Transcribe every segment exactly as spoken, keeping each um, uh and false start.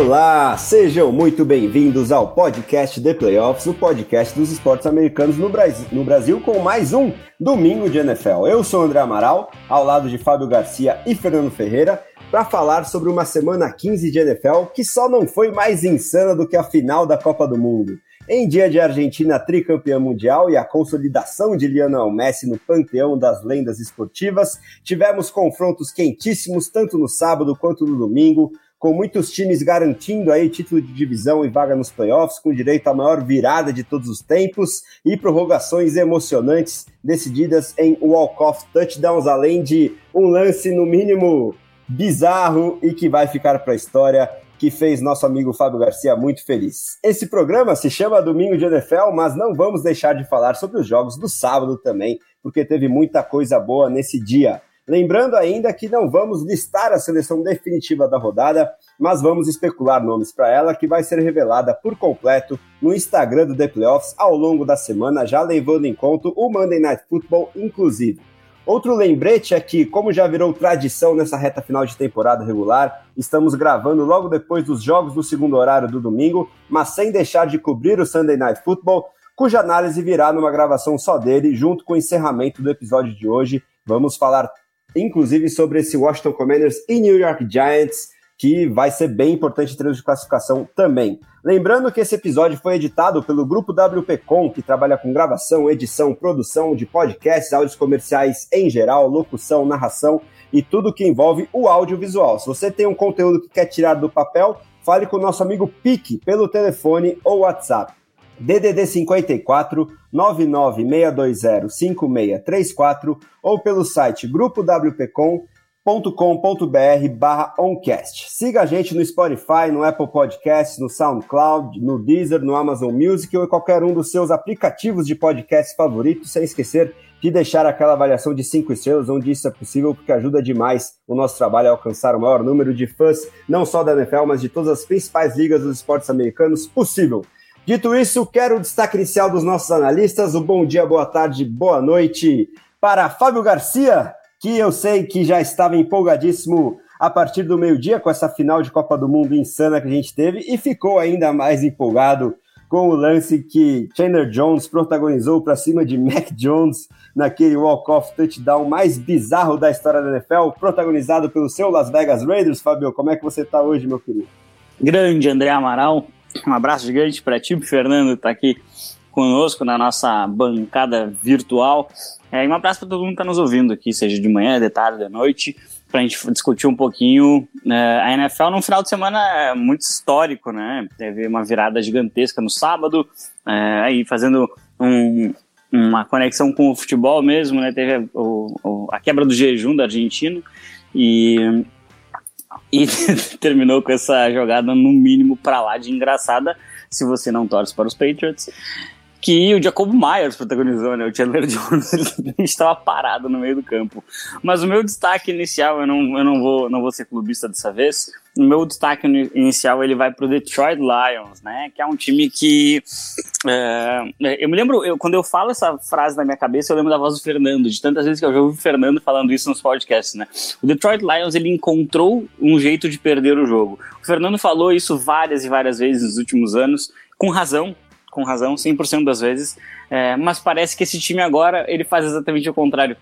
Olá, sejam muito bem-vindos ao podcast The Playoffs, o podcast dos esportes americanos no Brasil, no Brasil com mais um Domingo de N F L. Eu sou o André Amaral, ao lado de Fábio Garcia e Fernando Ferreira, para falar sobre uma semana quinze de N F L que só não foi mais insana do que a final da Copa do Mundo. Em dia de Argentina tricampeã mundial e a consolidação de Lionel Messi no panteão das lendas esportivas, tivemos confrontos quentíssimos tanto no sábado quanto no domingo, com muitos times garantindo aí título de divisão e vaga nos playoffs, com direito à maior virada de todos os tempos e prorrogações emocionantes decididas em walk-off touchdowns, além de um lance no mínimo bizarro e que vai ficar para a história, que fez nosso amigo Fábio Garcia muito feliz. Esse programa se chama Domingo de N F L, mas não vamos deixar de falar sobre os jogos do sábado também, porque teve muita coisa boa nesse dia. Lembrando ainda que não vamos listar a seleção definitiva da rodada, mas vamos especular nomes para ela, que vai ser revelada por completo no Instagram do The Playoffs ao longo da semana, já levando em conta o Monday Night Football, inclusive. Outro lembrete é que, como já virou tradição nessa reta final de temporada regular, estamos gravando logo depois dos jogos do segundo horário do domingo, mas sem deixar de cobrir o Sunday Night Football, cuja análise virá numa gravação só dele, junto com o encerramento do episódio de hoje. Vamos falar inclusive sobre esse Washington Commanders e New York Giants, que vai ser bem importante em termos de classificação também. Lembrando que esse episódio foi editado pelo Grupo W P Com, que trabalha com gravação, edição, produção de podcasts, áudios comerciais em geral, locução, narração e tudo que envolve o audiovisual. Se você tem um conteúdo que quer tirar do papel, fale com o nosso amigo Pique pelo telefone ou WhatsApp. D D D cinquenta e quatro, nove nove seis dois zero, cinco seis três quatro ou pelo site grupo w p com ponto com ponto b r barra oncast. Siga a gente no Spotify, no Apple Podcasts, no SoundCloud, no Deezer, no Amazon Music ou em qualquer um dos seus aplicativos de podcast favoritos, sem esquecer de deixar aquela avaliação de cinco estrelas onde isso é possível, porque ajuda demais o nosso trabalho a alcançar o maior número de fãs, não só da N F L, mas de todas as principais ligas dos esportes americanos possível. Dito isso, quero o destaque inicial dos nossos analistas, o bom dia, boa tarde, boa noite para Fábio Garcia, que eu sei que já estava empolgadíssimo a partir do meio-dia com essa final de Copa do Mundo insana que a gente teve e ficou ainda mais empolgado com o lance que Chandler Jones protagonizou para cima de Mac Jones naquele walk-off touchdown mais bizarro da história da N F L, protagonizado pelo seu Las Vegas Raiders. Fábio, como é que você está hoje, meu querido? Grande André Amaral, um abraço gigante para ti, o Fernando está aqui conosco na nossa bancada virtual. É, e um abraço para todo mundo que está nos ouvindo aqui, seja de manhã, de tarde, de noite, para a gente discutir um pouquinho é, a N F L num final de semana é muito histórico, né? Teve uma virada gigantesca no sábado, é, aí fazendo um, uma conexão com o futebol mesmo, né? Teve o, o, a quebra do jejum da Argentina e, e terminou com essa jogada, no mínimo, para lá de engraçada, se você não torce para os Patriots, que o Jacob Myers protagonizou, né? O Chandler Jones estava parado no meio do campo. Mas o meu destaque inicial, eu não, eu não, vou, não vou ser clubista dessa vez, o meu destaque inicial ele vai para o Detroit Lions, né? Que é um time que... É, eu me lembro, eu, quando eu falo essa frase na minha cabeça, eu lembro da voz do Fernando, de tantas vezes que eu já ouvi o Fernando falando isso nos podcasts, né? O Detroit Lions, ele encontrou um jeito de perder o jogo. O Fernando falou isso várias e várias vezes nos últimos anos, com razão, com razão, cem por cento das vezes, é, mas parece que esse time agora, ele faz exatamente o contrário,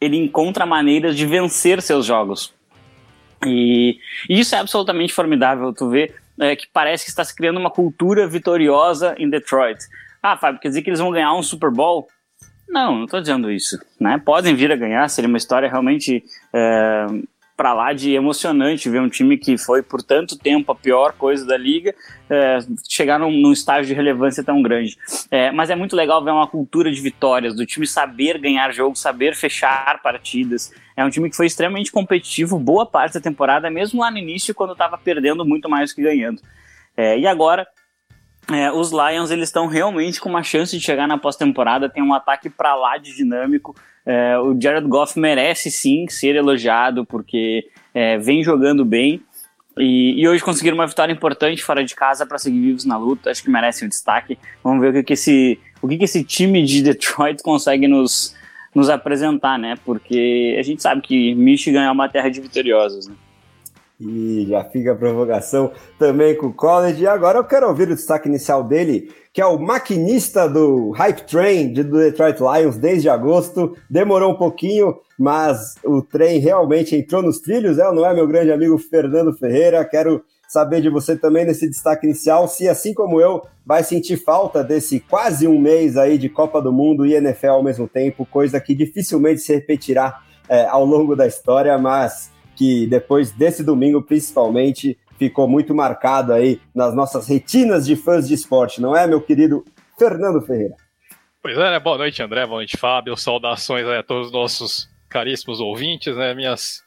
ele encontra maneiras de vencer seus jogos, e, e isso é absolutamente formidável, tu vê é, que parece que está se criando uma cultura vitoriosa em Detroit. Ah, Fábio, quer dizer que eles vão ganhar um Super Bowl? Não, não estou dizendo isso, né? Podem vir a ganhar, seria uma história realmente... É, para lá de emocionante ver um time que foi por tanto tempo a pior coisa da liga é, chegar num, num estágio de relevância tão grande. É, mas é muito legal ver uma cultura de vitórias, do time saber ganhar jogo, saber fechar partidas. É um time que foi extremamente competitivo boa parte da temporada, mesmo lá no início, quando estava perdendo muito mais que ganhando. É, e agora... É, os Lions, eles estão realmente com uma chance de chegar na pós-temporada, tem um ataque pra lá de dinâmico, É, o Jared Goff merece sim ser elogiado, porque é, vem jogando bem e, e hoje conseguiram uma vitória importante fora de casa para seguir vivos na luta. Acho que merece um destaque. Vamos ver o que, que, esse, o que, que esse time de Detroit consegue nos, nos apresentar, né? Porque a gente sabe que Michigan é uma terra de vitoriosos, né? E já fica a provocação também com o college. E agora eu quero ouvir o destaque inicial dele, que é o maquinista do Hype Train do Detroit Lions desde agosto. Demorou um pouquinho, mas o trem realmente entrou nos trilhos, é ou não é, meu grande amigo Fernando Ferreira? Quero saber de você também nesse destaque inicial, se assim como eu, vai sentir falta desse quase um mês aí de Copa do Mundo e N F L ao mesmo tempo, coisa que dificilmente se repetirá é, ao longo da história, mas que depois desse domingo, principalmente, ficou muito marcado aí nas nossas retinas de fãs de esporte, não é, meu querido Fernando Ferreira? Pois é, né? Boa noite, André, boa noite, Fábio, saudações né, a todos os nossos caríssimos ouvintes, né, minhas,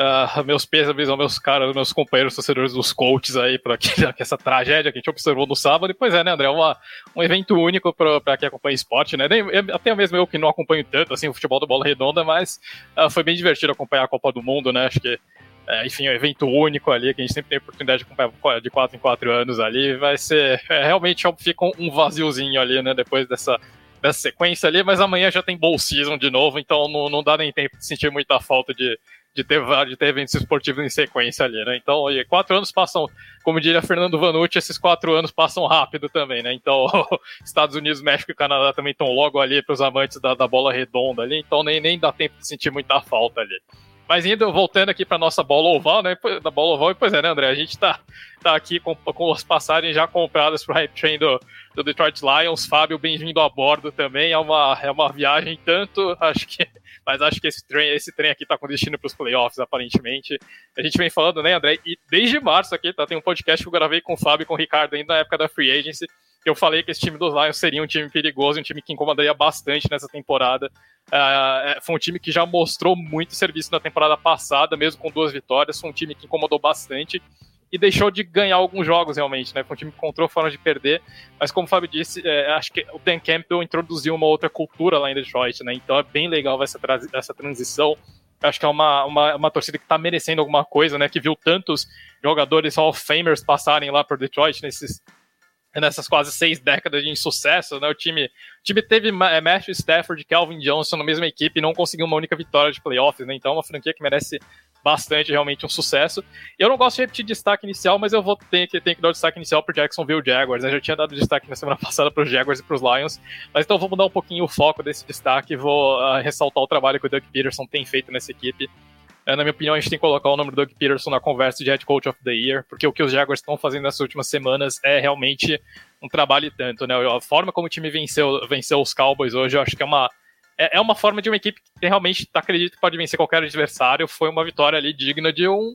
uh, meus pêsames aos meus caras, meus companheiros torcedores dos Colts aí, para essa tragédia que a gente observou no sábado, e pois é, né, André, uma, um evento único para quem acompanha esporte, né, nem, até mesmo eu que não acompanho tanto, assim, o futebol da bola redonda, mas uh, foi bem divertido acompanhar a Copa do Mundo, né, acho que É, enfim, um evento único ali, que a gente sempre tem a oportunidade de acompanhar de quatro em quatro anos ali, vai ser, é, realmente fica um vaziozinho ali, né, depois dessa, dessa sequência ali, mas amanhã já tem bowl season de novo, então não, não dá nem tempo de sentir muita falta de, de, ter, de ter eventos esportivos em sequência ali, né, então quatro anos passam, como diria Fernando Vanucci, esses quatro anos passam rápido também, né, então Estados Unidos, México e Canadá também estão logo ali para os amantes da, da bola redonda ali, então nem, nem dá tempo de sentir muita falta ali. Mas indo, voltando aqui para nossa bola oval, né? Da bola oval, e pois é, né, André? A gente tá, tá aqui com, com as passagens já compradas pro Hype Train do, do Detroit Lions. Fábio, bem-vindo a bordo também. É uma, é uma viagem tanto, acho que. Mas acho que esse trem, esse trem aqui tá com destino pros playoffs, aparentemente. A gente vem falando, né, André? E desde março aqui, tá? Tem um podcast que eu gravei com o Fábio e com o Ricardo ainda na época da Free Agency. Eu falei que esse time dos Lions seria um time perigoso, um time que incomodaria bastante nessa temporada. Uh, foi um time que já mostrou muito serviço na temporada passada, mesmo com duas vitórias. Foi um time que incomodou bastante e deixou de ganhar alguns jogos, realmente, né? Foi um time que encontrou formas de perder. Mas, como o Fábio disse, é, acho que o Dan Campbell introduziu uma outra cultura lá em Detroit, né? Então é bem legal essa, tra- essa transição. Acho que é uma, uma, uma torcida que está merecendo alguma coisa, né? Que viu tantos jogadores Hall of Famers passarem lá por Detroit nesses... nessas quase seis décadas de insucesso, né? O time, o time teve Matthew Stafford e Calvin Johnson na mesma equipe e não conseguiu uma única vitória de playoffs, né? Então é uma franquia que merece bastante, realmente, um sucesso. Eu não gosto de repetir destaque inicial, mas eu vou ter que, que dar o destaque inicial para o Jacksonville Jaguars, né? Eu já tinha dado destaque na semana passada para os Jaguars e para os Lions, mas então vou mudar um pouquinho o foco desse destaque e vou uh, ressaltar o trabalho que o Doug Peterson tem feito nessa equipe. Na minha opinião, a gente tem que colocar o nome do Doug Peterson na conversa de Head Coach of the Year, porque o que os Jaguars estão fazendo nessas últimas semanas é realmente um trabalho e tanto, né? A forma como o time venceu, venceu os Cowboys hoje, eu acho que é uma, é uma forma de uma equipe que realmente, acredito que pode vencer qualquer adversário. Foi uma vitória ali digna de um,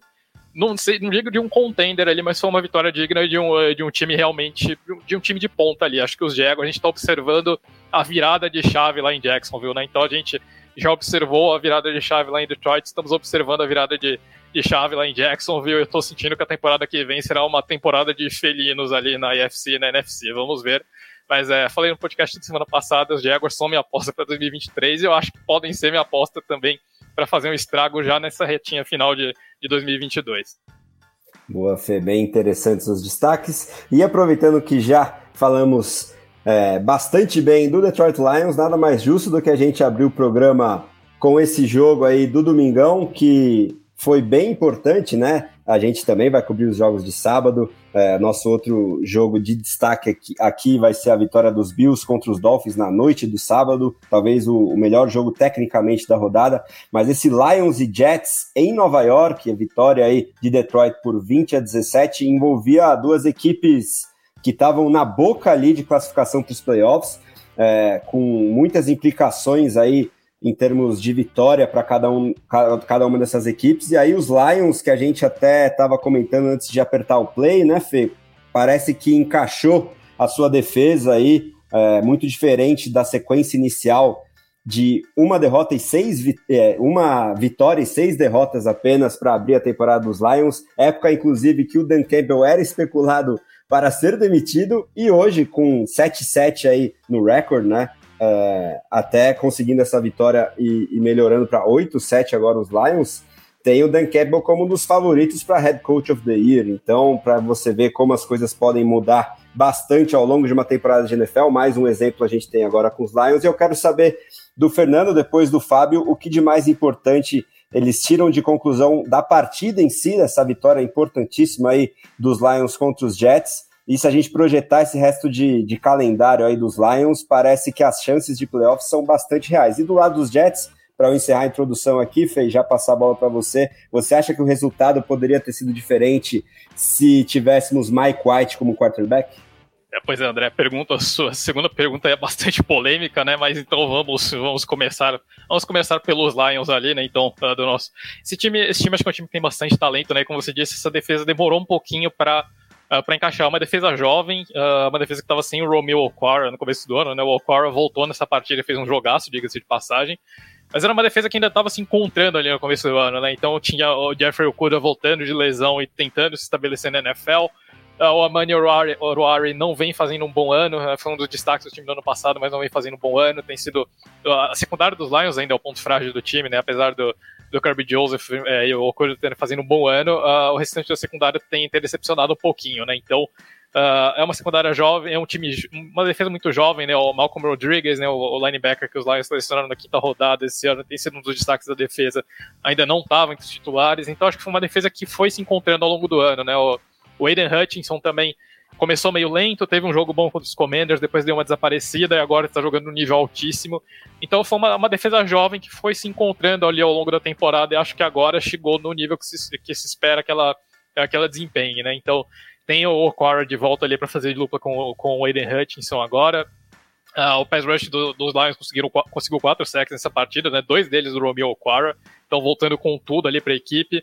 não sei, não digo de um contender ali, mas foi uma vitória digna de um, de um time realmente, de um time de ponta ali. Acho que os Jaguars, a gente está observando a virada de chave lá em Jacksonville, né? Então a gente... já observou a virada de chave lá em Detroit, estamos observando a virada de, de chave lá em Jacksonville, eu estou sentindo que a temporada que vem será uma temporada de felinos ali na I F C e na N F C, vamos ver. Mas é, falei no podcast de semana passada, os Jaguars são minha aposta para dois mil e vinte e três e eu acho que podem ser minha aposta também para fazer um estrago já nessa retinha final de, de dois mil e vinte e dois. Boa, Fê, bem interessantes os destaques. E aproveitando que já falamos... É, bastante bem do Detroit Lions, nada mais justo do que a gente abrir o programa com esse jogo aí do Domingão, que foi bem importante, né? A gente também vai cobrir os jogos de sábado, é, nosso outro jogo de destaque aqui, aqui vai ser a vitória dos Bills contra os Dolphins na noite do sábado, talvez o, o melhor jogo tecnicamente da rodada, mas esse Lions e Jets em Nova York, a vitória aí de Detroit por vinte a dezessete, envolvia duas equipes que estavam na boca ali de classificação para os playoffs, é, com muitas implicações aí em termos de vitória para cada, um, cada uma dessas equipes. E aí os Lions, que a gente até estava comentando antes de apertar o play, né, Fê? Parece que encaixou a sua defesa aí, é, muito diferente da sequência inicial de uma derrota e seis é, uma vitória e seis derrotas apenas para abrir a temporada dos Lions. Época, inclusive, que o Dan Campbell era especulado para ser demitido, e hoje com sete a sete aí no recorde, né, é, até conseguindo essa vitória e, e melhorando para oito a sete agora os Lions, tem o Dan Campbell como um dos favoritos para Head Coach of the Year. Então, para você ver como as coisas podem mudar bastante ao longo de uma temporada de N F L, mais um exemplo a gente tem agora com os Lions. E eu quero saber do Fernando, depois do Fábio, o que de mais importante eles tiram de conclusão da partida em si, dessa vitória importantíssima aí dos Lions contra os Jets. E se a gente projetar esse resto de, de calendário aí dos Lions, parece que as chances de playoffs são bastante reais. E do lado dos Jets, para eu encerrar a introdução aqui, Fê, já passar a bola para você, você acha que o resultado poderia ter sido diferente se tivéssemos Mike White como quarterback? É, pois é, André, a, pergunta, a sua segunda pergunta é bastante polêmica, né? Mas então vamos, vamos começar. Vamos começar pelos Lions ali, né? Então, do nosso. Esse time, esse time acho que é um time que tem bastante talento, né? Como você disse, essa defesa demorou um pouquinho para Uh, para encaixar uma defesa jovem, uh, uma defesa que estava sem o Romeo Okwara no começo do ano, né? O Okwara voltou nessa partida, fez um jogaço, diga-se de passagem, mas era uma defesa que ainda estava se encontrando ali no começo do ano, né? Então tinha o Jeffrey Okuda voltando de lesão e tentando se estabelecer na N F L, uh, o Amani Oruwari não vem fazendo um bom ano, né? Foi um dos destaques do time do ano passado, mas não vem fazendo um bom ano, tem sido... Uh, a secundária dos Lions ainda é o ponto frágil do time, né? Apesar do... do Kirby Joseph é, e o Okuda fazendo um bom ano, uh, o restante da secundária tem, tem decepcionado um pouquinho, né? Então, uh, é uma secundária jovem, é um time, uma defesa muito jovem, né? O Malcolm Rodriguez, né? o, o linebacker que os Lions selecionaram na quinta rodada esse ano, tem sido um dos destaques da defesa, ainda não estava entre os titulares, então acho que foi uma defesa que foi se encontrando ao longo do ano, né? O, o Aiden Hutchinson também começou meio lento, teve um jogo bom contra os Commanders, depois deu uma desaparecida e agora está jogando num nível altíssimo. Então foi uma, uma defesa jovem que foi se encontrando ali ao longo da temporada e acho que agora chegou no nível que se, que se espera que ela, que ela desempenhe, né? Então tem o Okwara de volta ali para fazer dupla com, com o Aiden Hutchinson agora. Ah, o pass rush do, dos Lions conseguiram, conseguiu quatro sacks nessa partida, né? Dois deles do Romeo Okwara, então voltando com tudo ali para a equipe.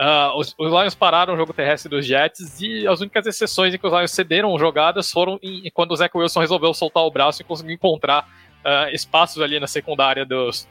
Uh, os, os Lions pararam o jogo terrestre dos Jets e as únicas exceções em que os Lions cederam jogadas foram em, quando o Zach Wilson resolveu soltar o braço e conseguiu encontrar uh, espaços ali na secundária dos,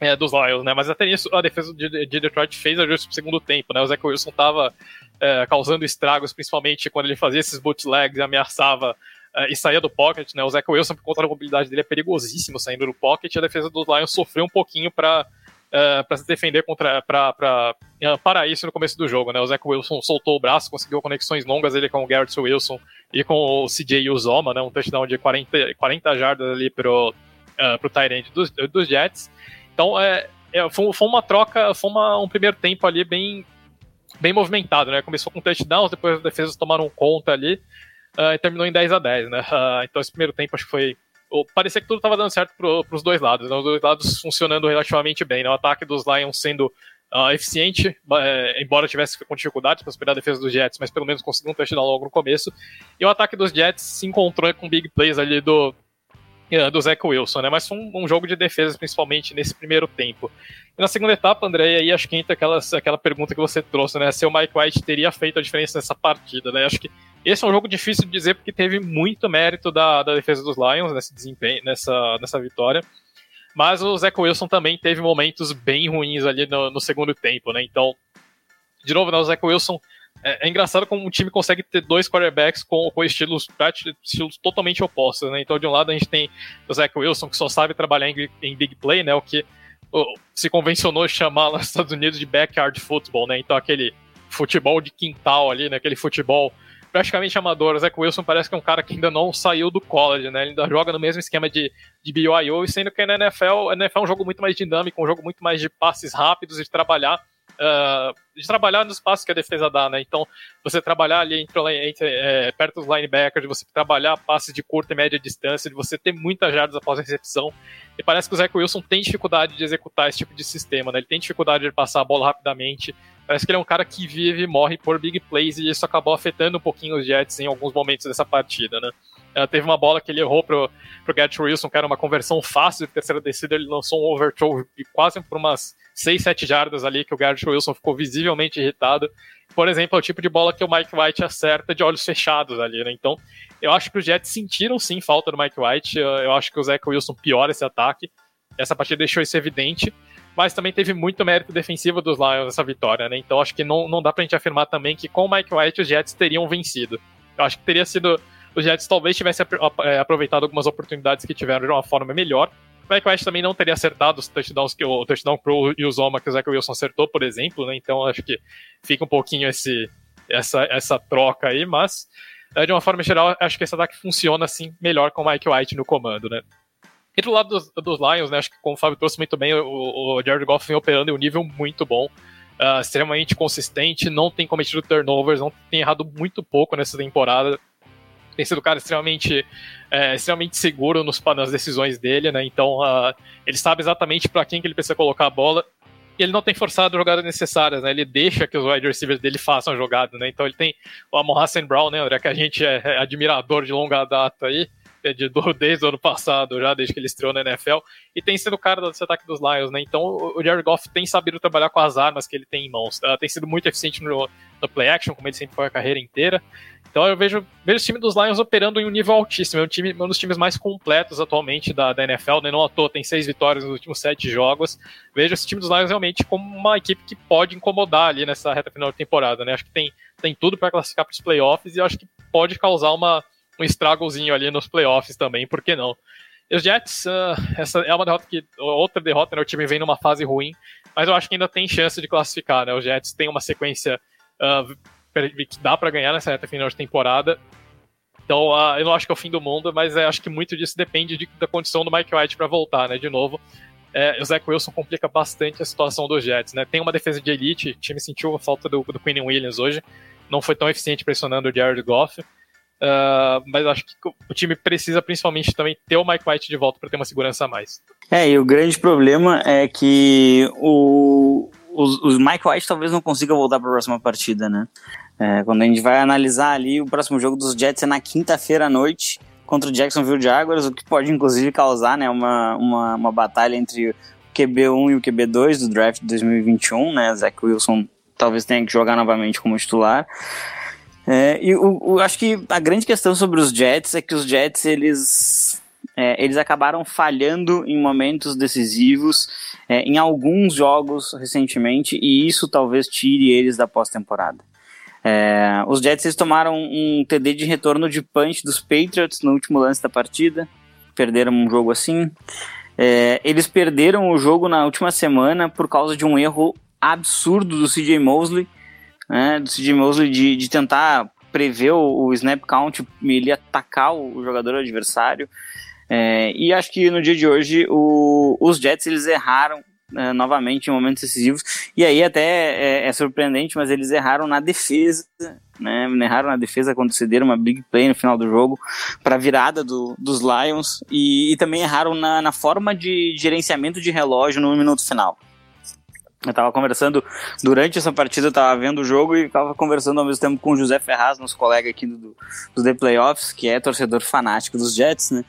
é, dos Lions, né? Mas até isso a defesa de, de Detroit fez ajustes pro segundo tempo, né? O Zach Wilson estava uh, causando estragos, principalmente quando ele fazia esses bootlegs e ameaçava uh, e saía do pocket, né? O Zach Wilson, por conta da mobilidade dele, é perigosíssimo saindo do pocket e a defesa dos Lions sofreu um pouquinho para Uh, para se defender contra, pra, pra, uh, para isso no começo do jogo, né? O Zach Wilson soltou o braço, conseguiu conexões longas ele com o Garrett Wilson e com o C J Uzoma, né? Um touchdown de quarenta, quarenta jardas ali pro, uh, pro tight end dos, dos Jets. Então é, é, foi, foi uma troca, foi uma, um primeiro tempo ali bem, bem movimentado, né? Começou com touchdowns, depois as defesas tomaram conta ali uh, e terminou em dez a dez, né? Uh, então esse primeiro tempo acho que foi... Parecia que tudo estava dando certo para os dois lados, né? Os dois lados funcionando relativamente bem, né? O ataque dos Lions sendo uh, eficiente, é, embora tivesse com dificuldades para superar a defesa dos Jets, mas pelo menos conseguiu um touchdown logo no começo, e o ataque dos Jets se encontrou com big plays ali do, uh, do Zach Wilson, né? Mas foi um, um jogo de defesas principalmente nesse primeiro tempo. E na segunda etapa, André, aí acho que entra aquelas, aquela pergunta que você trouxe, né? Se o Mike White teria feito a diferença nessa partida, né? Acho que esse é um jogo difícil de dizer porque teve muito mérito da, da defesa dos Lions nesse desempenho, nessa, nessa vitória. Mas o Zach Wilson também teve momentos bem ruins ali no, no segundo tempo, né? Então, de novo, né, o Zach Wilson... É, é engraçado como um time consegue ter dois quarterbacks com, com estilos, estilos totalmente opostos, né? Então, de um lado, a gente tem o Zach Wilson, que só sabe trabalhar em, em big play, né? O que o, se convencionou chamar lá nos Estados Unidos de backyard football, né? Então, aquele futebol de quintal ali, né? Aquele futebol... praticamente amador. O Zach Wilson parece que é um cara que ainda não saiu do college, né? Ele ainda joga no mesmo esquema de, de B Y O, e sendo que na N F L, a N F L é um jogo muito mais dinâmico, um jogo muito mais de passes rápidos e de trabalhar, uh, de trabalhar nos passes que a defesa dá, né? Então, você trabalhar ali entre, entre, é, perto dos linebackers, de você trabalhar passes de curta e média distância, de você ter muitas jardas após a recepção, e parece que o Zach Wilson tem dificuldade de executar esse tipo de sistema, né? Ele tem dificuldade de passar a bola rapidamente. Parece que ele é um cara que vive e morre por big plays e isso acabou afetando um pouquinho os Jets em alguns momentos dessa partida, né? Uh, teve uma bola que ele errou pro, pro Garrett Wilson, que era uma conversão fácil de terceira descida, ele lançou um overthrow de quase por umas seis, sete jardas ali, que o Garrett Wilson ficou visivelmente irritado. Por exemplo, é o tipo de bola que o Mike White acerta de olhos fechados ali, né? Então, eu acho que os Jets sentiram, sim, falta do Mike White. Eu, eu acho que o Zach Wilson piora esse ataque. Essa partida deixou isso evidente. Mas também teve muito mérito defensivo dos Lions nessa vitória, né? Então acho que não, não dá pra gente afirmar também que com o Mike White os Jets teriam vencido. Eu acho que teria sido os Jets talvez tivessem aproveitado algumas oportunidades que tiveram de uma forma melhor. O Mike West também não teria acertado os touchdowns que o, o touchdown pro e o Zoma que o Zach Wilson acertou, por exemplo, né? Então acho que fica um pouquinho esse, essa, essa troca aí, mas de uma forma geral, acho que esse ataque funciona assim melhor com o Mike White no comando, né? E do lado dos, dos Lions, né? Acho que como o Fábio trouxe muito bem, o, o Jared Goff vem operando em um nível muito bom, uh, extremamente consistente, não tem cometido turnovers, não tem errado muito pouco nessa temporada. Tem sido um cara extremamente, é, extremamente seguro nos, nas decisões dele, né? Então uh, ele sabe exatamente para quem que ele precisa colocar a bola e ele não tem forçado jogadas necessárias, né? Ele deixa que os wide receivers dele façam a jogada, né? Então ele tem o Amon Hassan Brown, né, André, que a gente é, é admirador de longa data aí, de, desde o ano passado já, desde que ele estreou na N F L, e tem sido o cara desse ataque dos Lions, né? Então o Jared Goff tem sabido trabalhar com as armas que ele tem em mãos, uh, tem sido muito eficiente no, no play action, como ele sempre foi a carreira inteira. Então eu vejo, vejo o time dos Lions operando em um nível altíssimo, é um, time, um dos times mais completos atualmente da, da N F L, né? Não à toa, tem seis vitórias nos últimos sete jogos. Vejo esse time dos Lions realmente como uma equipe que pode incomodar ali nessa reta final de temporada, né? Acho que tem, tem tudo para classificar para os playoffs e eu acho que pode causar uma, um estragozinho ali nos playoffs também, por que não? E os Jets, uh, essa é uma derrota que, outra derrota, né? O time vem numa fase ruim, mas eu acho que ainda tem chance de classificar, né? Os Jets tem uma sequência... Uh, que dá para ganhar nessa reta final de temporada, então uh, eu não acho que é o fim do mundo, mas uh, acho que muito disso depende de, da condição do Mike White para voltar, né? De novo, uh, o Zach Wilson complica bastante a situação dos Jets, né? Tem uma defesa de elite, o time sentiu a falta do, do Quinnen Williams hoje, não foi tão eficiente pressionando o Jared Goff, uh, mas acho que o time precisa principalmente também ter o Mike White de volta para ter uma segurança a mais. É, e o grande problema é que o, os, os Mike White talvez não consiga voltar para a próxima partida, né? É, quando a gente vai analisar ali, o próximo jogo dos Jets é na quinta-feira à noite contra o Jacksonville Jaguars, o que pode inclusive causar, né, uma, uma, uma batalha entre o Q B um e o Q B dois do draft de dois mil e vinte e um, né? Zach Wilson talvez tenha que jogar novamente como titular. É, e eu, eu acho que a grande questão sobre os Jets é que os Jets, eles... É, eles acabaram falhando em momentos decisivos, é, em alguns jogos recentemente, e isso talvez tire eles da pós-temporada. É, os Jets, eles tomaram um T D de retorno de punch dos Patriots no último lance da partida, perderam um jogo assim. É, eles perderam o jogo na última semana por causa de um erro absurdo do C J Mosley, né, do C J Mosley de, de tentar prever o, o snap count e ele atacar o jogador adversário. É, e acho que no dia de hoje o, os Jets, eles erraram é, novamente em momentos decisivos, e aí até é, é surpreendente, mas eles erraram na defesa, né? Erraram na defesa quando cederam uma big play no final do jogo para a virada do, dos Lions, e, e também erraram na, na forma de gerenciamento de relógio no minuto final. Eu estava conversando durante essa partida, eu estava vendo o jogo e estava conversando ao mesmo tempo com o José Ferraz, nosso colega aqui do, do The Playoffs, que é torcedor fanático dos Jets, né?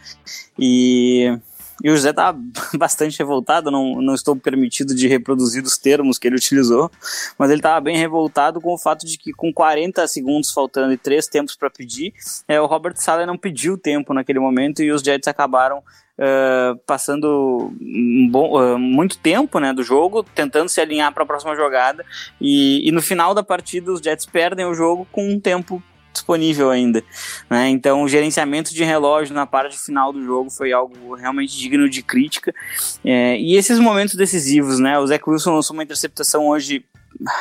E, e o José estava bastante revoltado, não, não estou permitido de reproduzir os termos que ele utilizou, mas ele estava bem revoltado com o fato de que com quarenta segundos faltando e três tempos para pedir, é, o Robert Saleh não pediu tempo naquele momento e os Jets acabaram Uh, passando um bom, uh, muito tempo, né, do jogo, tentando se alinhar para a próxima jogada, e, e no final da partida os Jets perdem o jogo com um tempo disponível ainda, né? Então o gerenciamento de relógio na parte final do jogo foi algo realmente digno de crítica, é, e esses momentos decisivos, né? O Zach Wilson lançou uma interceptação hoje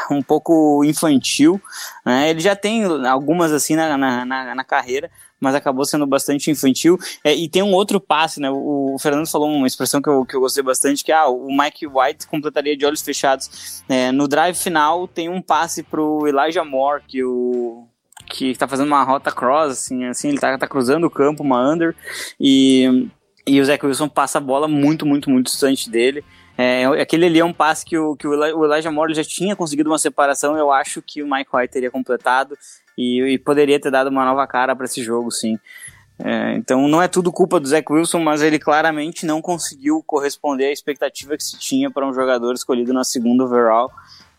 um pouco infantil, né? Ele já tem algumas assim na, na, na, na carreira, mas acabou sendo bastante infantil. É, e tem um outro passe, né? O, o Fernando falou uma expressão que eu, que eu gostei bastante, que ah, o Mike White completaria de olhos fechados. É, no drive final tem um passe pro Elijah Moore, que o que tá fazendo uma rota cross, assim, assim ele tá, tá cruzando o campo, uma under, e, e o Zach Wilson passa a bola muito, muito, muito distante dele. É, aquele ali é um passe que o, que o Elijah Moore já tinha conseguido uma separação, eu acho que o Mike White teria completado e, e poderia ter dado uma nova cara para esse jogo, sim. É, então não é tudo culpa do Zach Wilson, mas ele claramente não conseguiu corresponder à expectativa que se tinha para um jogador escolhido na segunda overall.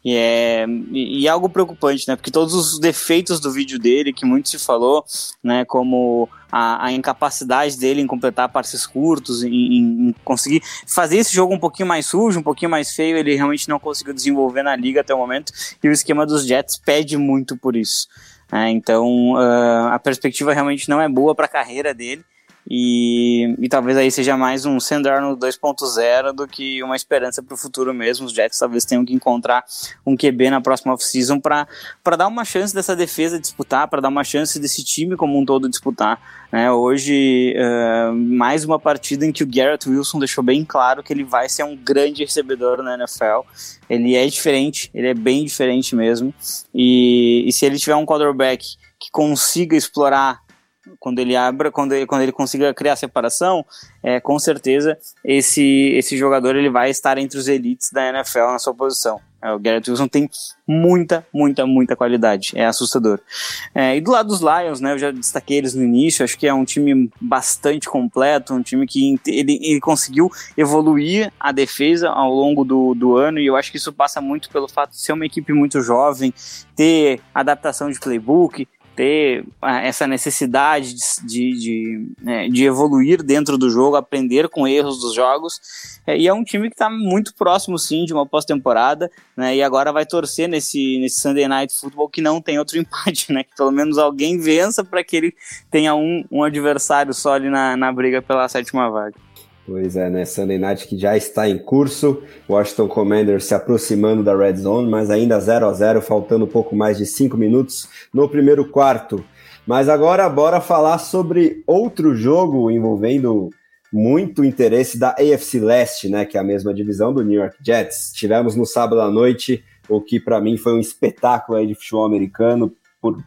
E é, e, e é algo preocupante, né? Porque todos os defeitos do vídeo dele, que muito se falou, né? Como a, a incapacidade dele em completar passes curtos, em, em conseguir fazer esse jogo um pouquinho mais sujo, um pouquinho mais feio, ele realmente não conseguiu desenvolver na liga até o momento, e o esquema dos Jets pede muito por isso. Né? Então, uh, a perspectiva realmente não é boa para a carreira dele. E, e talvez aí seja mais um Sam Darnold dois ponto zero do que uma esperança para o futuro mesmo. Os Jets talvez tenham que encontrar um Q B na próxima off-season para dar uma chance dessa defesa disputar, para dar uma chance desse time como um todo disputar. Né? Hoje, uh, mais uma partida em que o Garrett Wilson deixou bem claro que ele vai ser um grande recebedor na N F L. Ele é diferente, ele é bem diferente mesmo. E, e se ele tiver um quarterback que consiga explorar quando ele abra, quando ele, quando ele consiga criar separação, é, com certeza esse, esse jogador ele vai estar entre os elites da N F L na sua posição. É, o Garrett Wilson tem muita, muita, muita qualidade, é assustador. É, e do lado dos Lions, né, eu já destaquei eles no início, acho que é um time bastante completo, um time que ele, ele conseguiu evoluir a defesa ao longo do, do ano, e eu acho que isso passa muito pelo fato de ser uma equipe muito jovem, ter adaptação de playbook, ter essa necessidade de, de, de, de evoluir dentro do jogo, aprender com erros dos jogos, e é um time que está muito próximo sim de uma pós-temporada, né? E agora vai torcer nesse, nesse Sunday Night Football que não tem outro empate, né? Que pelo menos alguém vença para que ele tenha um, um adversário só ali na, na briga pela sétima vaga. Pois é, né? Sunday Night que já está em curso, Washington Commanders se aproximando da Red Zone, mas ainda zero a zero, faltando pouco mais de cinco minutos no primeiro quarto. Mas agora bora falar sobre outro jogo envolvendo muito interesse da A F C Leste, né? Que é a mesma divisão do New York Jets. Tivemos no sábado à noite o que para mim foi um espetáculo aí de futebol americano por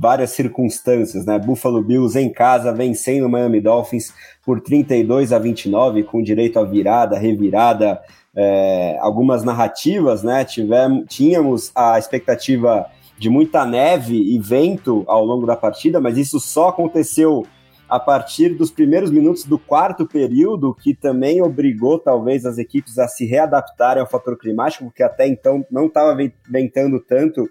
várias circunstâncias, né? Buffalo Bills em casa vencendo o Miami Dolphins por trinta e dois a vinte e nove, com direito a virada, revirada, é, algumas narrativas, né? Tivemos, tínhamos a expectativa de muita neve e vento ao longo da partida, mas isso só aconteceu a partir dos primeiros minutos do quarto período, que também obrigou talvez as equipes a se readaptarem ao fator climático, porque até então não estava ventando tanto,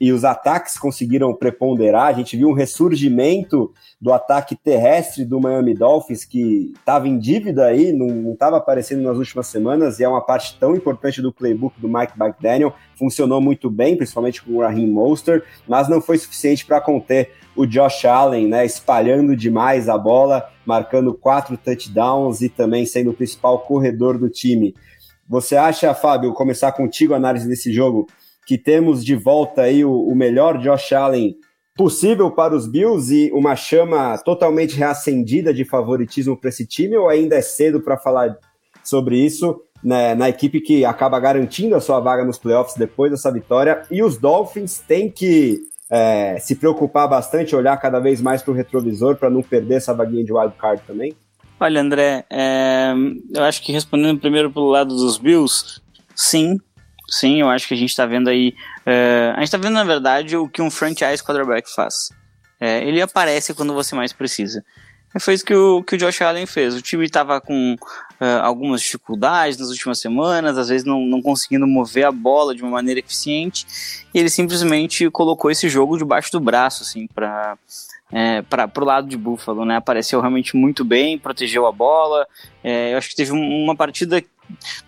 e os ataques conseguiram preponderar. A gente viu um ressurgimento do ataque terrestre do Miami Dolphins, que estava em dívida aí, não estava aparecendo nas últimas semanas, e é uma parte tão importante do playbook do Mike McDaniel. Funcionou muito bem, principalmente com o Raheem Mostert, mas não foi suficiente para conter o Josh Allen, né, espalhando demais a bola, marcando quatro touchdowns e também sendo o principal corredor do time. Você acha, Fábio, começar contigo a análise desse jogo, que temos de volta aí o, o melhor Josh Allen possível para os Bills e uma chama totalmente reacendida de favoritismo para esse time, ou ainda é cedo para falar sobre isso, né, na equipe que acaba garantindo a sua vaga nos playoffs depois dessa vitória? E os Dolphins têm que é, se preocupar bastante, olhar cada vez mais para o retrovisor para não perder essa vaguinha de wildcard também? Olha, André, é, eu acho que respondendo primeiro pelo lado dos Bills, sim, Sim, eu acho que a gente está vendo aí... Uh, a gente está vendo, na verdade, o que um franchise quarterback faz. É, ele aparece quando você mais precisa. E foi isso que o, que o Josh Allen fez. O time estava com uh, algumas dificuldades nas últimas semanas, às vezes não, não conseguindo mover a bola de uma maneira eficiente, e ele simplesmente colocou esse jogo debaixo do braço, assim, para... É, para o lado de Buffalo, né? Apareceu realmente muito bem, protegeu a bola. É, eu acho que teve uma partida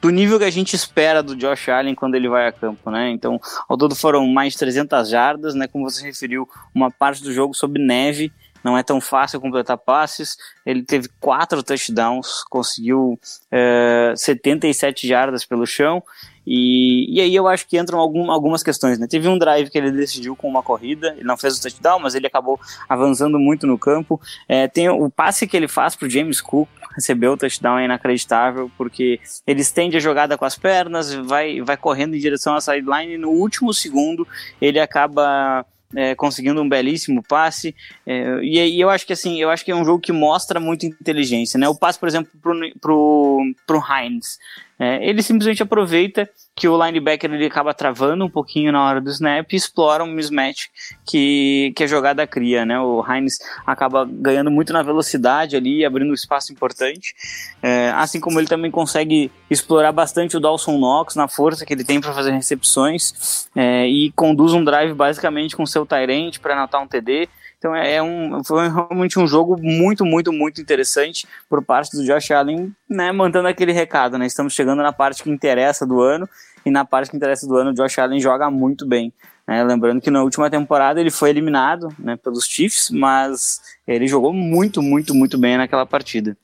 do nível que a gente espera do Josh Allen quando ele vai a campo, né? Então, ao todo foram mais de trezentas jardas, né? Como você referiu, uma parte do jogo sob neve, não é tão fácil completar passes. Ele teve quatro touchdowns, conseguiu é, setenta e sete jardas pelo chão. E, e aí eu acho que entram algum, algumas questões, né? Teve um drive que ele decidiu com uma corrida, ele não fez o touchdown, mas ele acabou avançando muito no campo. É, tem o passe que ele faz pro James Cook, recebeu o touchdown, é inacreditável, porque ele estende a jogada com as pernas, vai, vai correndo em direção à sideline, e no último segundo ele acaba... É, conseguindo um belíssimo passe, é, e, e eu acho que assim, eu acho que é um jogo que mostra muita inteligência, né? O passe, por exemplo, pro, pro, pro Hines, é, ele simplesmente aproveita que o linebacker ele acaba travando um pouquinho na hora do snap e explora um mismatch que, que a jogada cria, né? O Hines acaba ganhando muito na velocidade ali, abrindo um espaço importante, é, assim como ele também consegue explorar bastante o Dawson Knox na força que ele tem para fazer recepções, é, e conduz um drive basicamente com seu Tyrant para anotar um T D. Então é um, foi realmente um jogo muito, muito, muito interessante por parte do Josh Allen, né, mantendo aquele recado, né? Estamos chegando na parte que interessa do ano, e na parte que interessa do ano o Josh Allen joga muito bem. Né? Lembrando que na última temporada ele foi eliminado, né, pelos Chiefs, mas ele jogou muito, muito, muito bem naquela partida.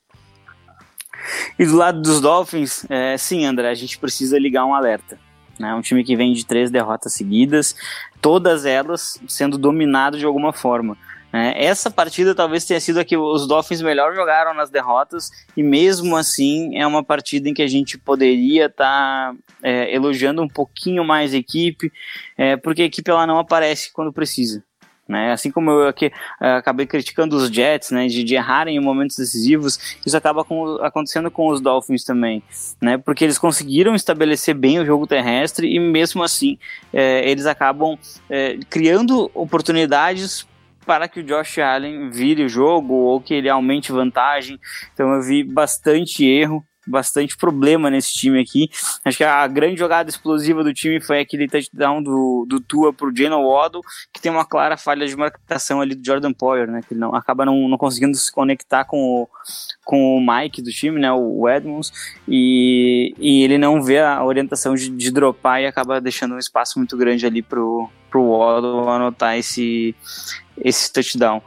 E do lado dos Dolphins, é, sim, André, a gente precisa ligar um alerta. Né? Um time que vem de três derrotas seguidas, todas elas sendo dominado de alguma forma. Né? Essa partida talvez tenha sido a que os Dolphins melhor jogaram nas derrotas, e mesmo assim é uma partida em que a gente poderia estar tá, é, elogiando um pouquinho mais a equipe, é, porque a equipe ela não aparece quando precisa. Né? Assim como eu aqui, uh, acabei criticando os Jets, né, de, de errarem em momentos decisivos, isso acaba com, acontecendo com os Dolphins também, né, porque eles conseguiram estabelecer bem o jogo terrestre e mesmo assim eh, eles acabam eh, criando oportunidades para que o Josh Allen vire o jogo ou que ele aumente vantagem. Então eu vi bastante erro, bastante problema nesse time aqui. Acho que a grande jogada explosiva do time foi aquele touchdown do, do Tua pro Jalen Waddle, que tem uma clara falha de marcação ali do Jordan Poyer, né, que ele não, acaba não, não conseguindo se conectar com o, com o Mike do time, né, o Edmonds, e, e ele não vê a orientação de, de dropar e acaba deixando um espaço muito grande ali pro, pro Waddle anotar esse, esse touchdown.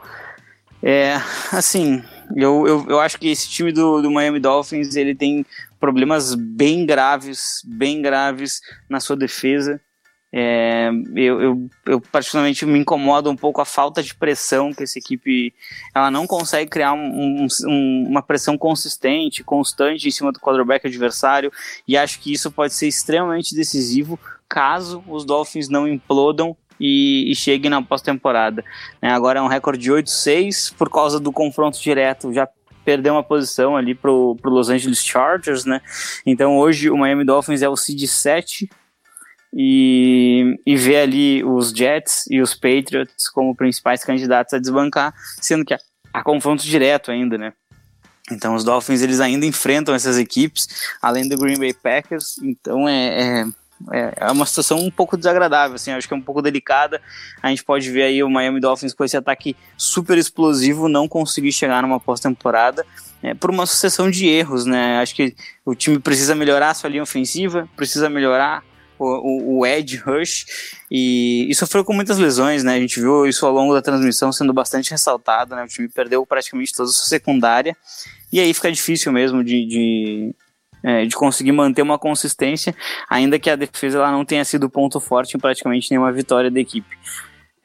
É, assim, eu, eu, eu acho que esse time do, do Miami Dolphins, ele tem problemas bem graves, bem graves na sua defesa. É, eu, eu, eu particularmente me incomoda um pouco a falta de pressão que essa equipe, ela não consegue criar um, um, uma pressão consistente, constante em cima do quarterback adversário, e acho que isso pode ser extremamente decisivo caso os Dolphins não implodam e, e chegue na pós-temporada. É, agora é um recorde de oito a seis por causa do confronto direto, já perdeu uma posição ali pro, pro Los Angeles Chargers, né? Então hoje o Miami Dolphins é o seed sete e, e vê ali os Jets e os Patriots como principais candidatos a desbancar, sendo que há, há confronto direto ainda, né? Então os Dolphins eles ainda enfrentam essas equipes, além do Green Bay Packers, então é... é... É uma situação um pouco desagradável, assim, acho que é um pouco delicada. A gente pode ver aí o Miami Dolphins com esse ataque super explosivo não conseguir chegar numa pós-temporada, é, por uma sucessão de erros, né? Acho que o time precisa melhorar a sua linha ofensiva, precisa melhorar o, o, o edge rush, e, e sofreu com muitas lesões, né? A gente viu isso ao longo da transmissão sendo bastante ressaltado, né? O time perdeu praticamente toda a sua secundária, e aí fica difícil mesmo de... de... É, de conseguir manter uma consistência, ainda que a defesa ela não tenha sido ponto forte em praticamente nenhuma vitória da equipe.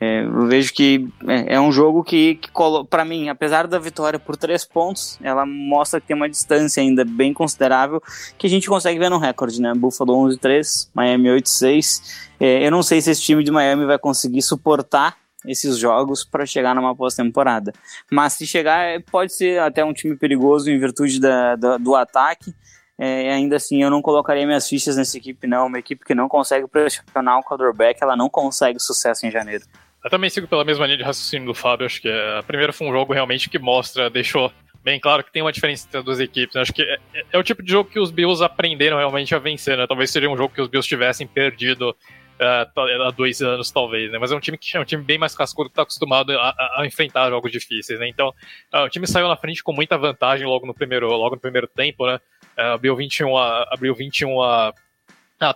É, eu vejo que é, é um jogo que, que para mim, apesar da vitória por três pontos, ela mostra que tem uma distância ainda bem considerável, que a gente consegue ver no recorde, né? Buffalo onze a três, Miami oito a seis. É, eu não sei se esse time de Miami vai conseguir suportar esses jogos para chegar numa pós-temporada. Mas se chegar, pode ser até um time perigoso em virtude da, da, do ataque. É, ainda assim, eu não colocaria minhas fichas nessa equipe, não. Uma equipe que não consegue pressionar o quarterback, ela não consegue sucesso em janeiro. Eu também sigo pela mesma linha de raciocínio do Fábio. Acho que a primeira foi um jogo realmente que mostra, deixou bem claro que tem uma diferença entre as duas equipes. Acho que é, é o tipo de jogo que os Bills aprenderam realmente a vencer, né? Talvez seria um jogo que os Bills tivessem perdido uh, há dois anos, talvez, né? Mas é um time que é um time bem mais cascudo, que está acostumado a, a, a enfrentar jogos difíceis, né? Então, uh, o time saiu na frente com muita vantagem logo no primeiro, logo no primeiro tempo, né? Uh, abriu vinte e um a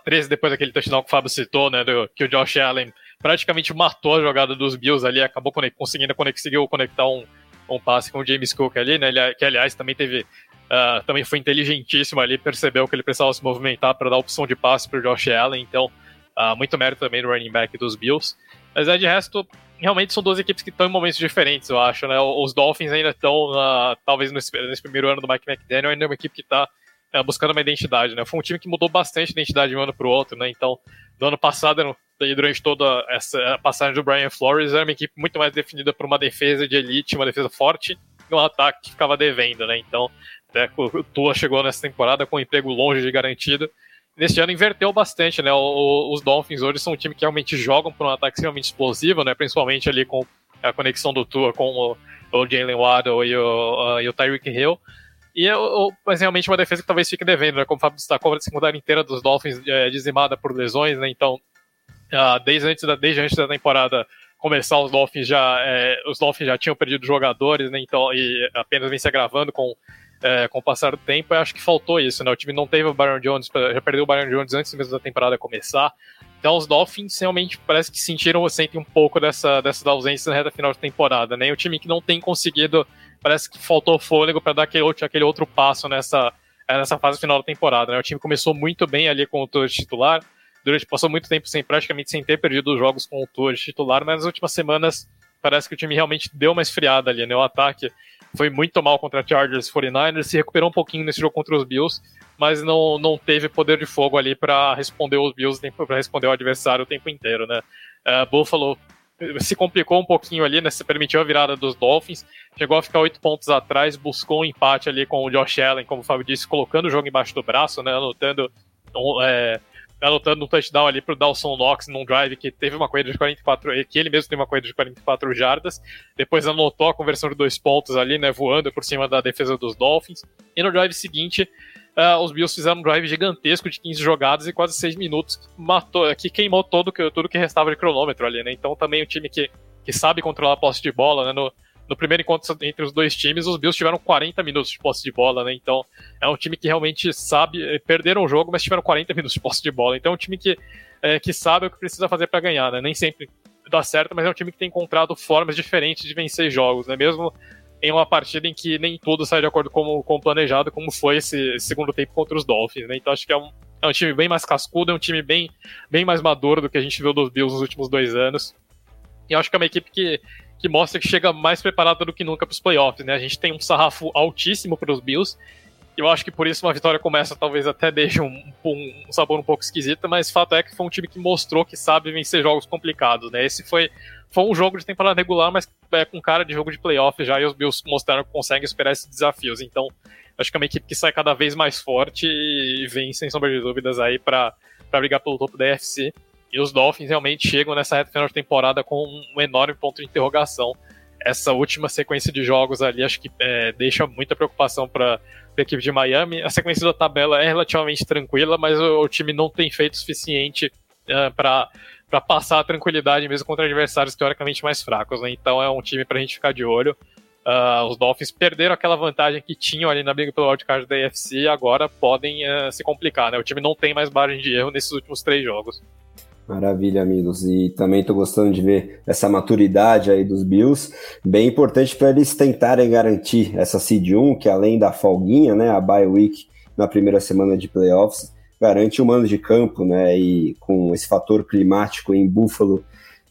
treze depois daquele touchdown que o Fábio citou, né, do, que o Josh Allen praticamente matou a jogada dos Bills ali, acabou conect, conseguindo conseguiu conectar um, um passe com o James Cook ali, né, ele, que aliás também teve uh, também foi inteligentíssimo ali, percebeu que ele precisava se movimentar para dar opção de passe para o Josh Allen, então uh, muito mérito também do running back dos Bills. Mas é, de resto, realmente são duas equipes que estão em momentos diferentes, eu acho, né, os Dolphins ainda estão, uh, talvez nesse, nesse primeiro ano do Mike McDaniel, ainda é uma equipe que está buscando uma identidade, né? Foi um time que mudou bastante a identidade de um ano para o outro, né? Então, do ano passado, durante toda essa passagem do Brian Flores, era uma equipe muito mais definida por uma defesa de elite, uma defesa forte e um ataque que ficava devendo, né? Então, até o Tua chegou nessa temporada com um emprego longe de garantido. Neste ano inverteu bastante, né? O, os Dolphins hoje são um time que realmente jogam por um ataque extremamente explosivo, né? Principalmente ali com a conexão do Tua com o, o Jalen Waddle e o, uh, e o Tyreek Hill. E eu, mas realmente uma defesa que talvez fique devendo, né? Como o Fábio destacou, a secundária inteira dos Dolphins é dizimada por lesões, né? Então, uh, desde, antes da, desde antes da temporada começar, os Dolphins já, é, os Dolphins já tinham perdido jogadores, né? Então, e apenas vem se agravando com, é, com o passar do tempo. Eu acho que faltou isso, né? O time não teve o Byron Jones, já perdeu o Byron Jones antes mesmo da temporada começar. Então os Dolphins realmente parece que sentiram, sentem um pouco dessa, dessa ausência na reta final de temporada, né? E o time que não tem conseguido, parece que faltou fôlego para dar aquele outro, aquele outro passo nessa, nessa fase final da temporada, né? O time começou muito bem ali com o Tua de titular, durante, passou muito tempo sem, praticamente sem ter perdido os jogos com o Tua de titular, mas nas últimas semanas parece que o time realmente deu uma esfriada ali, né? O ataque foi muito mal contra a Chargers e forty-niners, se recuperou um pouquinho nesse jogo contra os Bills, mas não, não teve poder de fogo ali para responder os Bills, para responder o adversário o tempo inteiro, né? Uh, Buffalo se complicou um pouquinho ali, né? Se permitiu a virada dos Dolphins, chegou a ficar oito pontos atrás, buscou um empate ali com o Josh Allen, como o Fábio disse, colocando o jogo embaixo do braço, né? Anotando um, é, anotando um touchdown ali pro Dawson Knox num drive que teve uma corrida de quarenta e quatro, que ele mesmo teve uma corrida de quarenta e quatro jardas, depois anotou a conversão de dois pontos ali, né? Voando por cima da defesa dos Dolphins, e no drive seguinte... Uh, os Bills fizeram um drive gigantesco de quinze jogadas e quase seis minutos, que, matou, que queimou todo, tudo que restava de cronômetro ali, né? Então também um time que, que sabe controlar a posse de bola, né? No, no primeiro encontro entre os dois times, os Bills tiveram quarenta minutos de posse de bola, né? Então é um time que realmente sabe, perderam o jogo, mas tiveram quarenta minutos de posse de bola. Então é um time que, é, que sabe o que precisa fazer para ganhar, né? Nem sempre dá certo, mas é um time que tem encontrado formas diferentes de vencer jogos, né? Mesmo em uma partida em que nem tudo sai de acordo com o planejado, como foi esse segundo tempo contra os Dolphins, né? Então acho que é um, é um time bem mais cascudo, é um time bem, bem mais maduro do que a gente viu dos Bills nos últimos dois anos. E acho que é uma equipe que, que mostra que chega mais preparada do que nunca para os playoffs, né? A gente tem um sarrafo altíssimo para os Bills, e eu acho que por isso uma vitória começa talvez até deixa um, um, um sabor um pouco esquisito, mas o fato é que foi um time que mostrou que sabe vencer jogos complicados, né? Esse foi... Foi um jogo de temporada regular, mas é com cara de jogo de playoff já, e os Bills mostraram que conseguem superar esses desafios. Então, acho que é uma equipe que sai cada vez mais forte e vem, sem sombra de dúvidas, aí para brigar pelo topo da A F C. E os Dolphins realmente chegam nessa reta final de temporada com um enorme ponto de interrogação. Essa última sequência de jogos ali, acho que é, deixa muita preocupação para a equipe de Miami. A sequência da tabela é relativamente tranquila, mas o, o time não tem feito o suficiente uh, para... para passar a tranquilidade mesmo contra adversários teoricamente mais fracos, né? Então é um time pra gente ficar de olho. Uh, os Dolphins perderam aquela vantagem que tinham ali na briga pelo wildcard da A F C e agora podem uh, se complicar, né? O time não tem mais margem de erro nesses últimos três jogos. Maravilha, amigos. E também tô gostando de ver essa maturidade aí dos Bills. Bem importante para eles tentarem garantir essa seed um, que além da folguinha, né, a bye week na primeira semana de playoffs, garante o mando de campo, né? E com esse fator climático em Buffalo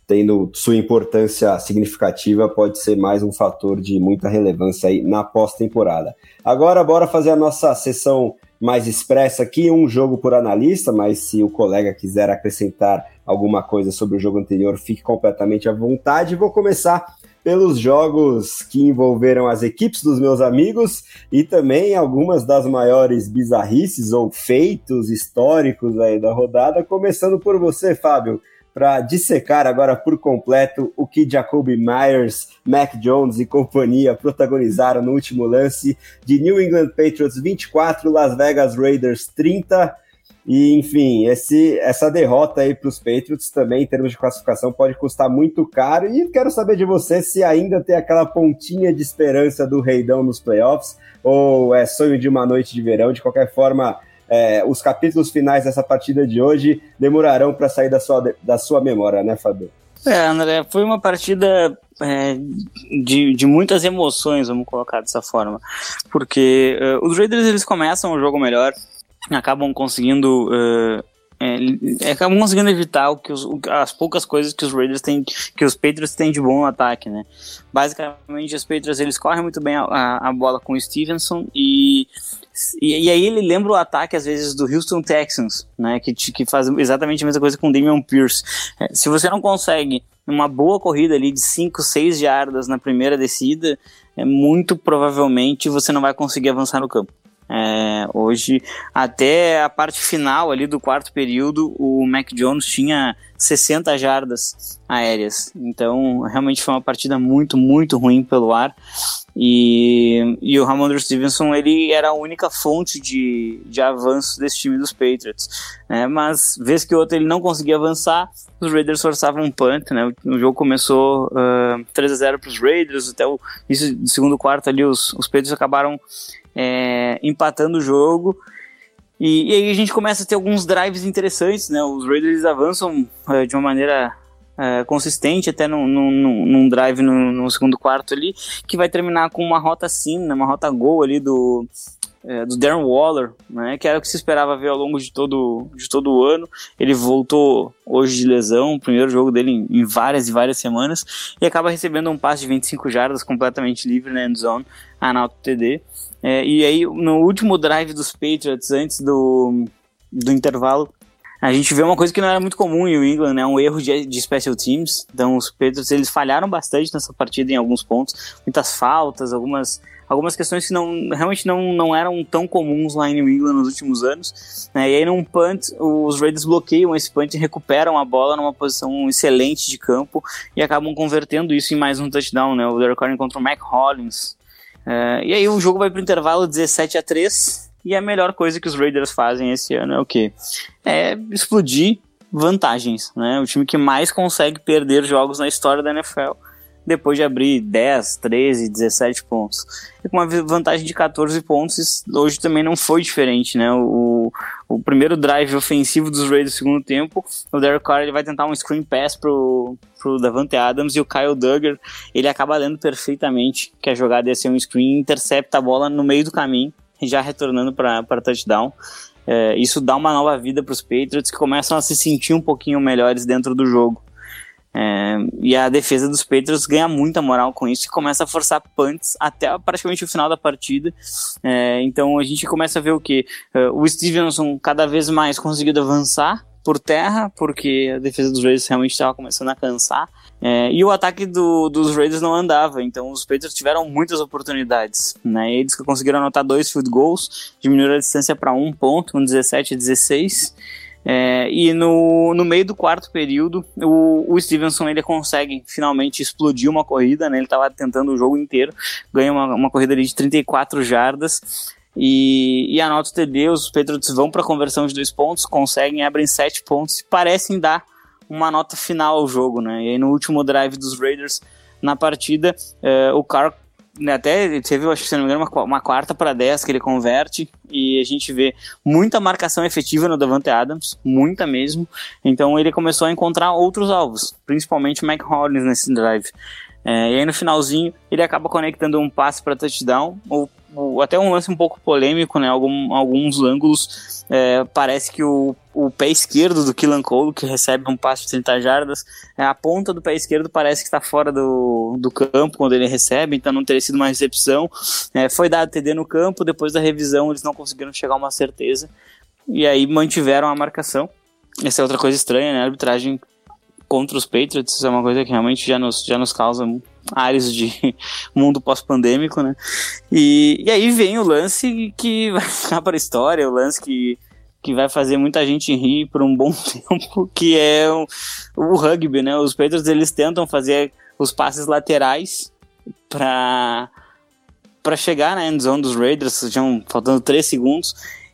tendo sua importância significativa, pode ser mais um fator de muita relevância aí na pós-temporada. Agora, bora fazer a nossa sessão mais expressa aqui, um jogo por analista, mas se o colega quiser acrescentar alguma coisa sobre o jogo anterior, fique completamente à vontade. Vou começar pelos jogos que envolveram as equipes dos meus amigos e também algumas das maiores bizarrices ou feitos históricos aí da rodada, começando por você, Fábio, para dissecar agora por completo o que Jacob Myers, Mac Jones e companhia protagonizaram no último lance de New England Patriots vinte e quatro, Las Vegas Raiders trinta. E, enfim, esse, essa derrota aí para os Patriots também, em termos de classificação, pode custar muito caro. E quero saber de você se ainda tem aquela pontinha de esperança do Reidão nos playoffs, ou é sonho de uma noite de verão. De qualquer forma, é, os capítulos finais dessa partida de hoje demorarão para sair da sua, da sua memória, né, Fabio? É, André, foi uma partida é, de, de muitas emoções, vamos colocar dessa forma. Porque uh, os Raiders, eles começam o jogo melhor, acabam conseguindo uh, é, acabam conseguindo evitar o que os, as poucas coisas que os Raiders têm, que os Patriots têm de bom no ataque, né? Basicamente, os Patriots, eles correm muito bem a, a, a bola com o Stevenson e, e, e aí ele lembra o ataque às vezes do Houston Texans, né? Que, que faz exatamente a mesma coisa com o Damian Pierce. É, se você não consegue uma boa corrida ali de cinco, seis jardas na primeira descida, é, muito provavelmente você não vai conseguir avançar no campo. É, hoje, até a parte final ali do quarto período, o Mac Jones tinha sessenta jardas aéreas, então realmente foi uma partida muito, muito ruim pelo ar, e, e o Ramondre Stevenson, ele era a única fonte de, de avanço desse time dos Patriots, né? Mas vez que o outro ele não conseguia avançar, os Raiders forçavam um punt, né? O, o jogo começou uh, três a zero para os Raiders, até o início do segundo quarto ali os, os Patriots acabaram É, empatando o jogo E, e aí a gente começa a ter alguns drives interessantes, né? Os Raiders avançam uh, de uma maneira uh, consistente, até num, num, num drive no, no segundo quarto ali, que vai terminar com uma rota sim, né? Uma rota gol ali do, uh, do Darren Waller, né? Que era o que se esperava ver ao longo de todo, de todo o ano. Ele voltou hoje de lesão, o primeiro jogo dele em, em várias e várias semanas, e acaba recebendo um passe de vinte e cinco jardas completamente livre na end zone, analto T D. É, e aí, no último drive dos Patriots, antes do, do intervalo, a gente vê uma coisa que não era muito comum em New England, né? Um erro de, de special teams. Então, os Patriots, eles falharam bastante nessa partida em alguns pontos. Muitas faltas, algumas, algumas questões que não, realmente não, não eram tão comuns lá em New England nos últimos anos. Né? E aí, num punt, os Raiders bloqueiam esse punt e recuperam a bola numa posição excelente de campo e acabam convertendo isso em mais um touchdown, né? O Derek Carr contra o Mac Hollins. Uh, e aí o jogo vai pro intervalo dezessete a três, e a melhor coisa que os Raiders fazem esse ano é o quê? É explodir vantagens, né? O time que mais consegue perder jogos na história da N F L, depois de abrir dez, treze, dezessete pontos. E com uma vantagem de catorze pontos, hoje também não foi diferente, né? O, o primeiro drive ofensivo dos Raiders no segundo tempo, o Derek Carr ele vai tentar um screen pass pro... pro Davante Adams, e o Kyle Duggar ele acaba lendo perfeitamente que a jogada ia ser um screen, intercepta a bola no meio do caminho, já retornando para touchdown. É, isso dá uma nova vida para os Patriots, que começam a se sentir um pouquinho melhores dentro do jogo. É, e a defesa dos Patriots ganha muita moral com isso e começa a forçar punts até praticamente o final da partida. É, então a gente começa a ver o que? É, o Stevenson cada vez mais conseguindo avançar por terra, porque a defesa dos Raiders realmente estava começando a cansar, é, e o ataque do, dos Raiders não andava, então os Patriots tiveram muitas oportunidades, né? Eles conseguiram anotar dois field goals, diminuíram a distância para um ponto, um dezessete a dezesseis, é, e no, no meio do quarto período, o, o Stevenson ele consegue finalmente explodir uma corrida, né? Ele estava tentando o jogo inteiro, ganha uma, uma corrida ali de trinta e quatro jardas, E, e anota o T D, os Patriots vão para a conversão de dois pontos, conseguem, abrem sete pontos e parecem dar uma nota final ao jogo, né? E aí no último drive dos Raiders na partida, eh, o Carr até teve, acho que se não me engano, uma, uma quarta para dez que ele converte, e a gente vê muita marcação efetiva no Davante Adams, muita mesmo. Então ele começou a encontrar outros alvos, principalmente o Mike Hollins nesse drive. É, e aí no finalzinho ele acaba conectando um passe para touchdown, ou, ou até um lance um pouco polêmico, né? Algum, alguns ângulos é, parece que o, o pé esquerdo do Keelan Cole, que recebe um passe de trinta jardas, é, a ponta do pé esquerdo parece que está fora do, do campo quando ele recebe, então não teria sido uma recepção. É, foi dado T D no campo, depois da revisão eles não conseguiram chegar a uma certeza, e aí mantiveram a marcação. Essa é outra coisa estranha, né? A arbitragem contra os Patriots é uma coisa que realmente já nos, já nos causa áreas de mundo pós-pandêmico, né? E, e aí vem o lance que vai ficar para a história, o lance que, que vai fazer muita gente rir por um bom tempo, que é o, o rugby, né? Os Patriots, eles tentam fazer os passes laterais para para chegar na end zone dos Raiders, já faltando três segundos,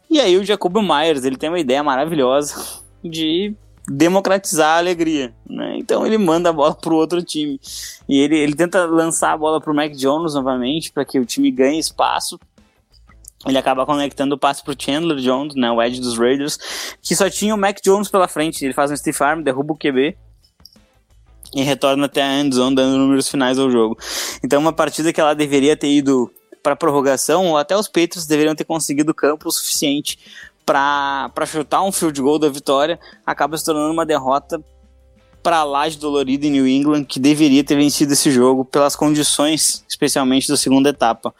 e aí o Jacob Myers, ele tem uma ideia maravilhosa de democratizar a alegria, né? Então ele manda a bola pro outro time, e ele, ele tenta lançar a bola pro Mac Jones novamente, para que o time ganhe espaço. Ele acaba conectando o passe pro Chandler Jones, né? O edge dos Raiders, que só tinha o Mac Jones pela frente. Ele faz um stiff arm, derruba o Q B e retorna até a end zone, dando números finais ao jogo. Então uma partida que ela deveria ter ido para prorrogação, ou até os Patriots deveriam ter conseguido campo o suficiente para chutar um field goal da vitória, acaba se tornando uma derrota para lá de dolorida em New England, que deveria ter vencido esse jogo pelas condições, especialmente da segunda etapa.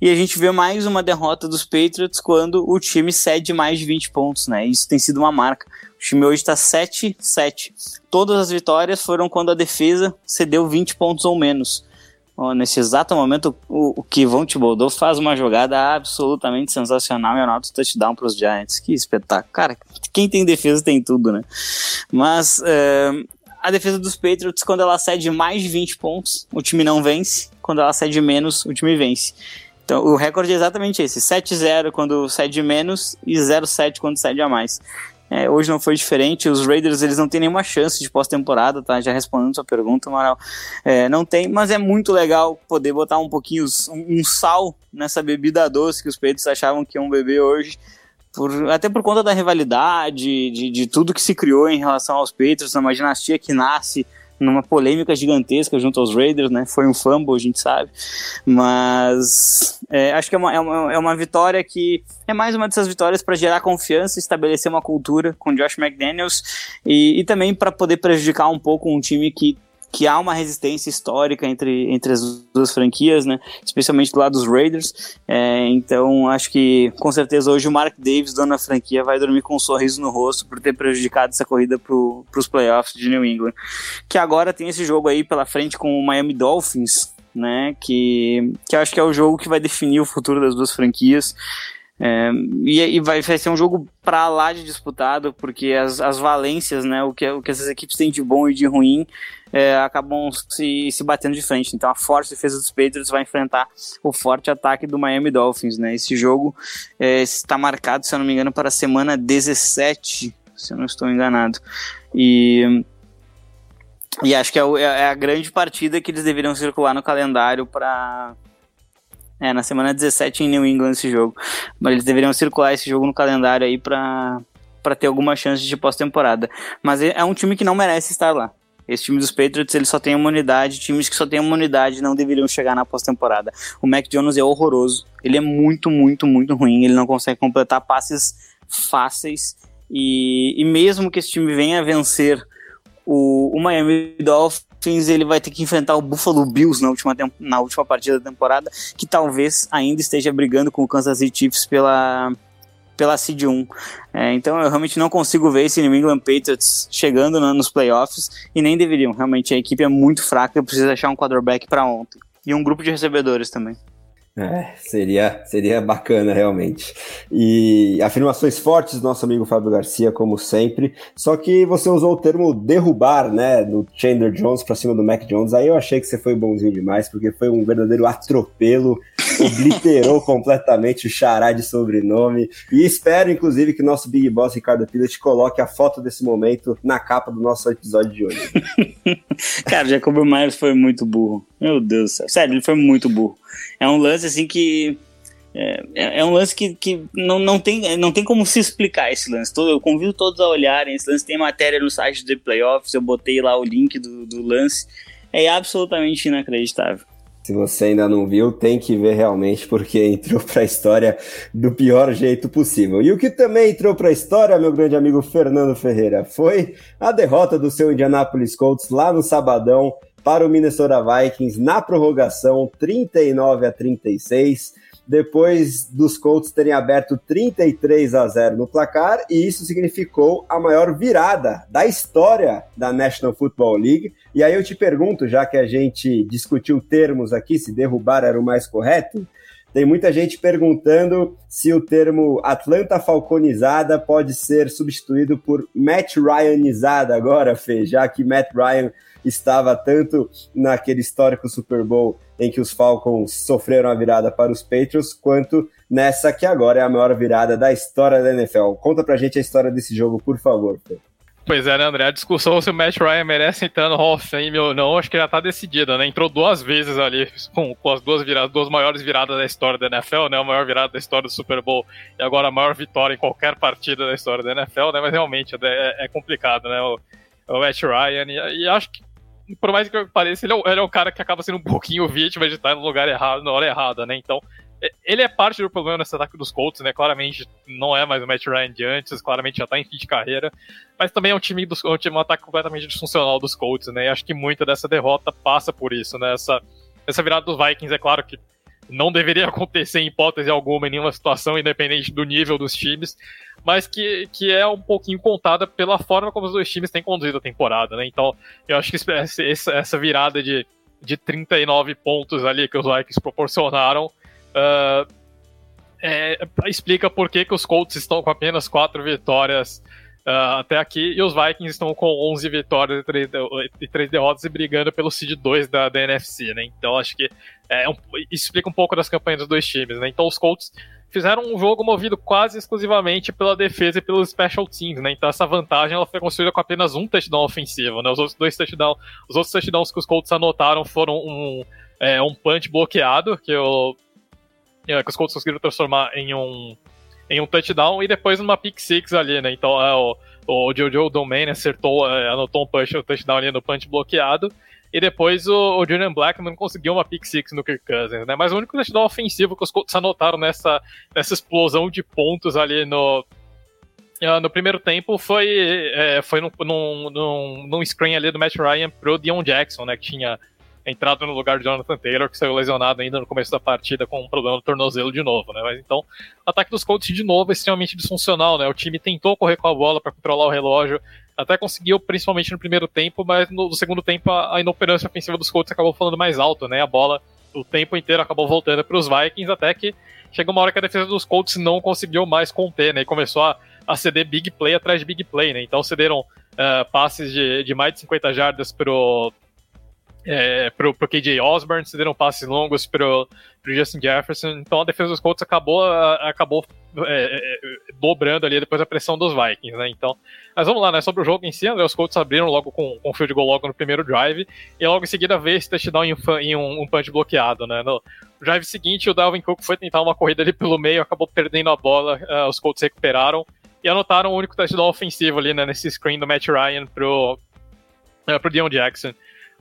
E a gente vê mais uma derrota dos Patriots quando o time cede mais de vinte pontos, né? Isso tem sido uma marca. O time hoje está sete a sete. Todas as vitórias foram quando a defesa cedeu vinte pontos ou menos. Nesse exato momento, o, o Kevon Thibodeau faz uma jogada absolutamente sensacional e anota o touchdown para os Giants. Que espetáculo. Cara, quem tem defesa tem tudo, né? Mas uh, a defesa dos Patriots, quando ela cede mais de vinte pontos, o time não vence. Quando ela cede menos, o time vence. Então, o recorde é exatamente esse. sete a zero quando cede menos e zero a sete quando cede a mais. É, hoje não foi diferente. Os Raiders, eles não têm nenhuma chance de pós-temporada, tá? Já respondendo sua pergunta, Amaral, é, não tem, mas é muito legal poder botar um pouquinho, um, um sal nessa bebida doce que os Patriots achavam que iam beber hoje, Por, até por conta da rivalidade, de, de tudo que se criou em relação aos Patriots, uma dinastia que nasce numa polêmica gigantesca junto aos Raiders, né? Foi um fumble, a gente sabe, mas é, acho que é uma, é, uma, é uma vitória que é mais uma dessas vitórias para gerar confiança, estabelecer uma cultura com Josh McDaniels e, e também para poder prejudicar um pouco um time que que há uma resistência histórica entre, entre as duas franquias, né? Especialmente do lado dos Raiders, é, então acho que com certeza hoje o Mark Davis, dono da franquia, vai dormir com um sorriso no rosto por ter prejudicado essa corrida para os playoffs de New England, que agora tem esse jogo aí pela frente com o Miami Dolphins, né? que, que acho que é o jogo que vai definir o futuro das duas franquias. É, e, e vai, vai ser um jogo pra lá de disputado, porque as, as valências, né, o, que, o que essas equipes têm de bom e de ruim, é, acabam se, se batendo de frente. Então a forte defesa dos Patriots vai enfrentar o forte ataque do Miami Dolphins, né? Esse jogo é, está marcado, se eu não me engano, para a semana dezessete, se eu não estou enganado, e, e acho que é, é a grande partida que eles deveriam circular no calendário para... É, na semana dezessete em New England esse jogo. Mas eles deveriam circular esse jogo no calendário aí pra, pra ter alguma chance de pós-temporada. Mas é um time que não merece estar lá. Esse time dos Patriots, ele só tem uma unidade. Times que só tem uma unidade não deveriam chegar na pós-temporada. O Mac Jones é horroroso. Ele é muito, muito, muito ruim. Ele não consegue completar passes fáceis. E, e mesmo que esse time venha a vencer o, o Miami Dolphins, ele vai ter que enfrentar o Buffalo Bills na última, temp- na última partida da temporada, que talvez ainda esteja brigando com o Kansas City Chiefs pela, pela seed um. É, então eu realmente não consigo ver esse New England Patriots chegando na, nos playoffs, e nem deveriam. Realmente a equipe é muito fraca, precisa achar um quarterback para ontem. E um grupo de recebedores também. É, seria, seria bacana realmente. E afirmações fortes do nosso amigo Fábio Garcia, como sempre. Só que você usou o termo derrubar, né, do Chandler Jones pra cima do Mac Jones. Aí eu achei que você foi bonzinho demais, porque foi um verdadeiro atropelo, obliterou completamente o xará de sobrenome. E espero, inclusive, que o nosso Big Boss Ricardo Pilat coloque a foto desse momento na capa do nosso episódio de hoje. Cara, Jacob Myers foi muito burro. Meu Deus do céu. Sério, ele foi muito burro. É um lance assim que... É, é um lance que, que não, não, tem, não tem como se explicar esse lance. Eu convido todos a olharem. Esse lance tem matéria no site do The Playoffs. Eu botei lá o link do, do lance. É absolutamente inacreditável. Se você ainda não viu, tem que ver realmente, porque entrou para a história do pior jeito possível. E o que também entrou para a história, meu grande amigo Fernando Ferreira, foi a derrota do seu Indianapolis Colts lá no sabadão para o Minnesota Vikings na prorrogação, trinta e nove a trinta e seis, depois dos Colts terem aberto trinta e três a zero no placar, e isso significou a maior virada da história da National Football League. E aí eu te pergunto, já que a gente discutiu termos aqui, se derrubar era o mais correto, tem muita gente perguntando se o termo Atlanta Falconizada pode ser substituído por Matt Ryanizada agora, Fê, já que Matt Ryan estava tanto naquele histórico Super Bowl em que os Falcons sofreram a virada para os Patriots, quanto nessa que agora é a maior virada da história da N F L. Conta pra gente a história desse jogo, por favor, Fê. Pois é, né, André? A discussão se o Matt Ryan merece entrar no Hall of Fame ou não, acho que já tá decidida, né? Entrou duas vezes ali, com, com as duas, viradas, duas maiores viradas da história da N F L, né? A maior virada da história do Super Bowl e agora a maior vitória em qualquer partida da história da N F L, né? Mas realmente é, é complicado, né? O, o Matt Ryan, e, e acho que, por mais que eu pareça, ele é, um, ele é um cara que acaba sendo um pouquinho vítima de estar no lugar errado, na hora errada, né? Então, ele é parte do problema nesse ataque dos Colts, né? Claramente não é mais o Matt Ryan de antes, claramente já tá em fim de carreira, mas também é um time dos, é um time, um ataque completamente disfuncional dos Colts, né? E acho que muita dessa derrota passa por isso, né? Essa, essa virada dos Vikings, é claro que não deveria acontecer em hipótese alguma, em nenhuma situação, independente do nível dos times, mas que, que é um pouquinho contada pela forma como os dois times têm conduzido a temporada, né? Então, eu acho que essa, essa virada de, de trinta e nove pontos ali que os Vikings proporcionaram, Uh, é, explica por que, que os Colts estão com apenas quatro vitórias uh, até aqui, e os Vikings estão com onze vitórias e três, de, três derrotas e brigando pelo seed dois da, da N F C, né? Então acho que é, um, explica um pouco das campanhas dos dois times, né? Então os Colts fizeram um jogo movido quase exclusivamente pela defesa e pelos special teams, né? Então essa vantagem ela foi construída com apenas um touchdown ofensivo, né? Os outros dois touchdowns, os outros touchdowns que os Colts anotaram foram um, é, um punch bloqueado, que o que os Colts conseguiram transformar em um, em um touchdown e depois numa pick six ali, né? Então é, o, o Jojo Domain acertou, é, anotou um punch, um touchdown ali no punch bloqueado. E depois o, o Julian Blackmon conseguiu uma pick six no Kirk Cousins, né? Mas o único touchdown ofensivo que os Colts anotaram nessa, nessa explosão de pontos ali no, no primeiro tempo foi, é, foi num, num, num, num screen ali do Matt Ryan pro Deion Jackson, né? Que tinha entrado no lugar de Jonathan Taylor, que saiu lesionado ainda no começo da partida com um problema no tornozelo de novo, né? Mas então, o ataque dos Colts de novo é extremamente disfuncional, né? O time tentou correr com a bola para controlar o relógio, até conseguiu, principalmente no primeiro tempo, mas no segundo tempo a inoperância ofensiva dos Colts acabou falando mais alto, né? A bola o tempo inteiro acabou voltando para os Vikings, até que chegou uma hora que a defesa dos Colts não conseguiu mais conter, né? E começou a, a ceder big play atrás de big play, né? Então cederam uh, passes de, de mais de cinquenta jardas pro É, pro, pro K J Osborne, cederam passes longos pro, pro Justin Jefferson. Então a defesa dos Colts acabou, acabou é, é, dobrando ali depois a pressão dos Vikings, né? Então, mas vamos lá, né? Sobre o jogo em si, André, os Colts abriram logo com, com field goal logo no primeiro drive e logo em seguida veio esse touchdown em, em um, um punch bloqueado, né? No drive seguinte, o Dalvin Cook foi tentar uma corrida ali pelo meio, acabou perdendo a bola, uh, os Colts recuperaram e anotaram o único touchdown ofensivo ali, né? Nesse screen do Matt Ryan pro, uh, pro Deion Jackson.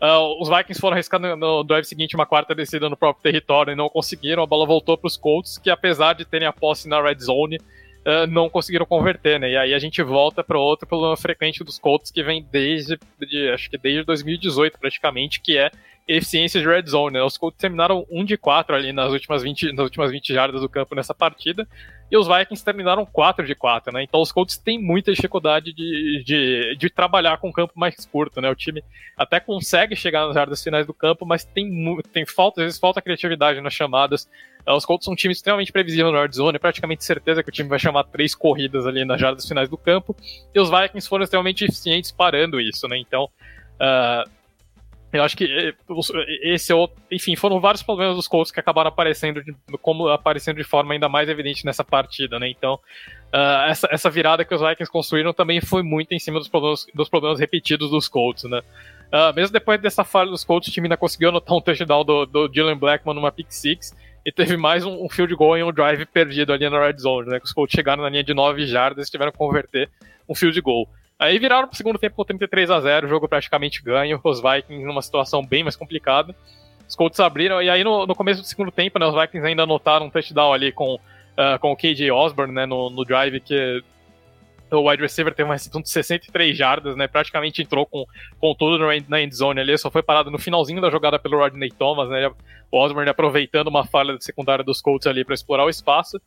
Uh, os Vikings foram arriscar no, no drive seguinte uma quarta descida no próprio território e não conseguiram. A bola voltou para os Colts, que apesar de terem a posse na red zone, uh, não conseguiram converter, né? E aí a gente volta para outro problema frequente dos Colts, que vem desde, de, acho que desde dois mil e dezoito praticamente, que é eficiência de red zone, né? Os Colts terminaram um de quatro ali nas últimas vinte, nas últimas vinte jardas do campo nessa partida, e os Vikings terminaram quatro de quatro, né? Então os Colts têm muita dificuldade de, de, de trabalhar com o campo mais curto, né? O time até consegue chegar nas jardas finais do campo, mas tem, tem falta, às vezes falta criatividade nas chamadas. Os Colts são um time extremamente previsível no red zone, é praticamente certeza que o time vai chamar três corridas ali nas jardas finais do campo, e os Vikings foram extremamente eficientes parando isso, né? Então uh, eu acho que esse é outro, enfim, foram vários problemas dos Colts que acabaram aparecendo de, como aparecendo de forma ainda mais evidente nessa partida, né? Então, uh, essa, essa virada que os Vikings construíram também foi muito em cima dos problemas, dos problemas repetidos dos Colts, né? Uh, mesmo depois dessa falha dos Colts, o time ainda conseguiu anotar um touchdown do, do Julian Blackmon numa pick six e teve mais um, um field goal e um drive perdido ali na red zone, né? Que os Colts chegaram na linha de nove jardas e tiveram que converter um field goal. Aí viraram pro segundo tempo com trinta e três a zero, o jogo praticamente ganho, os Vikings numa situação bem mais complicada. Os Colts abriram, e aí no, no começo do segundo tempo, né, os Vikings ainda anotaram um touchdown ali com, uh, com o K J Osborne, né, no, no drive que o wide receiver teve uma recepção de sessenta e três jardas, né, praticamente entrou com, com tudo na endzone ali, só foi parado no finalzinho da jogada pelo Rodney Thomas, né, o Osborne aproveitando uma falha secundária dos Colts ali para explorar o espaço.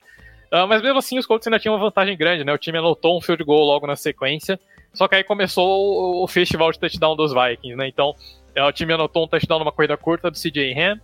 Uh, mas mesmo assim os Colts ainda tinham uma vantagem grande, né? O time anotou um field goal logo na sequência, só que aí começou o, o festival de touchdown dos Vikings, né? Então uh, o time anotou um touchdown numa corrida curta do C J Ham,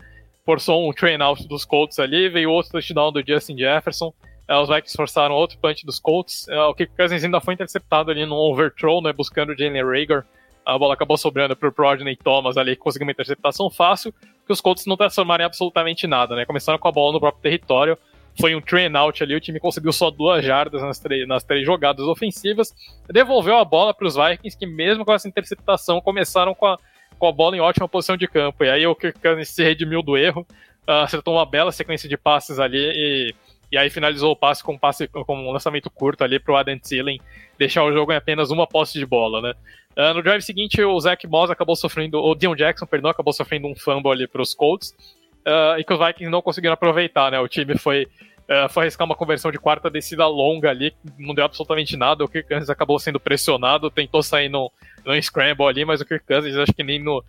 forçou um train out dos Colts ali, veio outro touchdown do Justin Jefferson, uh, os Vikings forçaram outro punch dos Colts, uh, o Kirk Cousins ainda foi interceptado ali num overthrow, né? Buscando o Jalen Reagor, a bola acabou sobrando pro Rodney Thomas ali, que conseguiu uma interceptação fácil, que os Colts não transformaram em absolutamente nada, né? Começaram com a bola no próprio território. Foi um train out ali, o time conseguiu só duas jardas nas três, nas três jogadas ofensivas, devolveu a bola para os Vikings, que mesmo com essa interceptação começaram com a, com a bola em ótima posição de campo, e aí o Kirk Cousins se redimiu do erro, uh, acertou uma bela sequência de passes ali, e, e aí finalizou o passe com um, passe, com um lançamento curto ali para o Adam Thielen, deixar o jogo em apenas uma posse de bola, né? Uh, no drive seguinte, o Zach Moss acabou sofrendo, o Deion Jackson, perdão, acabou sofrendo um fumble ali para os Colts, Uh, e que os Vikings não conseguiram aproveitar, né? O time foi, uh, foi arriscar uma conversão de quarta descida longa ali, não deu absolutamente nada, o Kirk Cousins acabou sendo pressionado, tentou sair no, no scramble ali, mas o Kirk Cousins acho que nem no,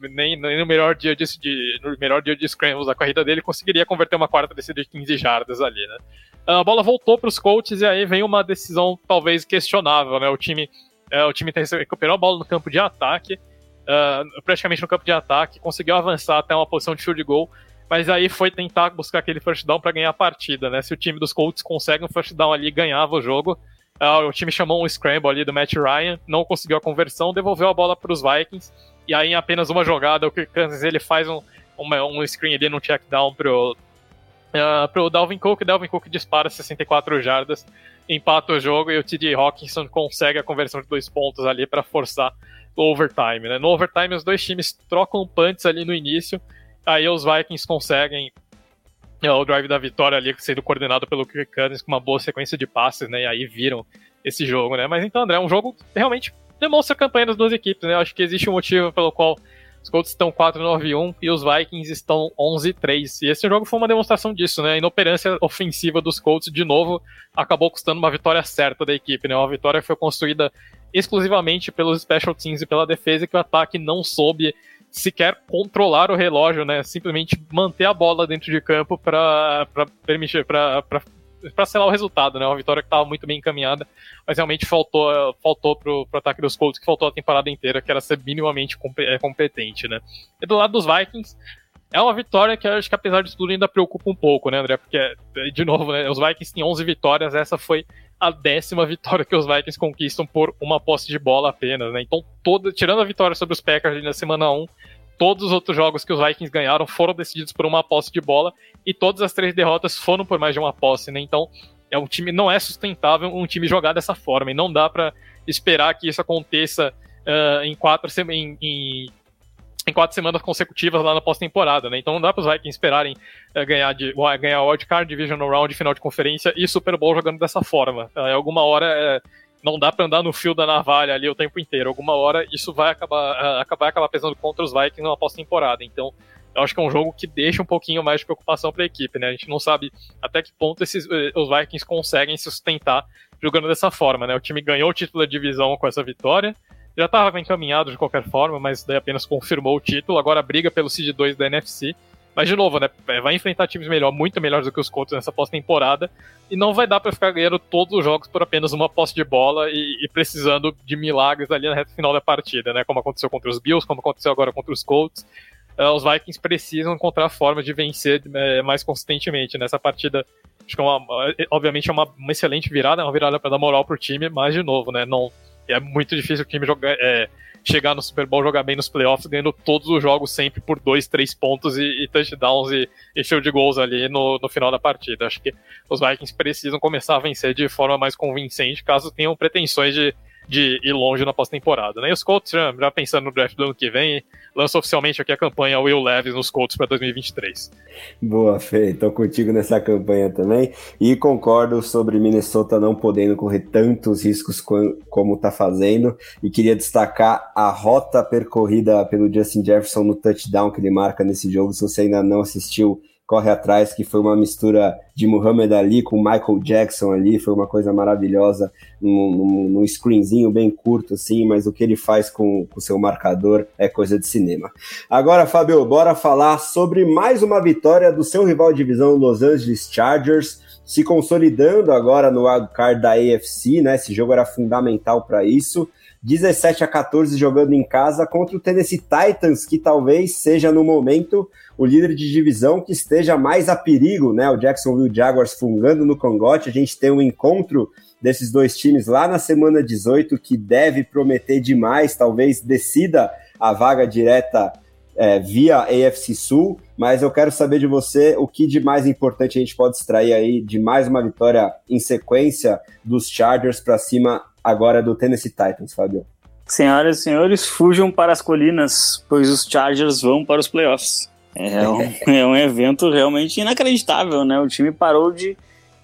nem, nem no melhor dia de, de, no melhor dia de scrambles da corrida dele conseguiria converter uma quarta descida de quinze jardas ali, né? A bola voltou para os Colts e aí vem uma decisão talvez questionável, né? O time, uh, o time recuperou a bola no campo de ataque, Uh, praticamente no campo de ataque, conseguiu avançar até uma posição de field goal, mas aí foi tentar buscar aquele first down para ganhar a partida, né? Se o time dos Colts consegue um first down ali, ganhava o jogo. Uh, o time chamou um scramble ali do Matt Ryan, não conseguiu a conversão, devolveu a bola para os Vikings, e aí em apenas uma jogada o Kirk Cousins ele faz um, uma, um screen ali, num check down pro, uh, pro Dalvin Cook, o Dalvin Cook dispara sessenta e quatro jardas, empata o jogo e o T J Hawkinson consegue a conversão de dois pontos ali para forçar no overtime, né? No overtime os dois times trocam punts ali no início, aí os Vikings conseguem é o drive da vitória ali, sendo coordenado pelo Kirk Cousins, com uma boa sequência de passes, né, e aí viram esse jogo, né, mas então, André, é um jogo que realmente demonstra a campanha das duas equipes, né, eu acho que existe um motivo pelo qual os Colts estão quatro nove um e os Vikings estão onze três, e esse jogo foi uma demonstração disso, né, a inoperância ofensiva dos Colts, de novo, acabou custando uma vitória certa da equipe, né, uma vitória que foi construída exclusivamente pelos special teams e pela defesa, que o ataque não soube sequer controlar o relógio, né? Simplesmente manter a bola dentro de campo para permitir, para selar o resultado, né? Uma vitória que estava muito bem encaminhada, mas realmente faltou, faltou para o ataque dos Colts, que faltou a temporada inteira, que era ser minimamente competente, né? E do lado dos Vikings, é uma vitória que eu acho que, apesar de tudo, ainda preocupa um pouco, né, André? Porque, de novo, né, os Vikings têm onze vitórias, essa foi a décima vitória que os Vikings conquistam por uma posse de bola apenas, né? Então, toda, tirando a vitória sobre os Packers na semana um, todos os outros jogos que os Vikings ganharam foram decididos por uma posse de bola, e todas as três derrotas foram por mais de uma posse, né? Então, é um time, não é sustentável um time jogar dessa forma, e não dá para esperar que isso aconteça uh, em quatro semanas, em quatro semanas consecutivas lá na pós-temporada, né? Então não dá para os Vikings esperarem uh, ganhar, de, ganhar Wild Card, Divisional Round, final de conferência e Super Bowl jogando dessa forma. Uh, alguma hora uh, não dá para andar no fio da navalha ali o tempo inteiro. Alguma hora isso vai acabar, uh, acabar, acabar pesando contra os Vikings na pós-temporada. Então eu acho que é um jogo que deixa um pouquinho mais de preocupação para a equipe, né? A gente não sabe até que ponto esses, uh, os Vikings conseguem se sustentar jogando dessa forma, né? O time ganhou o título da divisão com essa vitória, já estava encaminhado de qualquer forma, mas daí apenas confirmou o título, agora briga pelo seed dois da N F C, mas de novo, né, vai enfrentar times melhor, muito melhores do que os Colts nessa pós-temporada, e não vai dar para ficar ganhando todos os jogos por apenas uma posse de bola e, e precisando de milagres ali na reta final da partida, né, como aconteceu contra os Bills, como aconteceu agora contra os Colts. Uh, os Vikings precisam encontrar formas de vencer é, mais consistentemente nessa partida. Acho que é uma, obviamente é uma, uma excelente virada, é uma virada para dar moral pro time, mas de novo, né, não é muito difícil o time jogar, é, chegar no Super Bowl, jogar bem nos playoffs, ganhando todos os jogos sempre por dois, três pontos e, e touchdowns e, e field goals ali no, no final da partida. Acho que os Vikings precisam começar a vencer de forma mais convincente, caso tenham pretensões de, de ir longe na pós-temporada, né? E os Colts, já, já pensando no draft do ano que vem, lançam oficialmente aqui a campanha Will Levis nos Colts para dois mil e vinte e três. Boa, Fê, tô contigo nessa campanha também, e concordo sobre Minnesota não podendo correr tantos riscos como tá fazendo, e queria destacar a rota percorrida pelo Justin Jefferson no touchdown que ele marca nesse jogo. Se você ainda não assistiu, corre atrás, que foi uma mistura de Muhammad Ali com Michael Jackson ali, foi uma coisa maravilhosa, num, num screenzinho bem curto assim, mas o que ele faz com o seu marcador é coisa de cinema. Agora, Fábio, bora falar sobre mais uma vitória do seu rival de divisão, Los Angeles Chargers, se consolidando agora no wild card da A F C, né? Esse jogo era fundamental para isso. dezessete a catorze jogando em casa contra o Tennessee Titans, que talvez seja no momento o líder de divisão que esteja mais a perigo, né? O Jacksonville Jaguars fungando no cangote. A gente tem um encontro desses dois times lá na semana dezoito que deve prometer demais, talvez decida a vaga direta é, via A F C Sul, mas eu quero saber de você o que de mais importante a gente pode extrair aí de mais uma vitória em sequência dos Chargers para cima agora do Tennessee Titans, Fabio. Senhoras e senhores, fujam para as colinas, pois os Chargers vão para os playoffs. É um, é um evento realmente inacreditável, né? O time parou de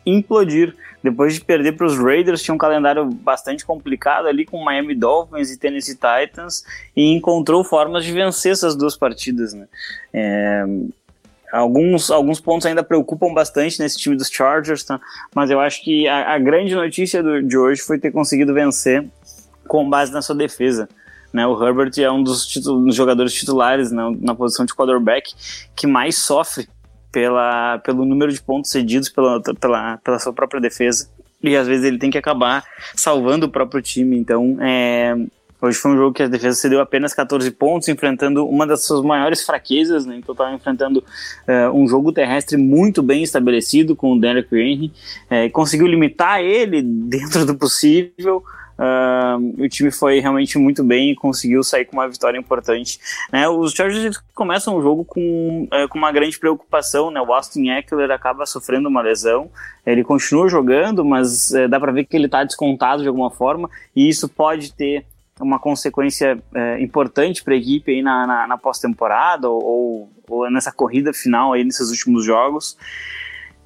implodir. Depois de perder para os Raiders, tinha um calendário bastante complicado ali com Miami Dolphins e Tennessee Titans, e encontrou formas de vencer essas duas partidas, né? É... Alguns, alguns pontos ainda preocupam bastante nesse time dos Chargers, tá? Mas eu acho que a, a grande notícia do, de hoje foi ter conseguido vencer com base na sua defesa, né? O Herbert é um dos, titu, dos jogadores titulares, né, na posição de quarterback que mais sofre pela, pelo número de pontos cedidos pela, pela, pela sua própria defesa, e às vezes ele tem que acabar salvando o próprio time. Então é... Hoje foi um jogo que a defesa cedeu apenas catorze pontos, enfrentando uma das suas maiores fraquezas, né? Então estava enfrentando uh, um jogo terrestre muito bem estabelecido com o Derrick Henry, uh, conseguiu limitar ele dentro do possível. Uh, o time foi realmente muito bem e conseguiu sair com uma vitória importante, né? Os Chargers começam o jogo com, uh, com uma grande preocupação, né? O Austin Eckler acaba sofrendo uma lesão, ele continua jogando, mas uh, dá para ver que ele está descontado de alguma forma, e isso pode ter uma consequência é, importante para a equipe aí na, na, na pós-temporada ou, ou nessa corrida final aí nesses últimos jogos.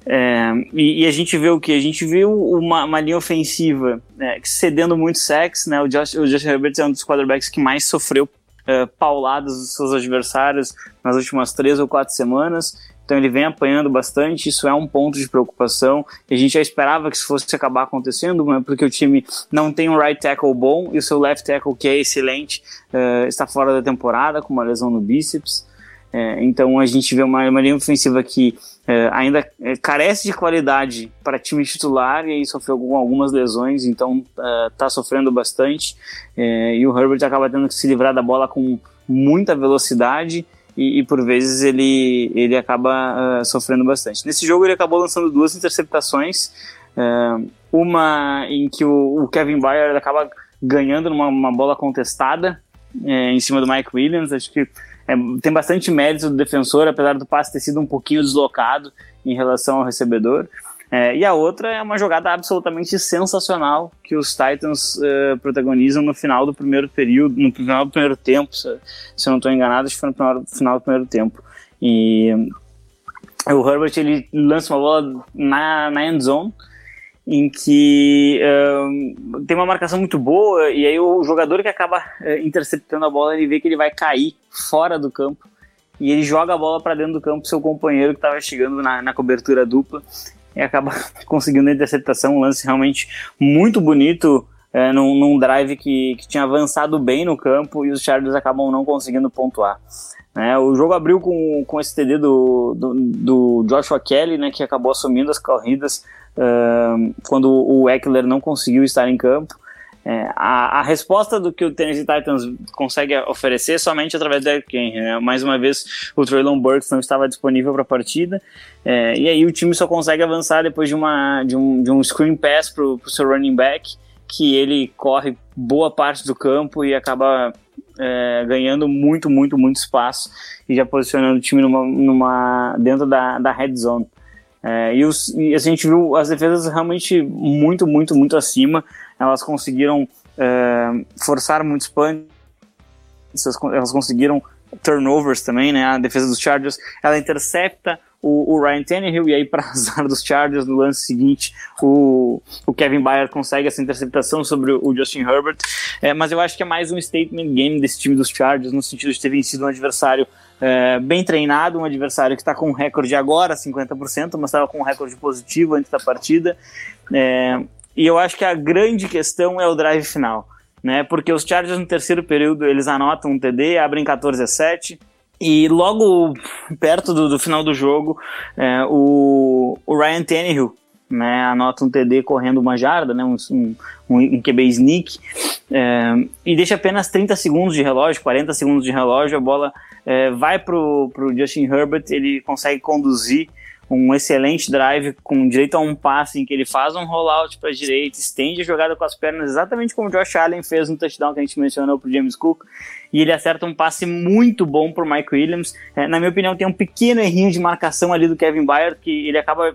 É, e, e a gente vê o que? A gente viu uma, uma linha ofensiva é, cedendo muito sacks, né? O Josh, o Josh Roberts é um dos quarterbacks que mais sofreu é, pauladas dos seus adversários nas últimas três ou quatro semanas, então ele vem apanhando bastante, isso é um ponto de preocupação, e a gente já esperava que isso fosse acabar acontecendo, né? Porque o time não tem um right tackle bom e o seu left tackle, que é excelente, é, está fora da temporada com uma lesão no bíceps. É, então a gente vê uma, uma linha ofensiva que é, ainda é, carece de qualidade para time titular e aí sofreu com algumas lesões, então está uh, sofrendo bastante, é, e o Herbert acaba tendo que se livrar da bola com muita velocidade e, e por vezes ele, ele acaba uh, sofrendo bastante. Nesse jogo ele acabou lançando duas interceptações, uh, uma em que o, o Kevin Byard acaba ganhando numa uma bola contestada é, em cima do Mike Williams. Acho que É, tem bastante mérito do defensor, apesar do passe ter sido um pouquinho deslocado em relação ao recebedor. É, e a outra é uma jogada absolutamente sensacional que os Titans uh, protagonizam no final do primeiro período, no final do primeiro tempo, se, se eu não estou enganado, acho que foi no final do primeiro tempo. E um, o Herbert ele lança uma bola na, na end zone, em que um, tem uma marcação muito boa, e aí o jogador que acaba uh, interceptando a bola, ele vê que ele vai cair fora do campo, e ele joga a bola para dentro do campo, seu companheiro que estava chegando na, na cobertura dupla, e acaba conseguindo a interceptação, um lance realmente muito bonito, uh, num, num drive que, que tinha avançado bem no campo, e os Chargers acabam não conseguindo pontuar. É, o jogo abriu com, com esse T D do, do, do Joshua Kelly, né, que acabou assumindo as corridas Uh, quando o Eckler não conseguiu estar em campo. É, a, a resposta do que o Tennessee Titans consegue oferecer é somente através do Derrick Henry, né? Mais uma vez o Treylon Burks não estava disponível para a partida, é, e aí o time só consegue avançar depois de, uma, de, um, de um screen pass para o seu running back, que ele corre boa parte do campo e acaba é, ganhando muito, muito, muito espaço e já posicionando o time numa, numa, dentro da, da red zone. É, e, os, e a gente viu as defesas realmente muito, muito, muito acima. Elas conseguiram é, forçar muitos punts, elas conseguiram turnovers também, né? A defesa dos Chargers, ela intercepta o, o Ryan Tannehill, e aí, para azar dos Chargers, no lance seguinte, o, o Kevin Byard consegue essa interceptação sobre o Justin Herbert. É, mas eu acho que é mais um statement game desse time dos Chargers, no sentido de ter vencido um adversário É, bem treinado, um adversário que está com um recorde agora, cinquenta por cento, mas estava com um recorde positivo antes da partida, é, e eu acho que a grande questão é o drive final, né? Porque os Chargers no terceiro período eles anotam um T D, abrem quatorze a sete, e logo perto do, do final do jogo é, o, o Ryan Tannehill, né, anota um T D correndo uma jarda, né, um, um, um Q B sneak, é, e deixa apenas trinta segundos de relógio, quarenta segundos de relógio, a bola É, vai pro, pro Justin Herbert, ele consegue conduzir um excelente drive com direito a um passe em que ele faz um rollout para a direita, estende a jogada com as pernas, exatamente como o Josh Allen fez no touchdown que a gente mencionou pro James Cook, e ele acerta um passe muito bom pro Mike Williams. É, na minha opinião, tem um pequeno errinho de marcação ali do Kevin Byard, que ele acaba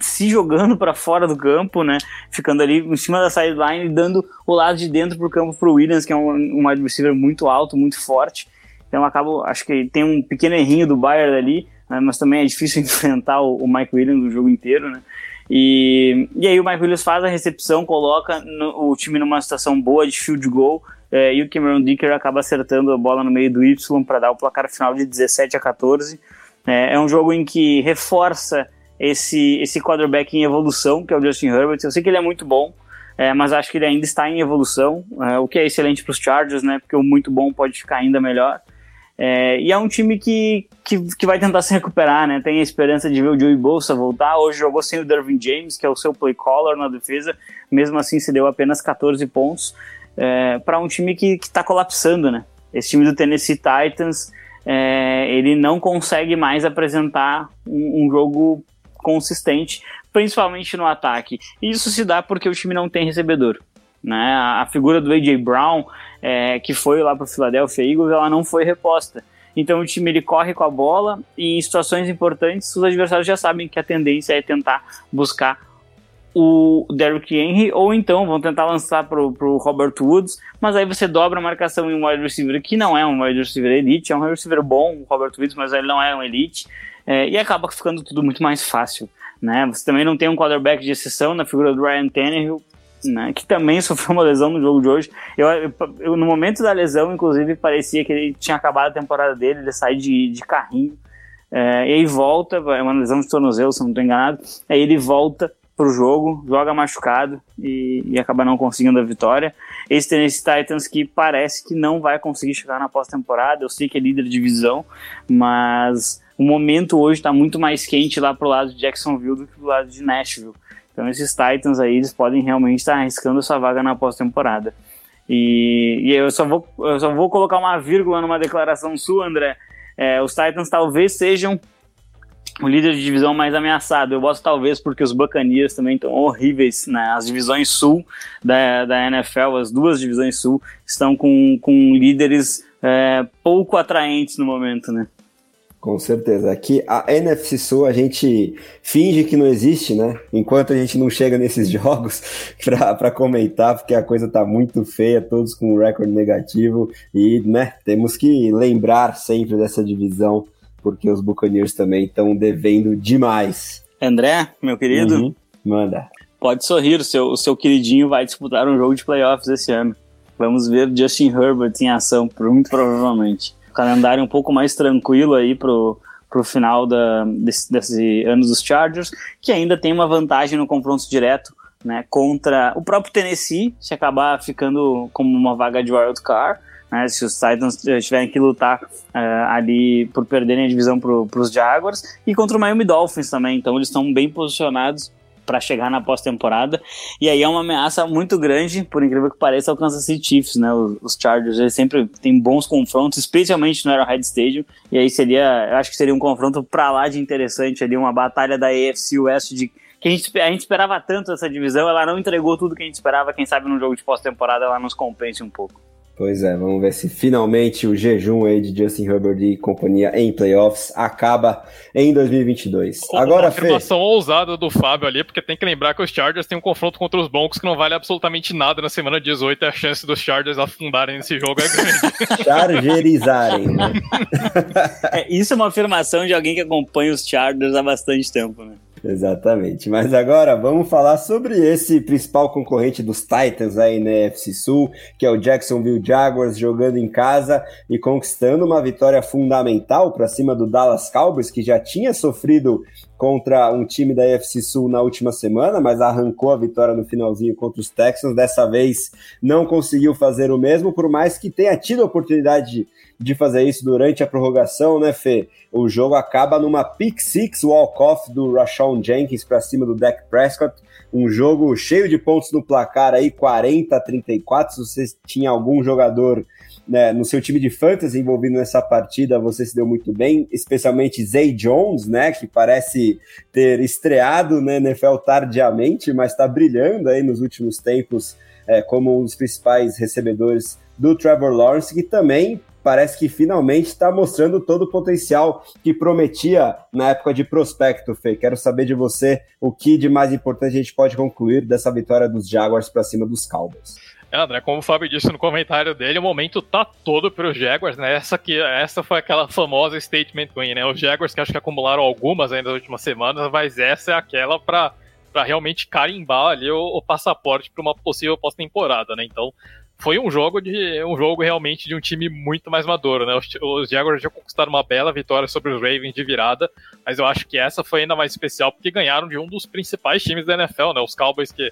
se jogando para fora do campo, né, ficando ali em cima da sideline e dando o lado de dentro pro campo pro Williams, que é um, um wide receiver muito alto, muito forte. Então, acabo, acho que tem um pequeno errinho do Bayern ali, né, mas também é difícil enfrentar o, o Mike Williams o jogo inteiro, né? E, e aí o Mike Williams faz a recepção, coloca no, o time numa situação boa de field goal, é, e o Cameron Dicker acaba acertando a bola no meio do Y para dar o placar final de dezessete a catorze. É, é um jogo em que reforça esse, esse quarterback em evolução, que é o Justin Herbert. Eu sei que ele é muito bom, É, mas acho que ele ainda está em evolução, é, o que é excelente para os Chargers, né? Porque o muito bom pode ficar ainda melhor. É, e é um time que, que, que vai tentar se recuperar, né? Tem a esperança de ver o Joey Bosa voltar. Hoje jogou sem o Dervin James, que é o seu play caller na defesa. Mesmo assim, se deu apenas catorze pontos. É, para um time que está colapsando, né? Esse time do Tennessee Titans, é, ele não consegue mais apresentar um, um jogo consistente, principalmente no ataque. Isso se dá porque o time não tem recebedor, né? A figura do A J Brown, é, que foi lá para o Philadelphia Eagles, ela não foi reposta. Então o time ele corre com a bola e em situações importantes os adversários já sabem que a tendência é tentar buscar o Derrick Henry, ou então vão tentar lançar pro, pro Robert Woods, mas aí você dobra a marcação em um wide receiver que não é um wide receiver elite, é um wide receiver bom, o Robert Woods, mas ele não é um elite, é, e acaba ficando tudo muito mais fácil, né? Você também não tem um quarterback de exceção na figura do Ryan Tannehill, né, que também sofreu uma lesão no jogo de hoje. Eu, eu, eu, no momento da lesão, inclusive, parecia que ele tinha acabado a temporada dele, ele sai de, de carrinho, é, e aí volta, é uma lesão de tornozelo, se não estou enganado, aí ele volta pro jogo, joga machucado e, e acaba não conseguindo a vitória. Esse Tennessee Titans que parece que não vai conseguir chegar na pós-temporada, eu sei que é líder de divisão, mas o momento hoje está muito mais quente lá pro lado de Jacksonville do que pro lado de Nashville. Então esses Titans aí, eles podem realmente estar arriscando essa vaga na pós-temporada. E, e eu, só vou, eu só vou colocar uma vírgula numa declaração sua, André. É, os Titans talvez sejam o líder de divisão mais ameaçado. Eu boto talvez porque os Buccaneers também estão horríveis, né? As divisões sul da, da N F L, as duas divisões sul, estão com, com líderes é, pouco atraentes no momento, né? Com certeza. Aqui a N F C Sul a gente finge que não existe, né? Enquanto a gente não chega nesses jogos para comentar, porque a coisa tá muito feia, todos com um recorde negativo e, né, temos que lembrar sempre dessa divisão, porque os Buccaneers também estão devendo demais. André, meu querido, uhum, manda. Pode sorrir, o seu, o seu queridinho vai disputar um jogo de playoffs esse ano. Vamos ver Justin Herbert em ação, muito provavelmente. Calendário um pouco mais tranquilo aí pro, pro final da, desse, desse ano dos Chargers, que ainda tem uma vantagem no confronto direto, né, contra o próprio Tennessee, se acabar ficando como uma vaga de wild card, né, se os Titans tiverem que lutar uh, ali por perderem a divisão pro, pros Jaguars, e contra o Miami Dolphins também, então eles estão bem posicionados para chegar na pós-temporada, e aí é uma ameaça muito grande, por incrível que pareça, ao Kansas City Chiefs, né, os Chargers, eles sempre têm bons confrontos, especialmente no Arrowhead Stadium, e aí seria, eu acho que seria um confronto para lá de interessante, ali uma batalha da A F C West, de, que a gente, a gente esperava tanto essa divisão, ela não entregou tudo que a gente esperava, quem sabe num jogo de pós-temporada ela nos compense um pouco. Pois é, vamos ver se finalmente o jejum aí de Justin Herbert e companhia em playoffs acaba em dois mil e vinte e dois. Agora, uma afirmação Fê... ousada do Fábio ali, porque tem que lembrar que os Chargers têm um confronto contra os Broncos que não vale absolutamente nada na semana dezoito, e a chance dos Chargers afundarem nesse jogo é grande. Chargerizarem, né? É, isso é uma afirmação de alguém que acompanha os Chargers há bastante tempo, né? Exatamente, mas agora vamos falar sobre esse principal concorrente dos Titans aí na A F C Sul, que é o Jacksonville Jaguars, jogando em casa e conquistando uma vitória fundamental para cima do Dallas Cowboys, que já tinha sofrido contra um time da A F C Sul na última semana, mas arrancou a vitória no finalzinho contra os Texans, dessa vez não conseguiu fazer o mesmo, por mais que tenha tido a oportunidade de de fazer isso durante a prorrogação, né, Fê? O jogo acaba numa pick-six walk-off do Rashawn Jenkins para cima do Dak Prescott, um jogo cheio de pontos no placar aí, quarenta a trinta e quatro, se você tinha algum jogador, né, no seu time de fantasy envolvido nessa partida, você se deu muito bem, especialmente Zay Jones, né, que parece ter estreado na N F L tardiamente, mas está brilhando aí nos últimos tempos, é, como um dos principais recebedores do Trevor Lawrence, que também parece que finalmente está mostrando todo o potencial que prometia na época de prospecto, Fê. Quero saber de você o que de mais importante a gente pode concluir dessa vitória dos Jaguars para cima dos Cowboys. É, André, como o Fábio disse no comentário dele, o momento tá todo para os Jaguars, né? Essa, que, essa foi aquela famosa statement win, né? Os Jaguars, que acho que acumularam algumas ainda nas últimas semanas, mas essa é aquela para realmente carimbar ali o, o passaporte para uma possível pós-temporada, né? Então, Foi um jogo de um jogo realmente de um time muito mais maduro, né? Os, os Jaguars já conquistaram uma bela vitória sobre os Ravens de virada, mas eu acho que essa foi ainda mais especial porque ganharam de um dos principais times da N F L, né? Os Cowboys, que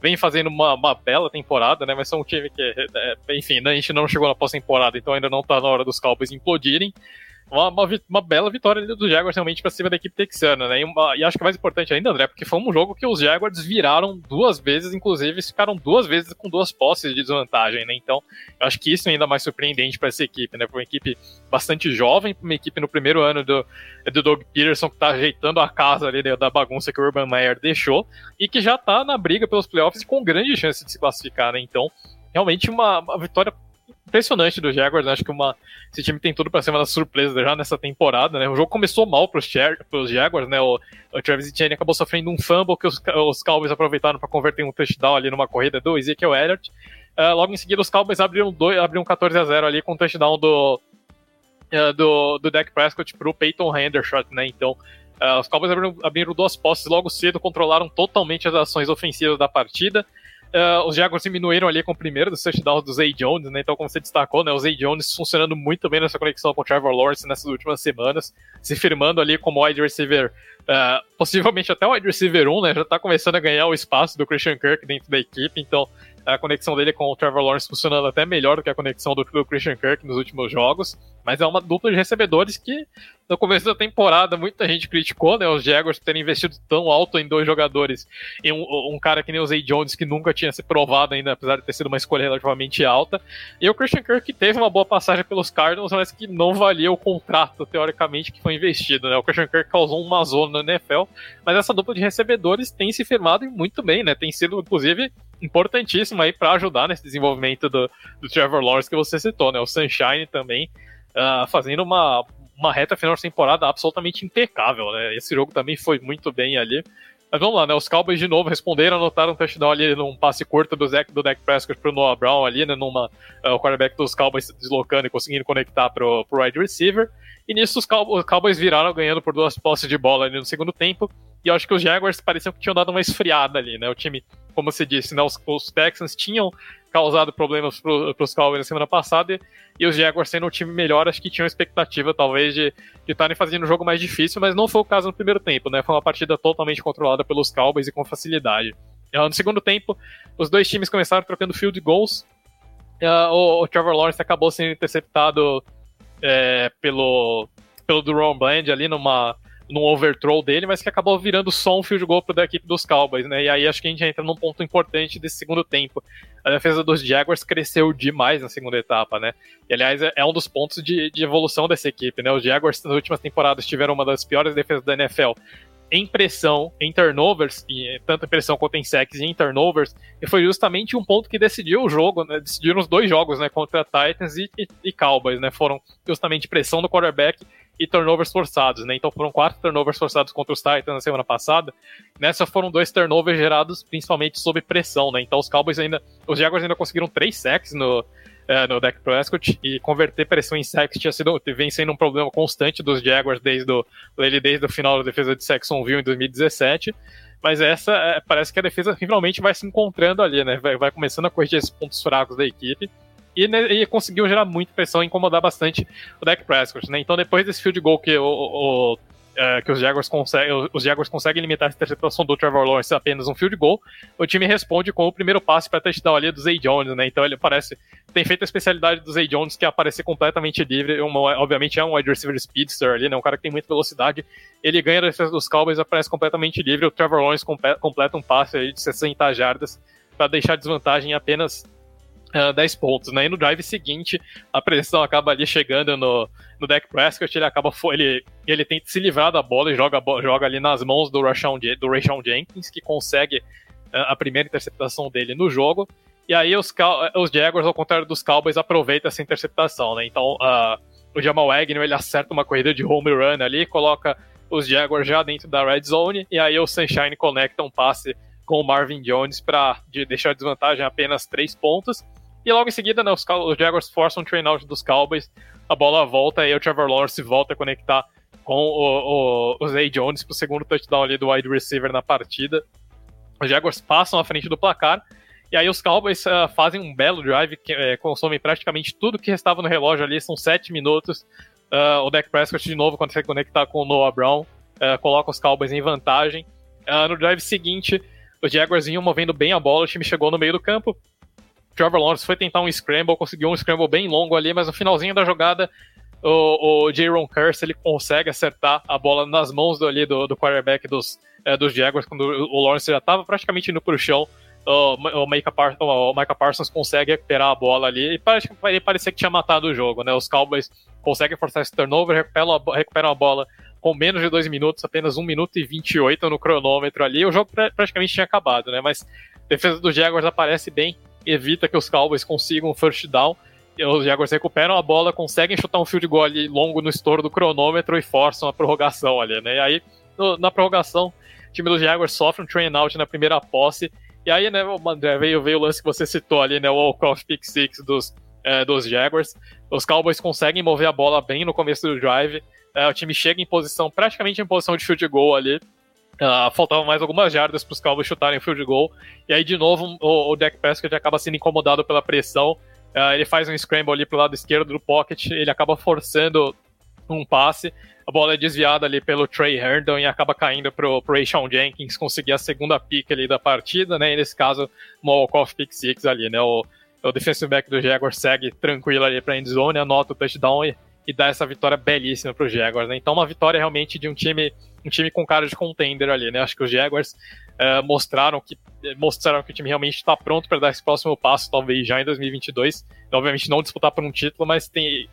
vem fazendo uma, uma bela temporada, né? Mas são um time que, é, enfim, a gente não chegou na pós-temporada, então ainda não tá na hora dos Cowboys implodirem. Uma, uma, uma bela vitória dos Jaguars realmente para cima da equipe texana, né? E, uma, e acho que mais importante ainda, André, porque foi um jogo que os Jaguars viraram duas vezes, inclusive ficaram duas vezes com duas posses de desvantagem, né? Então, eu acho que isso é ainda mais surpreendente para essa equipe, né? Para uma equipe bastante jovem, para uma equipe no primeiro ano do, do Doug Peterson, que está ajeitando a casa ali da bagunça que o Urban Meyer deixou e que já está na briga pelos playoffs e com grande chance de se classificar, né? Então, realmente uma, uma vitória impressionante do Jaguars, né? Acho que uma, esse time tem tudo para ser uma das surpresas já nessa temporada, né? O jogo começou mal para os Jaguars, né? O, o Travis Etienne acabou sofrendo um fumble que os, os Cowboys aproveitaram para converter um touchdown ali numa corrida do Ezekiel Elliott. Uh, logo em seguida, os Cowboys abriram, dois, abriram catorze a zero ali com o um touchdown do, uh, do, do Dak Prescott pro Peyton Hendershot, né? Então, uh, os Cowboys abriram, abriram duas posses logo cedo, controlaram totalmente as ações ofensivas da partida. Uh, os Jaguars diminuíram ali com o primeiro dos touchdowns do Zay Jones, né? Então, como você destacou, né? O Zay Jones funcionando muito bem nessa conexão com o Trevor Lawrence nessas últimas semanas, se firmando ali como wide receiver, uh, possivelmente até o wide receiver um, né? Já está começando a ganhar o espaço do Christian Kirk dentro da equipe, então a conexão dele com o Trevor Lawrence funcionando até melhor do que a conexão do, do Christian Kirk nos últimos jogos, mas é uma dupla de recebedores que no começo da temporada muita gente criticou, né, os Jaguars terem investido tão alto em dois jogadores e um, um cara que nem o Zay Jones, que nunca tinha se provado ainda, apesar de ter sido uma escolha relativamente alta, e o Christian Kirk que teve uma boa passagem pelos Cardinals, mas que não valia o contrato, teoricamente, que foi investido, né, o Christian Kirk causou uma zona na N F L, mas essa dupla de recebedores tem se firmado muito bem, né, tem sido, inclusive, importantíssimo aí para ajudar nesse desenvolvimento do, do Trevor Lawrence que você citou, né? O Sunshine também uh, fazendo uma, uma reta final de temporada absolutamente impecável, né? Esse jogo também foi muito bem ali. Mas vamos lá, né? Os Cowboys de novo responderam, anotaram um touchdown ali num passe curto do, Zach, do Dak Prescott pro Noah Brown ali, né? Numa, uh, o quarterback dos Cowboys se deslocando e conseguindo conectar pro, pro wide receiver. E nisso os Cowboys, os Cowboys viraram ganhando por duas posses de bola ali no segundo tempo. E eu acho que os Jaguars pareciam que tinham dado uma esfriada ali, né? O time, como você disse, né? os, os Texans tinham causado problemas para os Cowboys na semana passada e, e os Jaguars sendo um time melhor, acho que tinham expectativa talvez de estarem fazendo um jogo mais difícil, mas não foi o caso no primeiro tempo, né? Foi uma partida totalmente controlada pelos Cowboys e com facilidade. No segundo tempo, os dois times começaram trocando field goals. O, o Trevor Lawrence acabou sendo interceptado é, pelo, pelo Duron Bland ali numa... num overthrow dele, mas que acabou virando só um field goal da equipe dos Cowboys, né? E aí acho que a gente entra num ponto importante desse segundo tempo. A defesa dos Jaguars cresceu demais na segunda etapa, né? E, aliás, é um dos pontos de, de evolução dessa equipe, né? Os Jaguars nas últimas temporadas tiveram uma das piores defesas da N F L em pressão, em turnovers, e tanto em pressão quanto em sacks e em turnovers, e foi justamente um ponto que decidiu o jogo, né? Decidiram os dois jogos, né? Contra Titans e, e, e Cowboys, né? Foram justamente pressão do quarterback e turnovers forçados, né? Então foram quatro turnovers forçados contra os Titans na semana passada. Nessa foram dois turnovers gerados principalmente sob pressão, né? Então os Cowboys ainda, os Jaguars ainda conseguiram três sacks no, é, no Dak Prescott, e converter pressão em sacks tinha sido, vem sendo um problema constante dos Jaguars desde o, desde o final da defesa de Jacksonville em dois mil e dezessete. Mas essa é, parece que a defesa finalmente vai se encontrando ali, né? Vai, vai começando a corrigir esses pontos fracos da equipe. E, né, e conseguiu gerar muita pressão e incomodar bastante o Dak Prescott, né? Então, depois desse field goal que, o, o, o, uh, que os Jaguars conseguem, os Jaguars conseguem limitar a interceptação do Trevor Lawrence a apenas um field goal, o time responde com o primeiro passe para touchdown ali do Zay Jones, né? Então, ele parece tem feito a especialidade do Zay Jones, que é aparecer completamente livre, uma, obviamente é um wide receiver speedster ali, né? Um cara que tem muita velocidade, ele ganha a defesa dos Cowboys, aparece completamente livre, o Trevor Lawrence completa um passe aí de sessenta jardas para deixar a desvantagem em apenas Uh, dez pontos, né? E no drive seguinte a pressão acaba ali chegando no, no Dak Prescott, ele acaba ele, ele tenta se livrar da bola e joga, joga ali nas mãos do Rashawn, do Rashawn Jenkins, que consegue uh, a primeira interceptação dele no jogo, e aí os, os Jaguars, ao contrário dos Cowboys, aproveitam essa interceptação, né? Então uh, o Jamal Agnew, ele acerta uma corrida de home run ali, coloca os Jaguars já dentro da red zone, e aí o Sunshine conecta um passe com o Marvin Jones para de deixar a desvantagem apenas três pontos. E logo em seguida, né, os, os Jaguars forçam um train-out dos Cowboys, a bola volta, e aí o Trevor Lawrence volta a conectar com o, o, o Zay Jones pro segundo touchdown ali do wide receiver na partida. Os Jaguars passam à frente do placar, e aí os Cowboys uh, fazem um belo drive, que é, consomem praticamente tudo que restava no relógio ali, são sete minutos. Uh, o Dak Prescott de novo consegue conectar com o Noah Brown, uh, coloca os Cowboys em vantagem. Uh, no drive seguinte, os Jaguars vinham movendo bem a bola, o time chegou no meio do campo, Trevor Lawrence foi tentar um scramble, conseguiu um scramble bem longo ali, mas no finalzinho da jogada o, o Jaron Kearse, ele consegue acertar a bola nas mãos do, ali, do, do quarterback dos, é, dos Jaguars, quando o Lawrence já estava praticamente indo para o chão, o, o, Micah Parsons, o Micah Parsons consegue recuperar a bola ali, e parece, ele parecia que tinha matado o jogo, né? Os Cowboys conseguem forçar esse turnover, recuperam a, recuperam a bola com menos de dois minutos, apenas um minuto e vinte e oito no cronômetro ali, o jogo pra, praticamente tinha acabado, né? Mas a defesa dos Jaguars aparece bem, evita que os Cowboys consigam um first down, os Jaguars recuperam a bola, conseguem chutar um field goal ali longo no estouro do cronômetro e forçam a prorrogação ali, né? E aí, no, na prorrogação, o time dos Jaguars sofre um train out na primeira posse. E aí, né, André, veio, veio o lance que você citou ali, né? O walk-off pick six dos, é, dos Jaguars. Os Cowboys conseguem mover a bola bem no começo do drive. É, o time chega em posição, praticamente em posição de field goal ali. Uh, faltavam mais algumas jardas para os Cowboys chutarem o field goal, e aí de novo o, o Dak Prescott acaba sendo incomodado pela pressão, uh, ele faz um scramble ali pro lado esquerdo do pocket, ele acaba forçando um passe, a bola é desviada ali pelo Trey Herndon e acaba caindo pro, pro Rayshon Jenkins conseguir a segunda pick ali da partida, né, e nesse caso uma walk-off pick six ali, né, o, o defensive back do Jaguars segue tranquilo ali pra endzone, anota o touchdown e, e dá essa vitória belíssima pro Jaguars, né, então uma vitória realmente de um time um time com cara de contender ali, né? Acho que os Jaguars uh, mostraram, que, mostraram que o time realmente está pronto para dar esse próximo passo, talvez já em dois mil e vinte e dois. Então, obviamente não disputar por um título, mas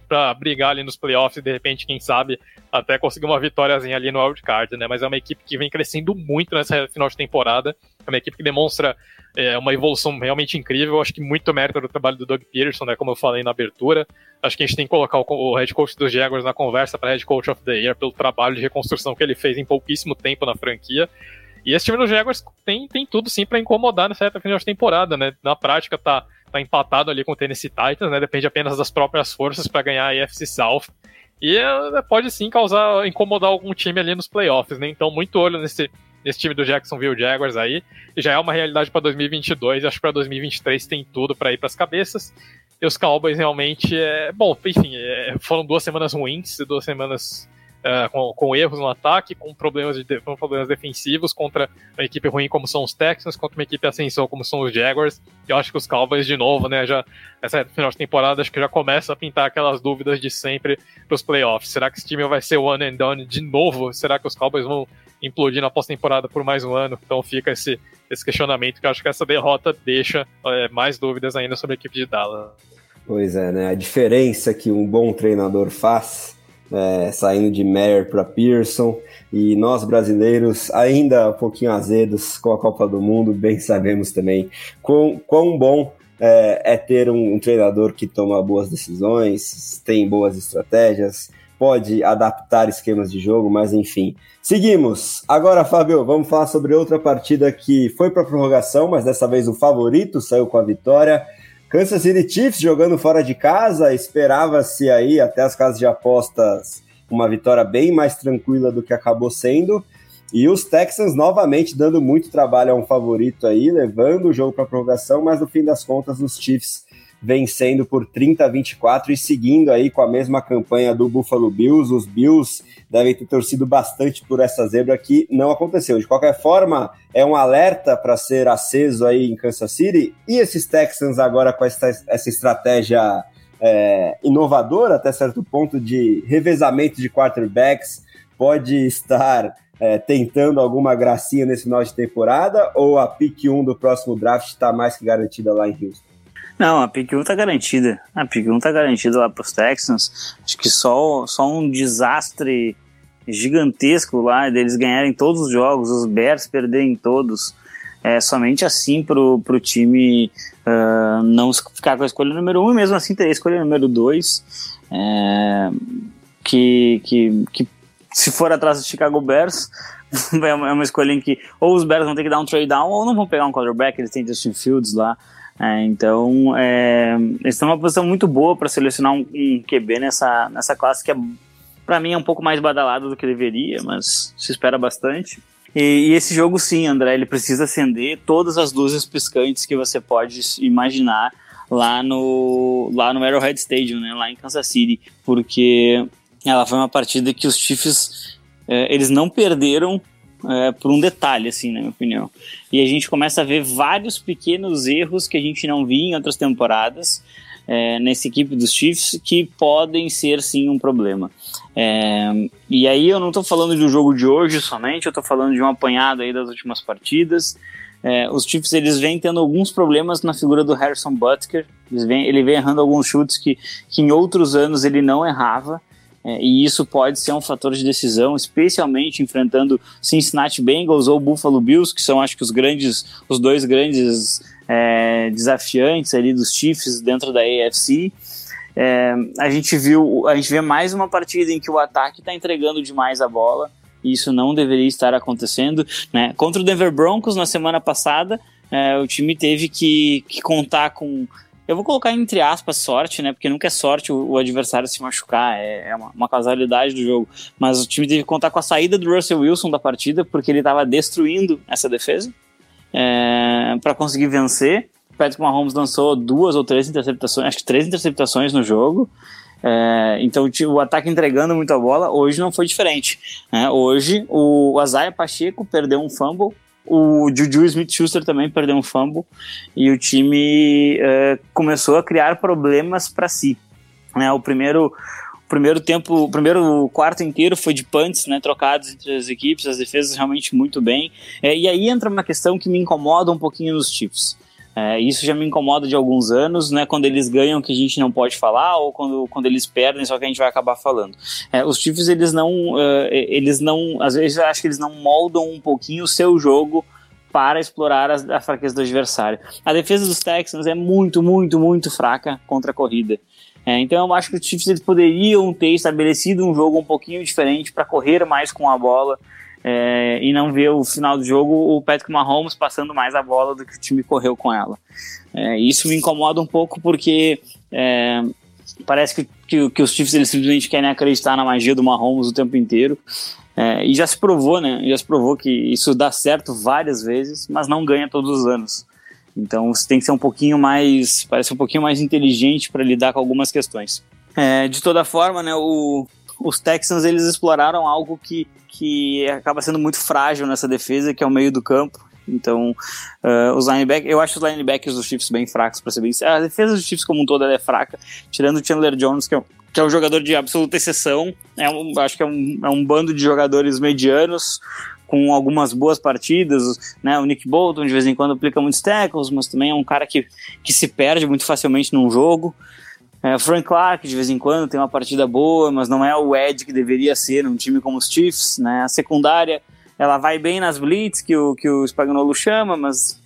para brigar ali nos playoffs, de repente, quem sabe, até conseguir uma vitóriazinha ali no wildcard, né? Mas é uma equipe que vem crescendo muito nessa final de temporada, é uma equipe que demonstra é, uma evolução realmente incrível. Acho que muito mérito do trabalho do Doug Peterson, né? Como eu falei na abertura. Acho que a gente tem que colocar o head coach dos Jaguars na conversa para head coach of the year pelo trabalho de reconstrução que ele fez em pouquíssimo tempo na franquia. E esse time do Jaguars tem, tem tudo sim para incomodar nessa reta final de temporada, né? Na prática tá, tá empatado ali com o Tennessee Titans, né? Depende apenas das próprias forças para ganhar a A F C South. E pode sim causar, incomodar algum time ali nos playoffs, né? Então muito olho nesse, nesse time do Jacksonville Jaguars aí. Já é uma realidade para dois mil e vinte e dois, acho que para dois mil e vinte e três tem tudo para ir para as cabeças. E os Cowboys realmente, é, bom, enfim, é, foram duas semanas ruins, duas semanas uh, com, com erros no ataque, com problemas, de, com problemas defensivos contra uma equipe ruim como são os Texans, contra uma equipe ascensão como são os Jaguars. E eu acho que os Cowboys, de novo, né, já, nessa final de temporada, acho que já começa a pintar aquelas dúvidas de sempre para os playoffs. Será que esse time vai ser one and done de novo? Será que os Cowboys vão implodir na pós-temporada por mais um ano? Então fica esse, esse questionamento, que eu acho que essa derrota deixa é, mais dúvidas ainda sobre a equipe de Dallas. Pois é, né? A diferença que um bom treinador faz, é, saindo de Mayer para Pearson, e nós brasileiros, ainda um pouquinho azedos com a Copa do Mundo, bem sabemos também quão, quão bom é, é ter um, um treinador que toma boas decisões, tem boas estratégias, pode adaptar esquemas de jogo, mas enfim. Seguimos. Agora, Fábio, vamos falar sobre outra partida que foi para prorrogação, mas dessa vez o favorito saiu com a vitória. Kansas City Chiefs jogando fora de casa, esperava-se aí, até as casas de apostas, uma vitória bem mais tranquila do que acabou sendo. E os Texans novamente dando muito trabalho a um favorito aí, levando o jogo para prorrogação, mas no fim das contas os Chiefs vencendo por trinta a vinte e quatro e seguindo aí com a mesma campanha do Buffalo Bills. Os Bills devem ter torcido bastante por essa zebra que não aconteceu. De qualquer forma, é um alerta para ser aceso aí em Kansas City. E esses Texans agora com essa, essa estratégia é, inovadora, até certo ponto, de revezamento de quarterbacks, pode estar é, tentando alguma gracinha nesse final de temporada, ou a pick um do próximo draft está mais que garantida lá em Houston? Não, a pick um tá garantida. A pick um tá garantida lá pros Texans. Acho que só, só um desastre gigantesco lá, deles ganharem todos os jogos, os Bears perderem todos. É, somente assim pro, pro time uh, não ficar com a escolha número um, e mesmo assim ter a escolha número dois. É, que, que, que se for atrás do Chicago Bears, é uma escolha em que ou os Bears vão ter que dar um trade down ou não vão pegar um quarterback, eles têm Justin Fields lá. É, então, é, eles estão numa posição muito boa para selecionar um, um Q B nessa, nessa classe que, é, para mim, é um pouco mais badalada do que deveria, mas se espera bastante. E, e esse jogo, sim, André, ele precisa acender todas as luzes piscantes que você pode imaginar lá no, lá no Arrowhead Stadium, né, lá em Kansas City, porque ela foi uma partida que os Chiefs é, eles não perderam. É, por um detalhe, assim, na minha opinião. E a gente começa a ver vários pequenos erros que a gente não via em outras temporadas é, nessa equipe dos Chiefs, que podem ser, sim, um problema. É, e aí eu não estou falando do jogo de hoje somente, eu estou falando de um apanhado aí das últimas partidas. É, os Chiefs, eles vêm tendo alguns problemas na figura do Harrison Butker, eles vêm, ele vem errando alguns chutes que, que em outros anos ele não errava. É, e isso pode ser um fator de decisão, especialmente enfrentando Cincinnati Bengals ou Buffalo Bills, que são, acho que, os grandes, os dois grandes é, desafiantes ali dos Chiefs dentro da A F C. É, a gente viu, a gente vê mais uma partida em que o ataque está entregando demais a bola, e isso não deveria estar acontecendo, né? Contra o Denver Broncos na semana passada, é, o time teve que, que contar com, eu vou colocar entre aspas, sorte, né? Porque nunca é sorte o, o adversário se machucar, é, é uma, uma casualidade do jogo, mas o time teve que contar com a saída do Russell Wilson da partida, porque ele estava destruindo essa defesa, é, para conseguir vencer. Patrick Mahomes lançou duas ou três interceptações, acho que três interceptações no jogo, é, então o ataque entregando muito a bola. Hoje não foi diferente, né? Hoje o Isaiah Pacheco perdeu um fumble, o Juju Smith-Schuster também perdeu um fumble, e o time é, começou a criar problemas para si, né? O primeiro... primeiro tempo, o primeiro quarto inteiro foi de punts, né, trocados entre as equipes, as defesas realmente muito bem. É, e aí entra uma questão que me incomoda um pouquinho nos Chiefs. É, isso já me incomoda de alguns anos, né, quando eles ganham que a gente não pode falar, ou quando, quando eles perdem só que a gente vai acabar falando. É, os Chiefs, eles não, uh, eles não, às vezes eu acho que eles não moldam um pouquinho o seu jogo para explorar a, a fraqueza do adversário. A defesa dos Texans é muito, muito, muito fraca contra a corrida. É, então eu acho que os Chiefs, eles poderiam ter estabelecido um jogo um pouquinho diferente para correr mais com a bola, é, e não ver o final do jogo o Patrick Mahomes passando mais a bola do que o time correu com ela. É, isso me incomoda um pouco, porque é, parece que, que, que os Chiefs, eles simplesmente querem acreditar na magia do Mahomes o tempo inteiro. É, e já se provou, né? Já se provou que isso dá certo várias vezes, mas não ganha todos os anos. Então você tem que ser um pouquinho mais, parece um pouquinho mais inteligente para lidar com algumas questões. É, de toda forma, né, o, os Texans, eles exploraram algo que, que acaba sendo muito frágil nessa defesa, que é o meio do campo. Então, uh, os linebackers, eu acho os linebackers dos Chiefs bem fracos, para ser bem sincero. A defesa dos Chiefs como um todo ela é fraca, tirando o Chandler Jones, que é um, que é um jogador de absoluta exceção. É um, acho que é um, é um bando de jogadores medianos, com algumas boas partidas, né? O Nick Bolton de vez em quando aplica muitos tackles, mas também é um cara que, que se perde muito facilmente num jogo. É, Frank Clark de vez em quando tem uma partida boa, mas não é o edge que deveria ser num time como os Chiefs, né? A secundária, ela vai bem nas blitz que o, que o Spagnuolo chama, mas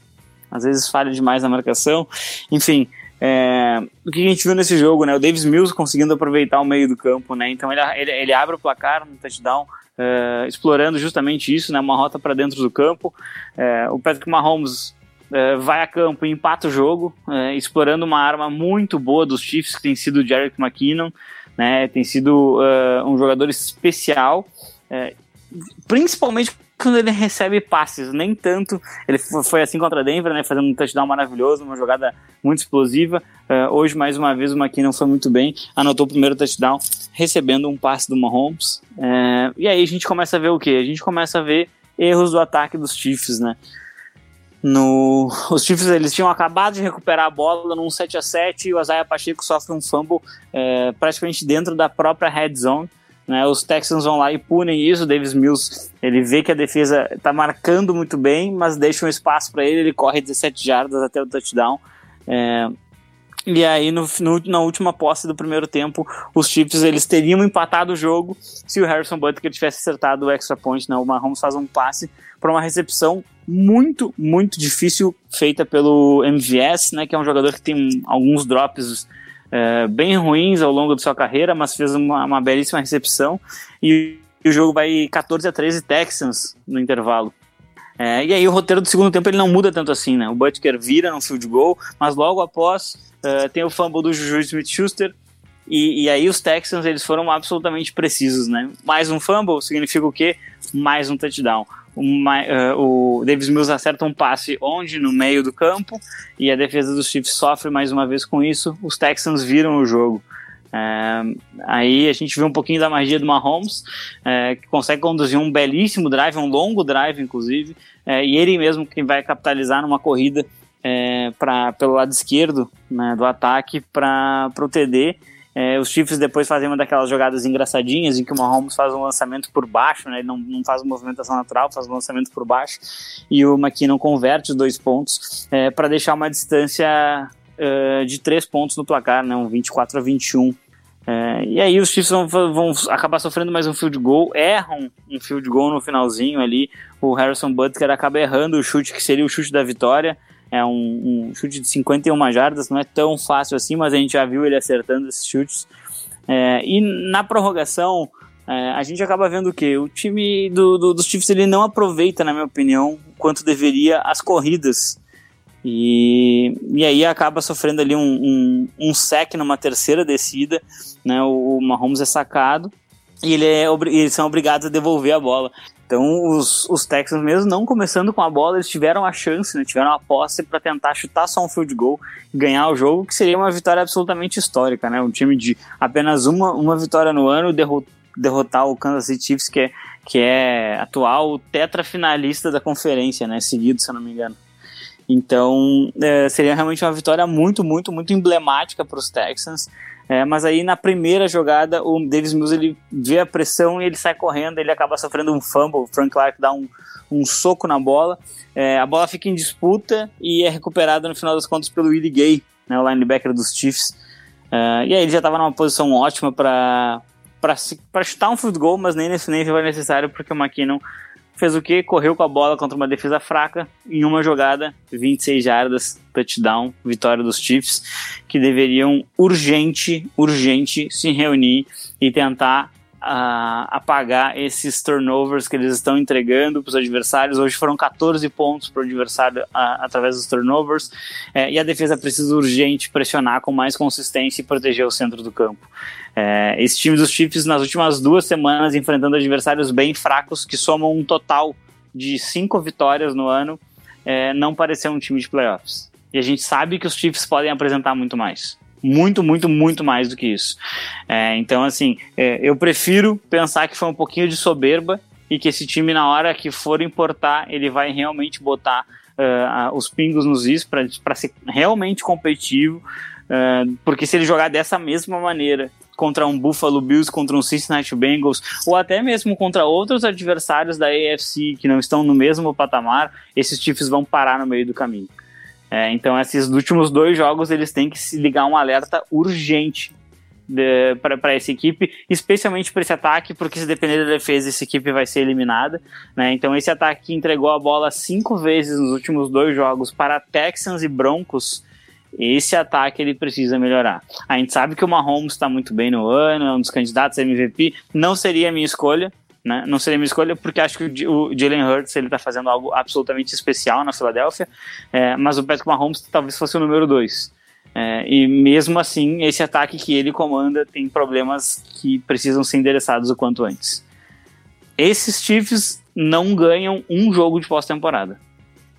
às vezes falha demais na marcação. Enfim, é, o que a gente viu nesse jogo, né? O Davis Mills conseguindo aproveitar o meio do campo, né? Então ele, ele, ele abre o placar no touchdown, Uh, explorando justamente isso, né, uma rota para dentro do campo. Uh, o Patrick Mahomes uh, vai a campo e empata o jogo, uh, explorando uma arma muito boa dos Chiefs, que tem sido o Jerick McKinnon, né, tem sido uh, um jogador especial, uh, principalmente quando ele recebe passes, nem tanto. Ele foi assim contra a Denver, né, fazendo um touchdown maravilhoso, uma jogada muito explosiva. Uh, hoje, mais uma vez, o McKinnon foi muito bem, anotou o primeiro touchdown, recebendo um passe do Mahomes. Uh, e aí a gente começa a ver o quê? A gente começa a ver erros do ataque dos Chiefs, né? No, os Chiefs, eles tinham acabado de recuperar a bola num sete a sete e o Isaiah Pacheco sofre um fumble uh, praticamente dentro da própria red zone. Né, os Texans vão lá e punem isso. O Davis Mills, ele vê que a defesa está marcando muito bem, mas deixa um espaço para ele, ele corre dezessete jardas até o touchdown. É, e aí no, no, na última posse do primeiro tempo, os Chiefs, eles teriam empatado o jogo se o Harrison Butker tivesse acertado o extra point. Né, o Mahomes faz um passe para uma recepção muito, muito difícil, feita pelo M V S, né, que é um jogador que tem alguns drops É, bem ruins ao longo de sua carreira, mas fez uma, uma belíssima recepção, e, e o jogo vai catorze a treze Texans no intervalo. É, e aí o roteiro do segundo tempo ele não muda tanto assim, né? O Butker vira num field goal, mas logo após é, tem o fumble do Juju Smith-Schuster, e, e aí os Texans eles foram absolutamente precisos, né? Mais um fumble significa o quê? Mais um touchdown. Uma, uh, o Davis Mills acerta um passe onde? No meio do campo, e a defesa dos Chiefs sofre mais uma vez com isso. Os Texans viram o jogo. Uh, aí a gente vê um pouquinho da magia do Mahomes, uh, que consegue conduzir um belíssimo drive, um longo drive inclusive, uh, e ele mesmo quem vai capitalizar numa corrida uh, pra, pelo lado esquerdo, né, do ataque para o T D. É, os Chiefs depois fazem uma daquelas jogadas engraçadinhas em que o Mahomes faz um lançamento por baixo, né? Ele não, não faz uma movimentação lateral, faz um lançamento por baixo, e o McKinnon converte os dois pontos é, para deixar uma distância é, de três pontos no placar, né? Um vinte e quatro a vinte e um. É, e aí os Chiefs vão, vão acabar sofrendo mais um field goal, erram um field goal no finalzinho ali. O Harrison Butker acaba errando o chute que seria o chute da vitória. É um, um chute de cinquenta e uma jardas, não é tão fácil assim, mas a gente já viu ele acertando esses chutes. É, e na prorrogação, é, a gente acaba vendo o quê? O time do, do, dos Chiefs, ele não aproveita, na minha opinião, quanto deveria as corridas. E, e aí acaba sofrendo ali um, um, um sack numa terceira descida, né? O, o Mahomes é sacado e ele é, eles são obrigados a devolver a bola. Então os, os Texans, mesmo não começando com a bola, eles tiveram a chance, né? Tiveram a posse para tentar chutar só um field goal e ganhar o jogo, que seria uma vitória absolutamente histórica, né? Um time de apenas uma, uma vitória no ano derrotar o Kansas City Chiefs, que é, que é atual tetrafinalista da conferência, né? Seguido, se eu não me engano. Então é, seria realmente uma vitória muito, muito, muito emblemática para os Texans. É, mas aí na primeira jogada o Davis Mills, ele vê a pressão e ele sai correndo, ele acaba sofrendo um fumble, o Frank Clark dá um, um soco na bola, é, a bola fica em disputa e é recuperada no final das contas pelo Willie Gay, né, o linebacker dos Chiefs, é, e aí ele já estava numa posição ótima para chutar um field goal, mas nem nesse nem foi necessário, porque o McKinnon fez o quê? Correu com a bola contra uma defesa fraca, em uma jogada, vinte e seis jardas, touchdown, vitória dos Chiefs, que deveriam urgente, urgente se reunir e tentar uh, apagar esses turnovers que eles estão entregando para os adversários. Hoje foram catorze pontos para o adversário uh, através dos turnovers, é, e a defesa precisa urgente pressionar com mais consistência e proteger o centro do campo. É, esse time dos Chiefs, nas últimas duas semanas, enfrentando adversários bem fracos, que somam um total de cinco vitórias no ano, é, não pareceu um time de playoffs. E a gente sabe que os Chiefs podem apresentar muito mais. Muito, muito, muito mais do que isso. É, então, assim, é, eu prefiro pensar que foi um pouquinho de soberba e que esse time, na hora que for importar, ele vai realmente botar uh, os pingos nos is para ser realmente competitivo. Uh, porque se ele jogar dessa mesma maneira contra um Buffalo Bills, contra um Cincinnati Bengals, ou até mesmo contra outros adversários da A F C que não estão no mesmo patamar, esses Chiefs vão parar no meio do caminho. É, então, esses últimos dois jogos, eles têm que se ligar um alerta urgente para essa equipe, especialmente para esse ataque, porque se depender da defesa, essa equipe vai ser eliminada, né? Então, esse ataque que entregou a bola cinco vezes nos últimos dois jogos para Texans e Broncos, esse ataque ele precisa melhorar. A gente sabe que o Mahomes está muito bem no ano, é um dos candidatos a M V P, não seria a minha escolha, né? Não seria a minha escolha, porque acho que o Jalen Hurts está fazendo algo absolutamente especial na Filadélfia, é, mas o Patrick Mahomes talvez fosse o número dois. É, e mesmo assim, esse ataque que ele comanda tem problemas que precisam ser endereçados o quanto antes. Esses Chiefs não ganham um jogo de pós-temporada.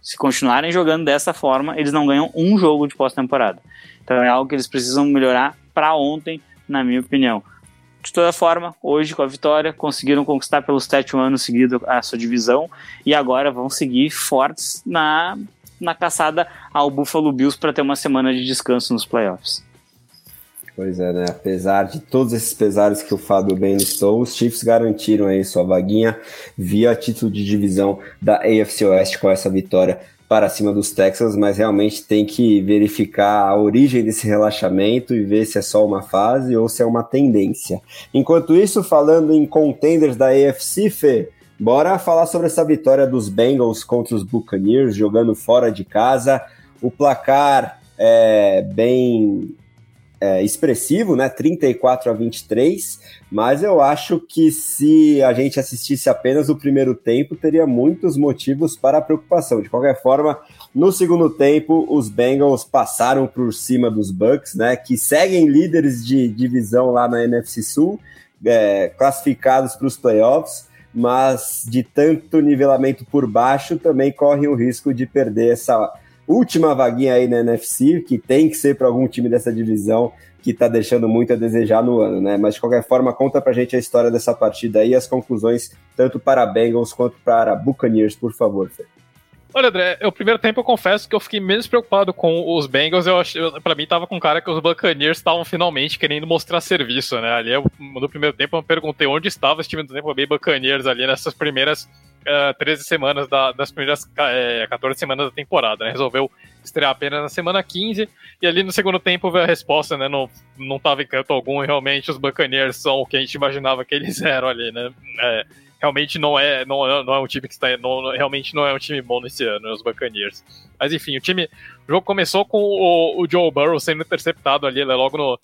Se continuarem jogando dessa forma, eles não ganham um jogo de pós-temporada. Então é algo que eles precisam melhorar para ontem, na minha opinião. De toda forma, hoje com a vitória, conseguiram conquistar pelos sete anos seguidos a sua divisão e agora vão seguir fortes na, na caçada ao Buffalo Bills para ter uma semana de descanso nos playoffs. Pois é, né? Apesar de todos esses pesares que o Fábio bem listou, os Chiefs garantiram aí sua vaguinha via título de divisão da A F C Oeste com essa vitória para cima dos Texans, mas realmente tem que verificar a origem desse relaxamento e ver se é só uma fase ou se é uma tendência. Enquanto isso, falando em contenders da A F C, Fê, bora falar sobre essa vitória dos Bengals contra os Buccaneers, jogando fora de casa. O placar é bem... É, expressivo, né? trinta e quatro a vinte e três, mas eu acho que se a gente assistisse apenas o primeiro tempo, teria muitos motivos para preocupação. De qualquer forma, no segundo tempo, os Bengals passaram por cima dos Bucks, né? Que seguem líderes de divisão lá na N F C Sul, é, classificados para os playoffs, mas de tanto nivelamento por baixo, também correm o risco de perder essa última vaguinha aí na N F C, que tem que ser para algum time dessa divisão que tá deixando muito a desejar no ano, né? Mas de qualquer forma, conta pra gente a história dessa partida aí, as conclusões tanto para Bengals quanto para Buccaneers, por favor, Fê. Olha, André, o primeiro tempo eu confesso que eu fiquei menos preocupado com os Bengals. Eu, eu, pra mim tava com cara que os Buccaneers estavam finalmente querendo mostrar serviço, né? Ali eu, no primeiro tempo eu perguntei onde estava esse time do Tampa Bay Buccaneers ali nessas primeiras Uh, treze semanas da, das primeiras é, catorze semanas da temporada, né? Resolveu estrear apenas na semana quinze e ali no segundo tempo veio a resposta, né? Não, não tava em canto algum, realmente os Buccaneers são o que a gente imaginava que eles eram ali, né? É, realmente não é, não, não é um time que está, não, realmente não é um time bom nesse ano, né, os Buccaneers. Mas enfim, o time, o jogo começou com o, o Joe Burrow sendo interceptado ali, né, logo, no,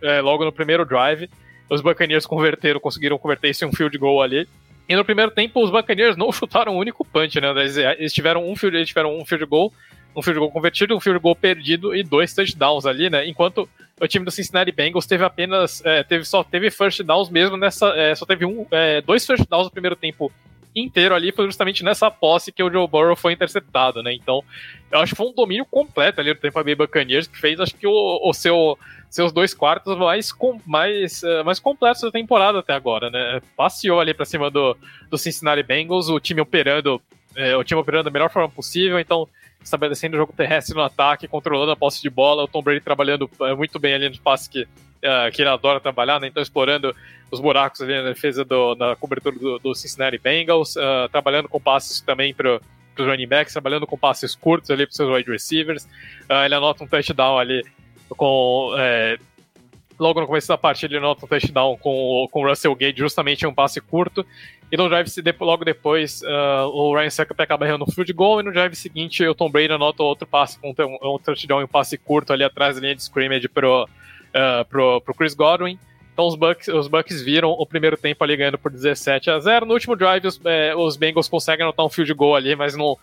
é, logo no primeiro drive. Os Buccaneers converteram, conseguiram converter isso em um field goal ali. E no primeiro tempo, os Buccaneers não chutaram um único punch, né? Eles, eles, tiveram um field, eles tiveram um field goal, um field goal convertido, um field goal perdido e dois touchdowns ali, né? Enquanto o time do Cincinnati Bengals teve apenas, é, teve, só teve first downs mesmo nessa, é, só teve um, é, dois first downs no primeiro tempo inteiro ali, foi justamente nessa posse que o Joe Burrow foi interceptado, né? Então, eu acho que foi um domínio completo ali do Tampa Bay Buccaneers, que fez, acho que, o, o seu... seus dois quartos mais, mais, mais completos da temporada até agora, né? Passeou ali para cima do, do Cincinnati Bengals, o time operando, é, o time operando da melhor forma possível, então estabelecendo o jogo terrestre no ataque, controlando a posse de bola, o Tom Brady trabalhando muito bem ali no passe que, uh, que ele adora trabalhar, né? Então explorando os buracos ali na defesa do, na cobertura do, do Cincinnati Bengals, uh, trabalhando com passes também para os running backs, trabalhando com passes curtos ali para os seus wide receivers, uh, ele anota um touchdown ali com, é, logo no começo da partida ele nota um touchdown com, com o Russell Gage, justamente em um passe curto, e no drive logo depois uh, o Ryan Succop acaba errando um field goal, e no drive seguinte o Tom Brady anota outro passe, um, um touchdown e um passe curto ali atrás da linha de scrimmage pro, uh, pro, pro Chris Godwin. Então os Bucks, os Bucks viram o primeiro tempo ali ganhando por dezessete a zero. No último drive, os, é, os Bengals conseguem anotar um field goal ali, mas num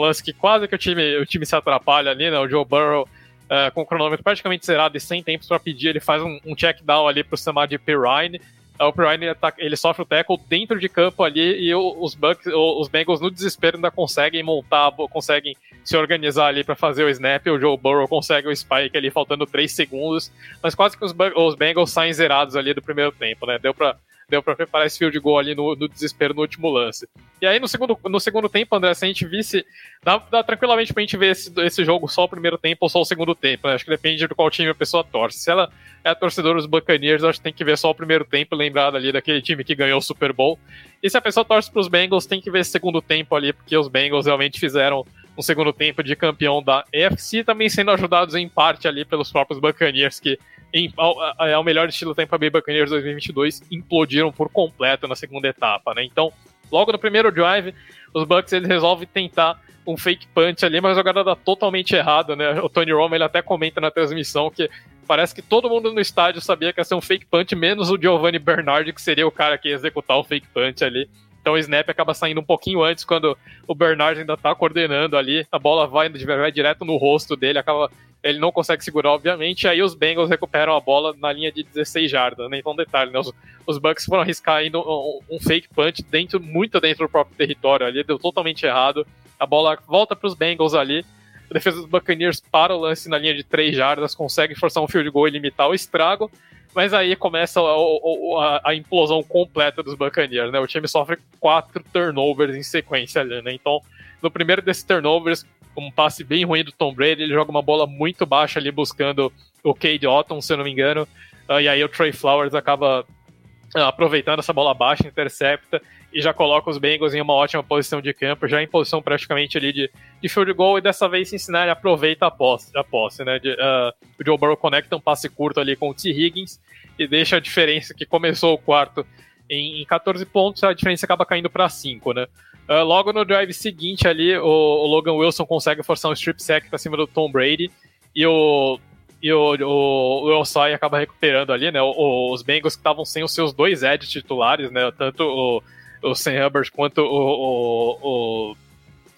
lance que quase que o time, o time se atrapalha ali, né? O Joe Burrow, Uh, com o cronômetro praticamente zerado e sem tempos para pedir, ele faz um, um check down ali para o Samaje Perine. Uh, o Perine ele, ele sofre o tackle dentro de campo ali, e o, os, Bucks, o, os Bengals no desespero ainda conseguem montar, conseguem se organizar ali para fazer o snap. O Joe Burrow consegue o spike ali faltando três segundos, mas quase que os, os Bengals saem zerados ali do primeiro tempo, né? Deu para deu para preparar esse field goal ali no, no desespero no último lance. E aí no segundo, no segundo tempo, André, se a gente visse, dá, dá tranquilamente pra gente ver esse, esse jogo só o primeiro tempo ou só o segundo tempo, né? Acho que depende de qual time a pessoa torce. Se ela é a torcedora dos Buccaneers, acho que tem que ver só o primeiro tempo, lembrado ali daquele time que ganhou o Super Bowl. E se a pessoa torce pros Bengals, tem que ver esse segundo tempo ali, porque os Bengals realmente fizeram um segundo tempo de campeão da A F C, também sendo ajudados em parte ali pelos próprios Buccaneers, que em, ao, ao melhor estilo Tampa Bay Buccaneers dois mil e vinte e dois, implodiram por completo na segunda etapa, né? Então, logo no primeiro drive, os Bucks eles resolvem tentar um fake punch ali, mas a jogada dá totalmente errado, né? O Tony Romo ele até comenta na transmissão que parece que todo mundo no estádio sabia que ia ser um fake punch, menos o Giovanni Bernard, que seria o cara que ia executar o fake punch ali. Então o snap acaba saindo um pouquinho antes, quando o Bernard ainda tá coordenando ali, a bola vai, vai direto no rosto dele, acaba, ele não consegue segurar, obviamente, e aí os Bengals recuperam a bola na linha de dezesseis jardas, né? Então detalhe, né? os, os Bucks foram arriscar ainda um, um fake punch, dentro, muito dentro do próprio território ali, deu totalmente errado, a bola volta para os Bengals ali, a defesa dos Buccaneers para o lance na linha de três jardas, consegue forçar um field goal e limitar o estrago, mas aí começa a, a, a implosão completa dos Buccaneers, né? O time sofre quatro turnovers em sequência ali, né? Então, no primeiro desses turnovers, um passe bem ruim do Tom Brady, ele joga uma bola muito baixa ali, buscando o Cade Otton, se eu não me engano, uh, e aí o Trey Flowers acaba uh, aproveitando essa bola baixa, intercepta, e já coloca os Bengals em uma ótima posição de campo, já em posição praticamente ali de, de field goal, e dessa vez Cincinnati aproveita a posse, a posse né? De, uh, o Joe Burrow conecta um passe curto ali com o T. Higgins, e deixa a diferença que começou o quarto em, em catorze pontos, a diferença acaba caindo para cinco, né? Uh, logo no drive seguinte ali, o, o Logan Wilson consegue forçar um strip sack para cima do Tom Brady, e o e o, o, o Osai acaba recuperando ali, né? O, o, os Bengals que estavam sem os seus dois edges titulares, né? Tanto o o Sam Hubbard quanto o, o,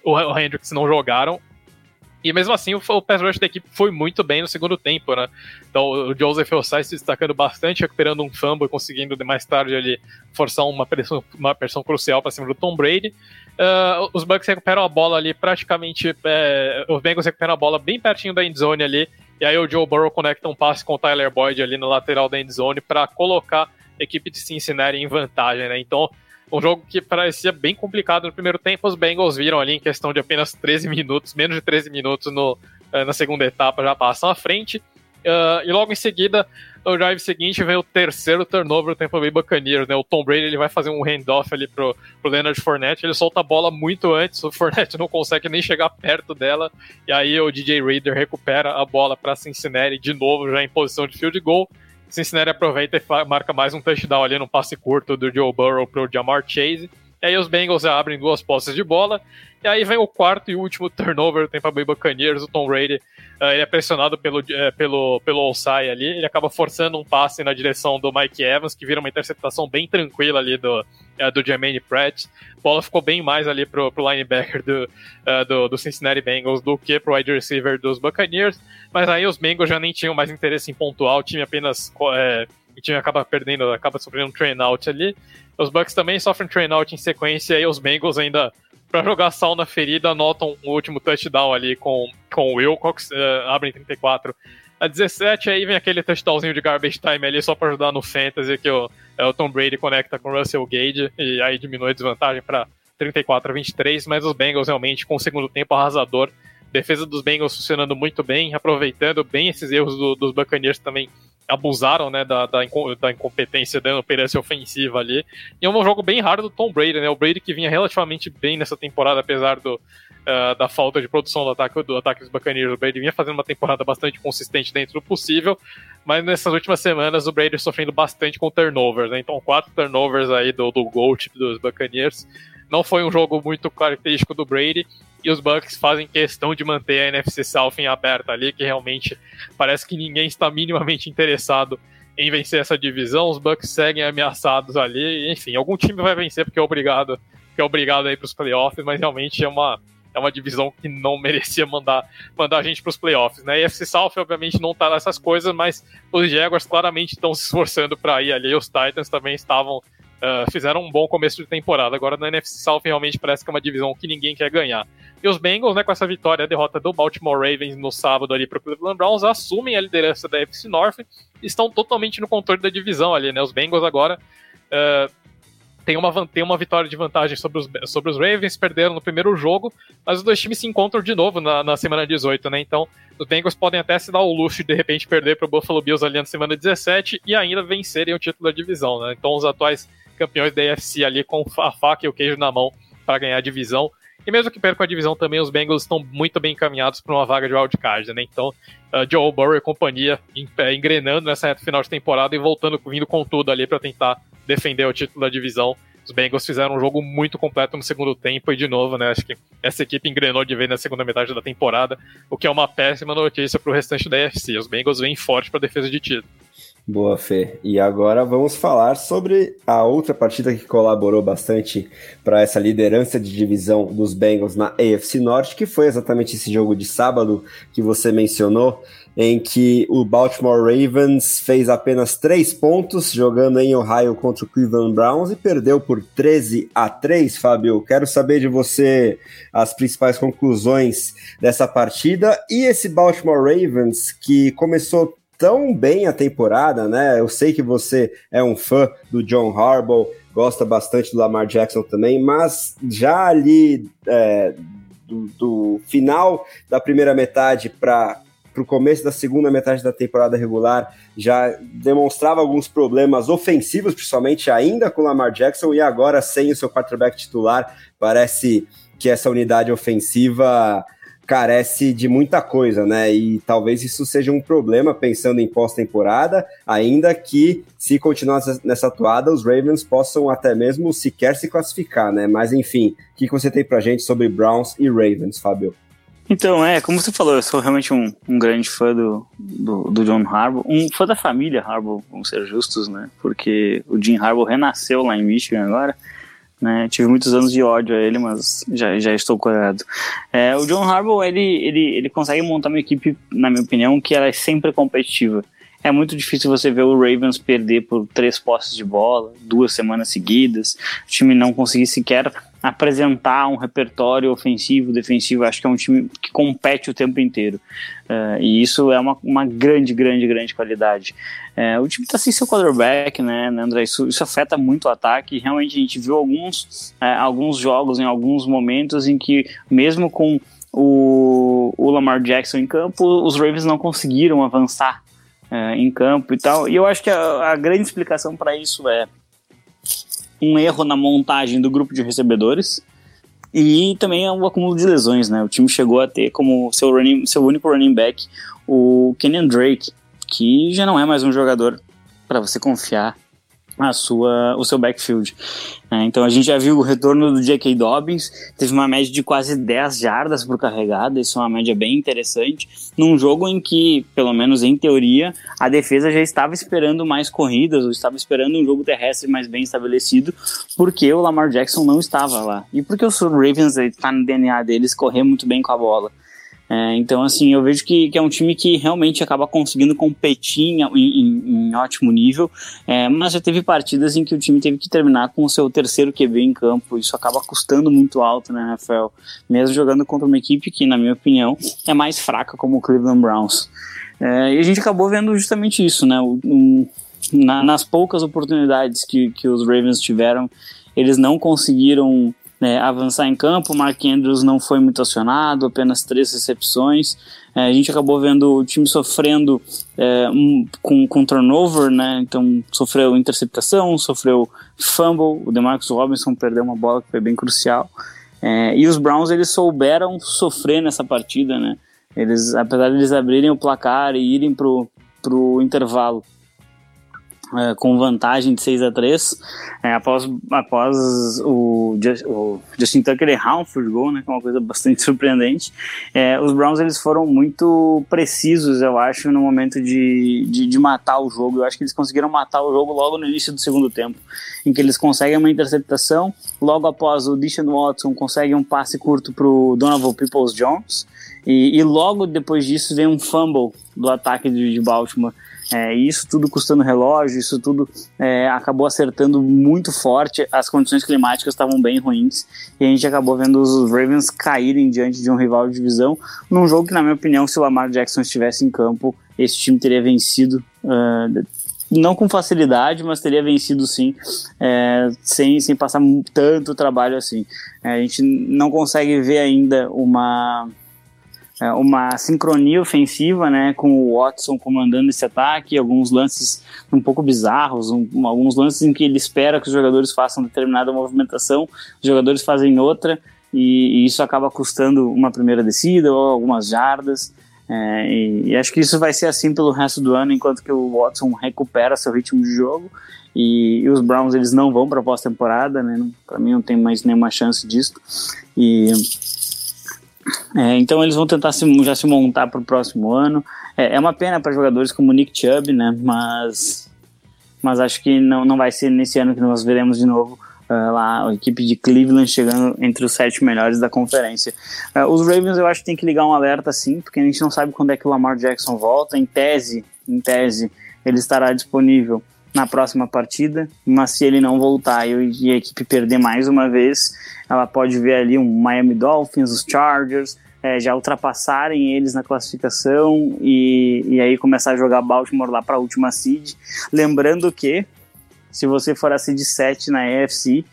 o, o Hendricks não jogaram, e mesmo assim o, o pass rush da equipe foi muito bem no segundo tempo, né? Então o Joseph Osai se destacando bastante, recuperando um fumble, conseguindo mais tarde ali forçar uma pressão, uma pressão crucial para cima do Tom Brady. Uh, os Bucks recuperam a bola ali praticamente, é, os Bengals recuperam a bola bem pertinho da endzone ali, e aí o Joe Burrow conecta um passe com o Tyler Boyd ali na lateral da endzone para colocar a equipe de Cincinnati em vantagem, né? Então um jogo que parecia bem complicado no primeiro tempo, os Bengals viram ali em questão de apenas treze minutos, menos de treze minutos no, na segunda etapa, já passam à frente. Uh, e logo em seguida, no drive seguinte, vem o terceiro turnover do Tampa Bay Buccaneers, né? O Tom Brady ele vai fazer um handoff ali pro, pro Leonard Fournette, ele solta a bola muito antes, o Fournette não consegue nem chegar perto dela, e aí o D J Reader recupera a bola para Cincinnati de novo, já em posição de field goal. Cincinnati aproveita e marca mais um touchdown ali no passe curto do Joe Burrow pro Jamar Chase. E aí os Bengals abrem duas posses de bola. E aí vem o quarto e último turnover do Tampa Bay Buccaneers. O Tom Brady uh, ele é pressionado pelo, uh, pelo, pelo Osai ali. Ele acaba forçando um passe na direção do Mike Evans, que vira uma interceptação bem tranquila ali do, uh, do Jermaine Pratt. A bola ficou bem mais ali pro, pro linebacker do, uh, do, do Cincinnati Bengals do que pro wide receiver dos Buccaneers. Mas aí os Bengals já nem tinham mais interesse em pontuar. O time apenas... Uh, O time acaba perdendo, acaba sofrendo um train-out ali. Os Bucks também sofrem train-out em sequência, e os Bengals ainda, para jogar sal na ferida, anotam o último touchdown ali com, com o Wilcox, uh, abrem trinta e quatro a dezessete, aí vem aquele touchdownzinho de garbage time ali, só para ajudar no fantasy, que o, o Tom Brady conecta com o Russell Gage, e aí diminui a desvantagem para trinta e quatro a vinte e três, mas os Bengals realmente com o segundo tempo arrasador, defesa dos Bengals funcionando muito bem, aproveitando bem esses erros do, dos Buccaneers também, abusaram, né, da, da, da incompetência, da inoperância ofensiva ali. E é um jogo bem raro do Tom Brady, né? O Brady que vinha relativamente bem nessa temporada, apesar do, uh, da falta de produção do ataque, do ataque dos Buccaneers. O Brady vinha fazendo uma temporada bastante consistente dentro do possível, mas nessas últimas semanas o Brady sofrendo bastante com turnovers, né? Então quatro turnovers aí do, do goal tipo dos Buccaneers. Não foi um jogo muito característico do Brady, e os Bucks fazem questão de manter a N F C South em aberta ali, que realmente parece que ninguém está minimamente interessado em vencer essa divisão. Os Bucks seguem ameaçados ali, enfim, algum time vai vencer porque é obrigado, porque é obrigado aí para os playoffs, mas realmente é uma, é uma divisão que não merecia mandar, mandar a gente para os playoffs, né? A N F C South obviamente não está nessas coisas, mas os Jaguars claramente estão se esforçando para ir ali, os Titans também estavam... Uh, fizeram um bom começo de temporada. Agora na N F C South realmente parece que é uma divisão que ninguém quer ganhar. E os Bengals, né, com essa vitória, a derrota do Baltimore Ravens no sábado ali para o Cleveland Browns, assumem a liderança da N F C North e estão totalmente no controle da divisão ali, né? Os Bengals agora uh, têm uma, tem uma vitória de vantagem sobre os, sobre os Ravens, perderam no primeiro jogo, mas os dois times se encontram de novo na, na semana dezoito, né? Então os Bengals podem até se dar o luxo de de repente perder para o Buffalo Bills ali na semana dezessete e ainda vencerem o título da divisão, né? Então os atuais campeões da A F C ali com a faca e o queijo na mão para ganhar a divisão. E mesmo que percam a divisão também, os Bengals estão muito bem encaminhados para uma vaga de wildcard, né? Então, uh, Joe Burrow e companhia engrenando nessa reta final de temporada e voltando, vindo com tudo ali para tentar defender o título da divisão. Os Bengals fizeram um jogo muito completo no segundo tempo e, de novo, né, acho que essa equipe engrenou de vez na segunda metade da temporada, o que é uma péssima notícia para o restante da A F C. Os Bengals vêm forte para a defesa de título. Boa, Fê. E agora vamos falar sobre a outra partida que colaborou bastante para essa liderança de divisão dos Bengals na A F C Norte, que foi exatamente esse jogo de sábado que você mencionou, em que o Baltimore Ravens fez apenas três pontos jogando em Ohio contra o Cleveland Browns e perdeu por treze a três, Fábio. Quero saber de você as principais conclusões dessa partida e esse Baltimore Ravens que começou tão bem a temporada, né? Eu sei que você é um fã do John Harbaugh, gosta bastante do Lamar Jackson também, mas já ali é, do, do final da primeira metade para o começo da segunda metade da temporada regular, já demonstrava alguns problemas ofensivos, principalmente ainda com o Lamar Jackson, e agora sem o seu quarterback titular, parece que essa unidade ofensiva carece de muita coisa, né? E talvez isso seja um problema pensando em pós-temporada, ainda que se continuar nessa atuada, os Ravens possam até mesmo sequer se classificar, né? Mas enfim, o que você tem pra gente sobre Browns e Ravens, Fábio? Então, é, como você falou, eu sou realmente um, um grande fã do, do, do John Harbaugh, um fã da família Harbaugh, vamos ser justos, né? Porque o Jim Harbaugh renasceu lá em Michigan agora, né? Tive muitos anos de ódio a ele, mas já, já estou curado. É, o John Harbaugh, ele, ele, ele consegue montar uma equipe, na minha opinião, que ela é sempre competitiva. É muito difícil você ver o Ravens perder por três posses de bola, duas semanas seguidas, o time não conseguir sequer apresentar um repertório ofensivo, defensivo. Acho que é um time que compete o tempo inteiro. Uh, e isso é uma, uma grande, grande, grande qualidade. Uh, o time está sem seu quarterback, né, né, André? Isso, isso afeta muito o ataque. Realmente a gente viu alguns, uh, alguns jogos, em alguns momentos, em que mesmo com o, o Lamar Jackson em campo, os Ravens não conseguiram avançar Uh, em campo e tal, e eu acho que a, a grande explicação para isso é um erro na montagem do grupo de recebedores e também é um acúmulo de lesões, né? O time chegou a ter como seu, running, seu único running back o Kenyan Drake, que já não é mais um jogador para você confiar a sua, o seu backfield. É, então a gente já viu o retorno do J K. Dobbins, teve uma média de quase dez jardas por carregada, isso é uma média bem interessante, num jogo em que, pelo menos em teoria, a defesa já estava esperando mais corridas, ou estava esperando um jogo terrestre mais bem estabelecido, porque o Lamar Jackson não estava lá, e porque o Ravens está no D N A deles correr muito bem com a bola. É, então, assim, eu vejo que, que é um time que realmente acaba conseguindo competir em, em, em ótimo nível, é, mas já teve partidas em que o time teve que terminar com o seu terceiro Q B em campo, isso acaba custando muito alto, né, Rafael? Mesmo jogando contra uma equipe que, na minha opinião, é mais fraca como o Cleveland Browns. É, e a gente acabou vendo justamente isso, né, um, na, nas poucas oportunidades que, que os Ravens tiveram, eles não conseguiram... É, avançar em campo, o Mark Andrews não foi muito acionado, apenas três recepções, é, a gente acabou vendo o time sofrendo é, um, com, com turnover, né? Então sofreu interceptação, sofreu fumble, o DeMarcus Robinson perdeu uma bola que foi bem crucial, é, e os Browns eles souberam sofrer nessa partida, né? Eles, apesar de eles abrirem o placar e irem pro, pro intervalo É, com vantagem de seis a três, é, após, após o, Just, o Justin Tucker errar um field goal, né, que é uma coisa bastante surpreendente, é, os Browns eles foram muito precisos, eu acho, no momento de, de, de matar o jogo. Eu acho que eles conseguiram matar o jogo logo no início do segundo tempo, em que eles conseguem uma interceptação, logo após o Deshaun Watson consegue um passe curto para o Donovan Peoples-Jones, e, e logo depois disso vem um fumble do ataque de, de Baltimore. É, isso tudo custando relógio, isso tudo é, acabou acertando muito forte, as condições climáticas estavam bem ruins e a gente acabou vendo os Ravens caírem diante de um rival de divisão num jogo que, na minha opinião, se o Lamar Jackson estivesse em campo, esse time teria vencido, uh, não com facilidade, mas teria vencido sim, é, sem, sem passar tanto trabalho assim. É, a gente não consegue ver ainda uma... uma sincronia ofensiva, né, com o Watson comandando esse ataque, alguns lances um pouco bizarros, um, alguns lances em que ele espera que os jogadores façam determinada movimentação, os jogadores fazem outra, e, e isso acaba custando uma primeira descida ou algumas jardas, é, e, e acho que isso vai ser assim pelo resto do ano, enquanto que o Watson recupera seu ritmo de jogo, e, e os Browns eles não vão para a pós-temporada, né, para mim não tem mais nenhuma chance disso, e... É, então eles vão tentar se, já se montar para o próximo ano. É, é uma pena para jogadores como o Nick Chubb, né? Mas, mas acho que não, não vai ser nesse ano que nós veremos de novo uh, lá a equipe de Cleveland chegando entre os sete melhores da conferência. Uh, os Ravens eu acho que tem que ligar um alerta sim, porque a gente não sabe quando é que o Lamar Jackson volta. Em tese, em tese ele estará disponível na próxima partida, mas se ele não voltar e a equipe perder mais uma vez, ela pode ver ali um Miami Dolphins, os Chargers, é, já ultrapassarem eles na classificação e, e aí começar a jogar Baltimore lá para a última seed. Lembrando que, se você for a seed sete na A F C,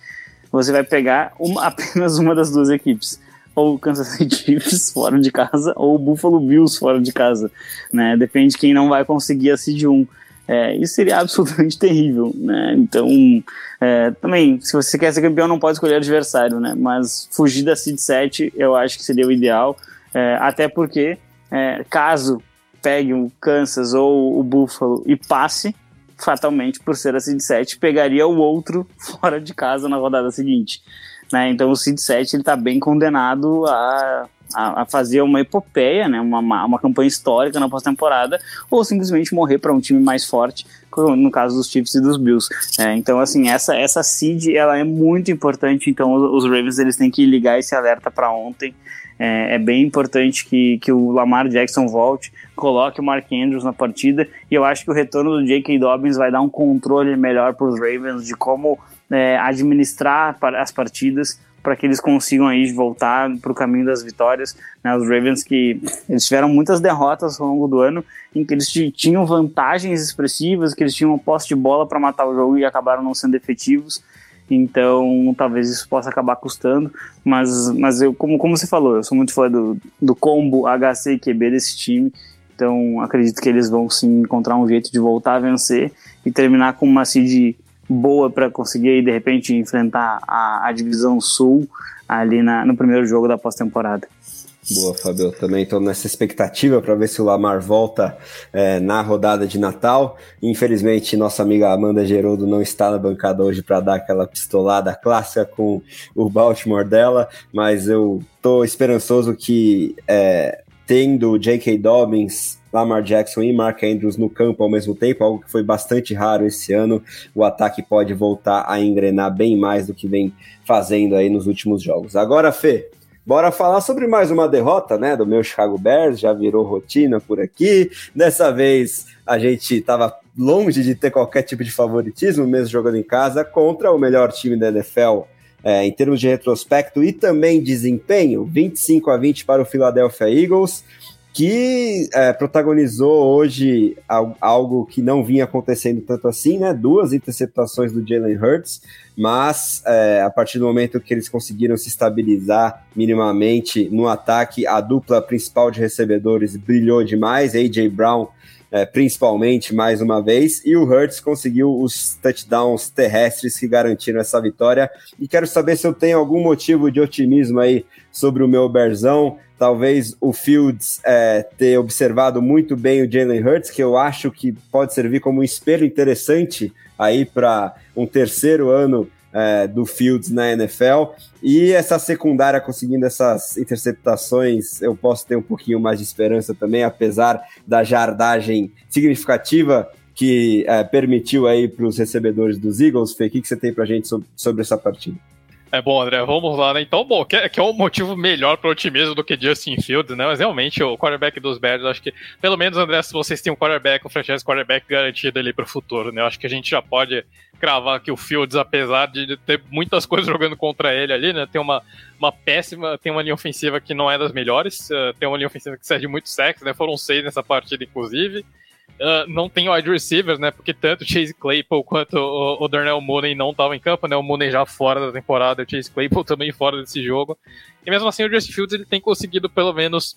você vai pegar uma, apenas uma das duas equipes. Ou o Kansas City Chiefs fora de casa, ou o Buffalo Bills fora de casa. Né? Depende de quem não vai conseguir a seed um. É, isso seria absolutamente terrível, né? Então, é, também, se você quer ser campeão, não pode escolher adversário, né? Mas fugir da seed sete, eu acho que seria o ideal, é, até porque, é, caso pegue o Kansas ou o Buffalo e passe, fatalmente, por ser a seed sete, pegaria o outro fora de casa na rodada seguinte, né? Então, o seed sete, ele tá bem condenado a... a fazer uma epopeia, né, uma, uma campanha histórica na pós-temporada, ou simplesmente morrer para um time mais forte, no caso dos Chiefs e dos Bills. É, então, assim, essa, essa seed ela é muito importante, então os, os Ravens eles têm que ligar esse alerta para ontem. É, é bem importante que, que o Lamar Jackson volte, coloque o Mark Andrews na partida, e eu acho que o retorno do J K. Dobbins vai dar um controle melhor para os Ravens de como é, administrar as partidas, para que eles consigam aí voltar para o caminho das vitórias, né? Os Ravens que eles tiveram muitas derrotas ao longo do ano, em que eles tinham vantagens expressivas, que eles tinham posse de bola para matar o jogo e acabaram não sendo efetivos, então talvez isso possa acabar custando, mas, mas eu, como, como você falou, eu sou muito fã do, do combo H C e Q B desse time, então acredito que eles vão sim encontrar um jeito de voltar a vencer e terminar com uma seed boa para conseguir aí, de repente, enfrentar a, a divisão sul ali na, no primeiro jogo da pós-temporada. Boa, Fábio. Eu também estou nessa expectativa para ver se o Lamar volta é, na rodada de Natal. Infelizmente, nossa amiga Amanda Gerodo não está na bancada hoje para dar aquela pistolada clássica com o Baltimore dela, mas eu estou esperançoso que, é, tendo J K. Dobbins, Lamar Jackson e Mark Andrews no campo ao mesmo tempo, algo que foi bastante raro esse ano, o ataque pode voltar a engrenar bem mais do que vem fazendo aí nos últimos jogos. Agora, Fê, bora falar sobre mais uma derrota, né, do meu Chicago Bears, já virou rotina por aqui. Dessa vez a gente estava longe de ter qualquer tipo de favoritismo, mesmo jogando em casa, contra o melhor time da N F L, é, em termos de retrospecto e também desempenho, vinte e cinco a vinte para o Philadelphia Eagles, que é, protagonizou hoje algo que não vinha acontecendo tanto assim, né? Duas interceptações do Jalen Hurts, mas é, a partir do momento que eles conseguiram se estabilizar minimamente no ataque, a dupla principal de recebedores brilhou demais, A J. Brown é, principalmente, mais uma vez, e o Hurts conseguiu os touchdowns terrestres que garantiram essa vitória. E quero saber se eu tenho algum motivo de otimismo aí sobre o meu Bearzão. Talvez o Fields é, ter observado muito bem o Jalen Hurts, que eu acho que pode servir como um espelho interessante aí para um terceiro ano é, do Fields na N F L. E essa secundária conseguindo essas interceptações, eu posso ter um pouquinho mais de esperança também, apesar da jardagem significativa que é, permitiu aí para os recebedores dos Eagles. Fê, o que, que você tem para a gente sobre, sobre essa partida? É bom, André, vamos lá, né? Então, bom, que, que é um motivo melhor para o otimismo do que Justin Fields, né? Mas realmente o quarterback dos Bears, acho que, pelo menos, André, se vocês têm um quarterback, um franchise quarterback garantido ali para o futuro, né? Eu acho que a gente já pode cravar que o Fields, apesar de ter muitas coisas jogando contra ele ali, né? Tem uma, uma péssima, tem uma linha ofensiva que não é das melhores, uh, tem uma linha ofensiva que cede muito sacks, né? Foram seis nessa partida, inclusive. Uh, não tem wide receivers, né, porque tanto o Chase Claypool quanto o, o Darnell Mooney não estavam em campo, né, o Mooney já fora da temporada, o Chase Claypool também fora desse jogo, e mesmo assim o Justin Fields ele tem conseguido pelo menos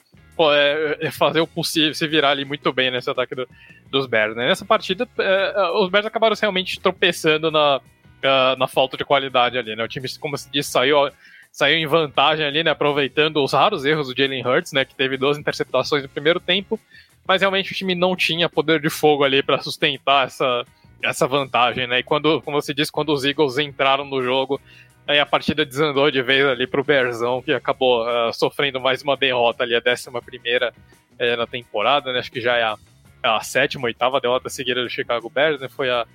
é, fazer o possível, se virar ali muito bem nesse ataque do, dos Bears, né. Nessa partida é, os Bears acabaram realmente tropeçando na, na falta de qualidade ali, né, o time, como se diz, saiu... Ó, saiu em vantagem ali, né, aproveitando os raros erros do Jalen Hurts, né, que teve doze interceptações no primeiro tempo, mas realmente o time não tinha poder de fogo ali para sustentar essa, essa vantagem, né, e quando, como você disse, quando os Eagles entraram no jogo, aí a partida desandou de vez ali pro Bearzão, que acabou uh, sofrendo mais uma derrota ali, a décima primeira uh, na temporada, né, acho que já é a, a sétima, oitava derrota seguida do Chicago Bears, né, foi a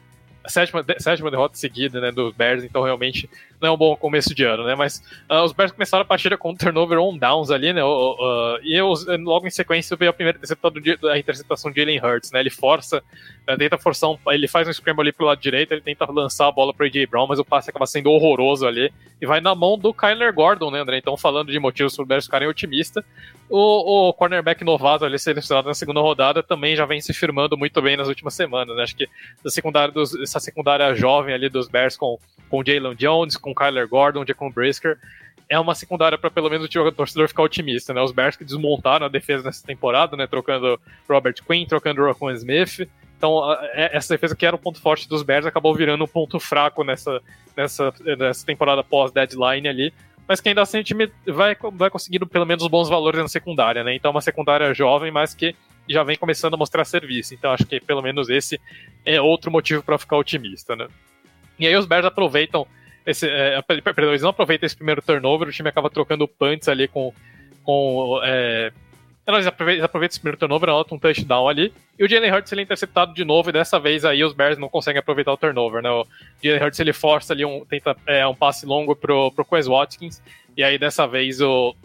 A sétima, sétima derrota seguida, né, dos Bears, então realmente não é um bom começo de ano, né, mas uh, os Bears começaram a partida com um turnover on downs ali, né, uh, uh, e eu, logo em sequência veio a primeira a interceptação de Jalen Hurts, né, ele força, uh, tenta forçar, um, ele faz um scramble ali pro lado direito, ele tenta lançar a bola pro A J. Brown, mas o passe acaba sendo horroroso ali, e vai na mão do Kyler Gordon, né, André, então falando de motivos para os Bears ficarem otimistas, o, o cornerback novato ali selecionado na segunda rodada também já vem se firmando muito bem nas últimas semanas, né, acho que na secundária dos essa secundária jovem ali dos Bears com o Jalen Jones, com Kyler Gordon, Jacob Brisker, é uma secundária para pelo menos o torcedor ficar otimista, né? Os Bears que desmontaram a defesa nessa temporada, né? Trocando Robert Quinn, trocando Roquan Smith, então essa defesa que era o ponto forte dos Bears acabou virando um ponto fraco nessa, nessa, nessa temporada pós-deadline ali, mas que ainda assim o time vai, vai conseguindo pelo menos bons valores na secundária, né? Então uma secundária jovem, mas que já vem começando a mostrar serviço, então acho que pelo menos esse é outro motivo para ficar otimista, né? E aí os Bears aproveitam, esse, é, perdão, eles não aproveitam esse primeiro turnover, o time acaba trocando punts ali com... com é, eles aproveitam esse primeiro turnover, anotam um touchdown ali, e o Jalen Hurts ele é interceptado de novo, e dessa vez aí os Bears não conseguem aproveitar o turnover, né? O Jalen Hurts ele força ali, um, tenta é, um passe longo pro, pro Quez Watkins, e aí dessa vez o...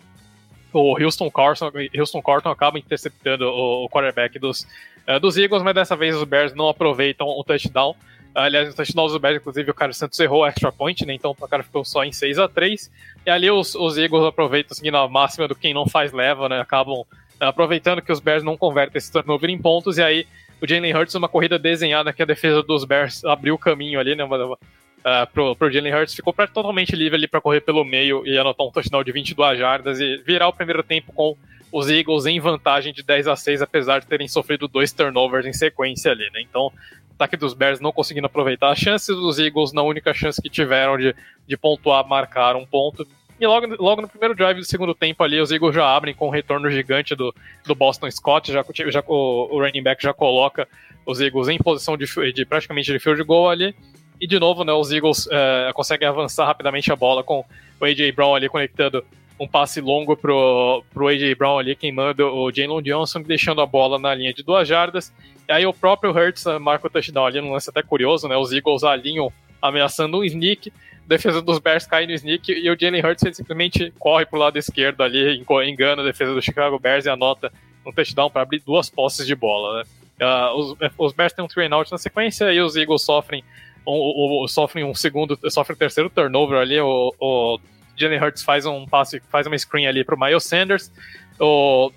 O Houston Carson, Houston Carson acaba interceptando o quarterback dos, uh, dos Eagles, mas dessa vez os Bears não aproveitam o touchdown. Aliás, o touchdown dos Bears, inclusive, o Carlos Santos errou o extra point, né? Então o placar ficou só em seis a três. E ali os, os Eagles aproveitam, seguindo a máxima do quem não faz leva, né? Acabam uh, aproveitando que os Bears não convertem esse turnover em pontos. E aí o Jalen Hurts, uma corrida desenhada que a defesa dos Bears abriu o caminho ali, né? Uma, uma, Uh, pro, pro Jalen Hurts, ficou totalmente livre ali para correr pelo meio e anotar um touchdown de vinte e duas jardas e virar o primeiro tempo com os Eagles em vantagem de dez a seis, apesar de terem sofrido dois turnovers em sequência ali, né? Então, ataque dos Bears não conseguindo aproveitar as chances, os Eagles na única chance que tiveram de, de pontuar, marcar um ponto, E logo, logo no primeiro drive do segundo tempo ali, os Eagles já abrem com o retorno gigante do, do Boston Scott, já, já, o, o running back já coloca os Eagles em posição de, de praticamente de field goal ali, e de novo, né, os Eagles é, conseguem avançar rapidamente a bola com o A J. Brown ali conectando um passe longo pro, pro A J. Brown ali, queimando o Jalen Johnson, deixando a bola na linha de duas jardas, e aí o próprio Hurts marca o touchdown ali, num lance até curioso, né, os Eagles alinham ameaçando um sneak, defesa dos Bears cai no sneak e o Jalen Hurts ele simplesmente corre pro lado esquerdo ali, engana a defesa do Chicago Bears e anota um touchdown para abrir duas posses de bola, né? Uh, os, os Bears têm um three and out na sequência e os Eagles sofrem um, um, sofrem um segundo, sofrem um terceiro turnover ali, o, o Jalen Hurts faz um passe, faz uma screen ali pro Miles Sanders, o,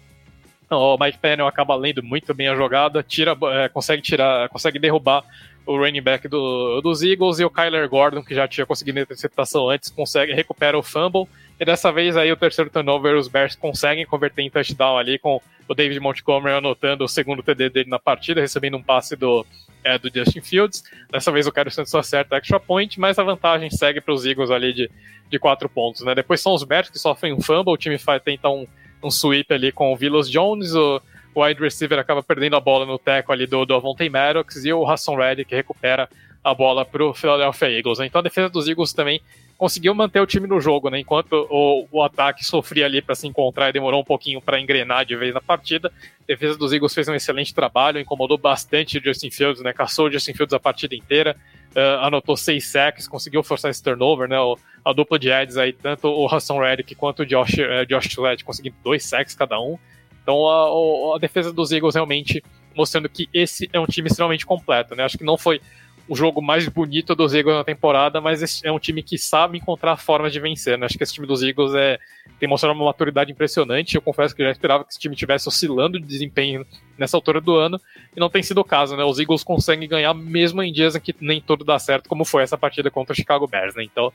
o Mike Pennell acaba lendo muito bem a jogada, tira, é, consegue tirar, consegue derrubar o running back do, dos Eagles, e o Kyler Gordon, que já tinha conseguido a interceptação antes, consegue, recupera o fumble, e dessa vez aí o terceiro turnover, os Bears conseguem converter em touchdown ali, com o David Montgomery anotando o segundo T D dele na partida, recebendo um passe do, é, do Justin Fields, dessa vez o Cairo Santos acerta extra point, mas a vantagem segue para os Eagles ali de, de quatro pontos, né? Depois são os Bears que sofrem um fumble, o time faz, tenta um, um sweep ali com o Vilas Jones, o O wide receiver acaba perdendo a bola no teco ali do, do Avonte Maddox, e o Hassan Reddick recupera a bola para o Philadelphia Eagles. Então a defesa dos Eagles também conseguiu manter o time no jogo, né? Enquanto o, o ataque sofria ali para se encontrar e demorou um pouquinho para engrenar de vez na partida, a defesa dos Eagles fez um excelente trabalho, incomodou bastante o Justin Fields, né? Caçou o Justin Fields a partida inteira, uh, anotou seis sacks, conseguiu forçar esse turnover, né? O, a dupla de Eds aí, tanto o Hassan Reddick quanto o Josh, uh, Josh Sweat conseguindo dois sacks cada um. Então a, a defesa dos Eagles realmente mostrando que esse é um time extremamente completo, né? Acho que não foi o jogo mais bonito dos Eagles na temporada, mas é um time que sabe encontrar formas de vencer, né? Acho que esse time dos Eagles é, tem mostrado uma maturidade impressionante. Eu confesso que eu já esperava que esse time estivesse oscilando de desempenho nessa altura do ano, e não tem sido o caso, né? Os Eagles conseguem ganhar mesmo em dias em que nem tudo dá certo, como foi essa partida contra o Chicago Bears, né? Então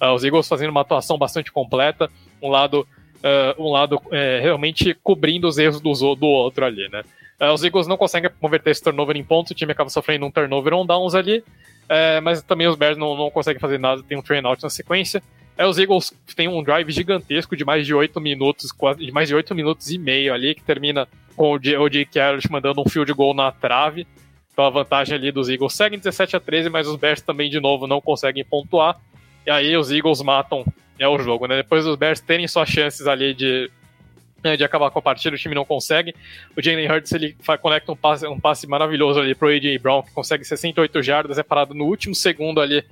uh, os Eagles fazendo uma atuação bastante completa, um lado... Uh, um lado é, realmente cobrindo os erros do, do outro ali, né? Uh, os Eagles não conseguem converter esse turnover em pontos, o time acaba sofrendo um turnover on downs ali, é, mas também os Bears não, não conseguem fazer nada, tem um three and out na sequência. É, os Eagles têm um drive gigantesco de mais de oito minutos, quase, de mais de oito minutos e meio ali, que termina com o Jay Carroll mandando um field goal na trave. Então a vantagem ali dos Eagles segue dezessete a treze, mas os Bears também de novo não conseguem pontuar, e aí os Eagles matam é o jogo, né? Depois dos Bears terem suas chances ali de, de acabar com a partida, o time não consegue. O Jalen Hurts, ele conecta um passe, um passe maravilhoso ali pro A J. Brown, que consegue sessenta e oito jardas, é parado no último segundo ali, uh,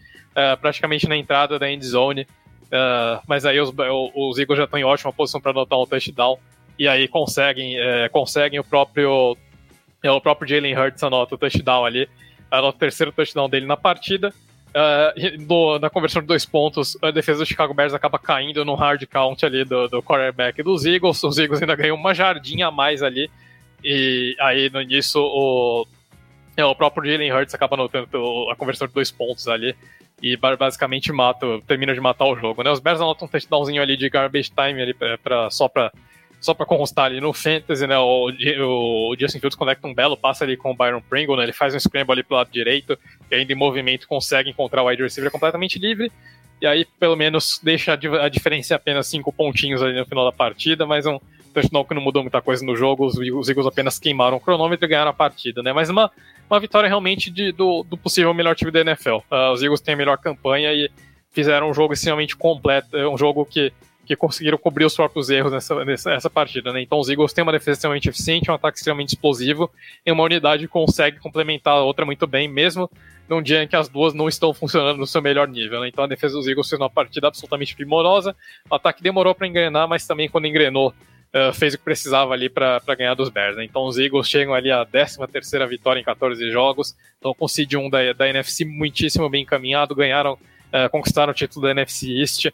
praticamente na entrada da end zone. Uh, mas aí os, os Eagles já estão em ótima posição para anotar um touchdown, e aí conseguem, uh, conseguem o próprio, o próprio Jalen Hurts anota o touchdown ali, anota o terceiro touchdown dele na partida. Uh, do, na conversão de dois pontos, a defesa do Chicago Bears acaba caindo no hard count ali do, do quarterback dos Eagles. Os Eagles ainda ganham uma jardinha a mais ali, e aí nisso o, é, o próprio Jalen Hurts acaba anotando a conversão de dois pontos ali e basicamente mata, termina de matar o jogo, né? Os Bears anotam um touchdownzinho ali de garbage time ali pra, pra, só para só para constar ali no fantasy, né? O, o, o Justin Fields conecta um belo passe ali com o Byron Pringle, né? Ele faz um scramble ali pro lado direito, e ainda em movimento consegue encontrar o wide receiver completamente livre, e aí pelo menos deixa a diferença apenas cinco pontinhos ali no final da partida, mas um touchdown que não mudou muita coisa no jogo, os, os Eagles apenas queimaram o cronômetro e ganharam a partida, né? Mas uma, uma vitória realmente de, do, do possível melhor time da N F L. Uh, os Eagles têm a melhor campanha e fizeram um jogo extremamente completo, um jogo que que conseguiram cobrir os próprios erros nessa, nessa essa partida, né? Então os Eagles têm uma defesa extremamente eficiente, um ataque extremamente explosivo, e uma unidade consegue complementar a outra muito bem, mesmo num dia em que as duas não estão funcionando no seu melhor nível, né? Então a defesa dos Eagles fez uma partida absolutamente primorosa, o ataque demorou para engrenar, mas também quando engrenou, uh, fez o que precisava ali para ganhar dos Bears, né? Então os Eagles chegam ali à décima terceira vitória em catorze jogos, então com o seed um da, da N F C muitíssimo bem encaminhado, ganharam, uh, conquistaram o título da N F C East,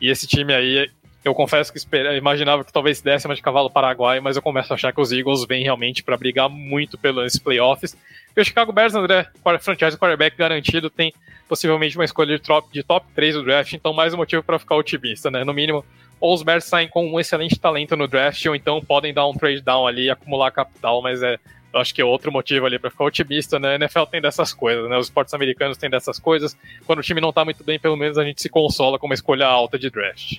e esse time aí eu confesso que esperava, imaginava que talvez desse mais de cavalo paraguaio, mas eu começo a achar que os Eagles vêm realmente para brigar muito pelos playoffs. E o Chicago Bears, André, franchise quarterback garantido, tem possivelmente uma escolha de top, de top três do draft, então mais um motivo para ficar otimista, né? No mínimo, ou os Bears saem com um excelente talento no draft, ou então podem dar um trade down ali e acumular capital, mas é, eu acho que é outro motivo ali para ficar otimista, né? A N F L tem dessas coisas, né? Os esportes americanos têm dessas coisas. Quando o time não tá muito bem, pelo menos a gente se consola com uma escolha alta de draft.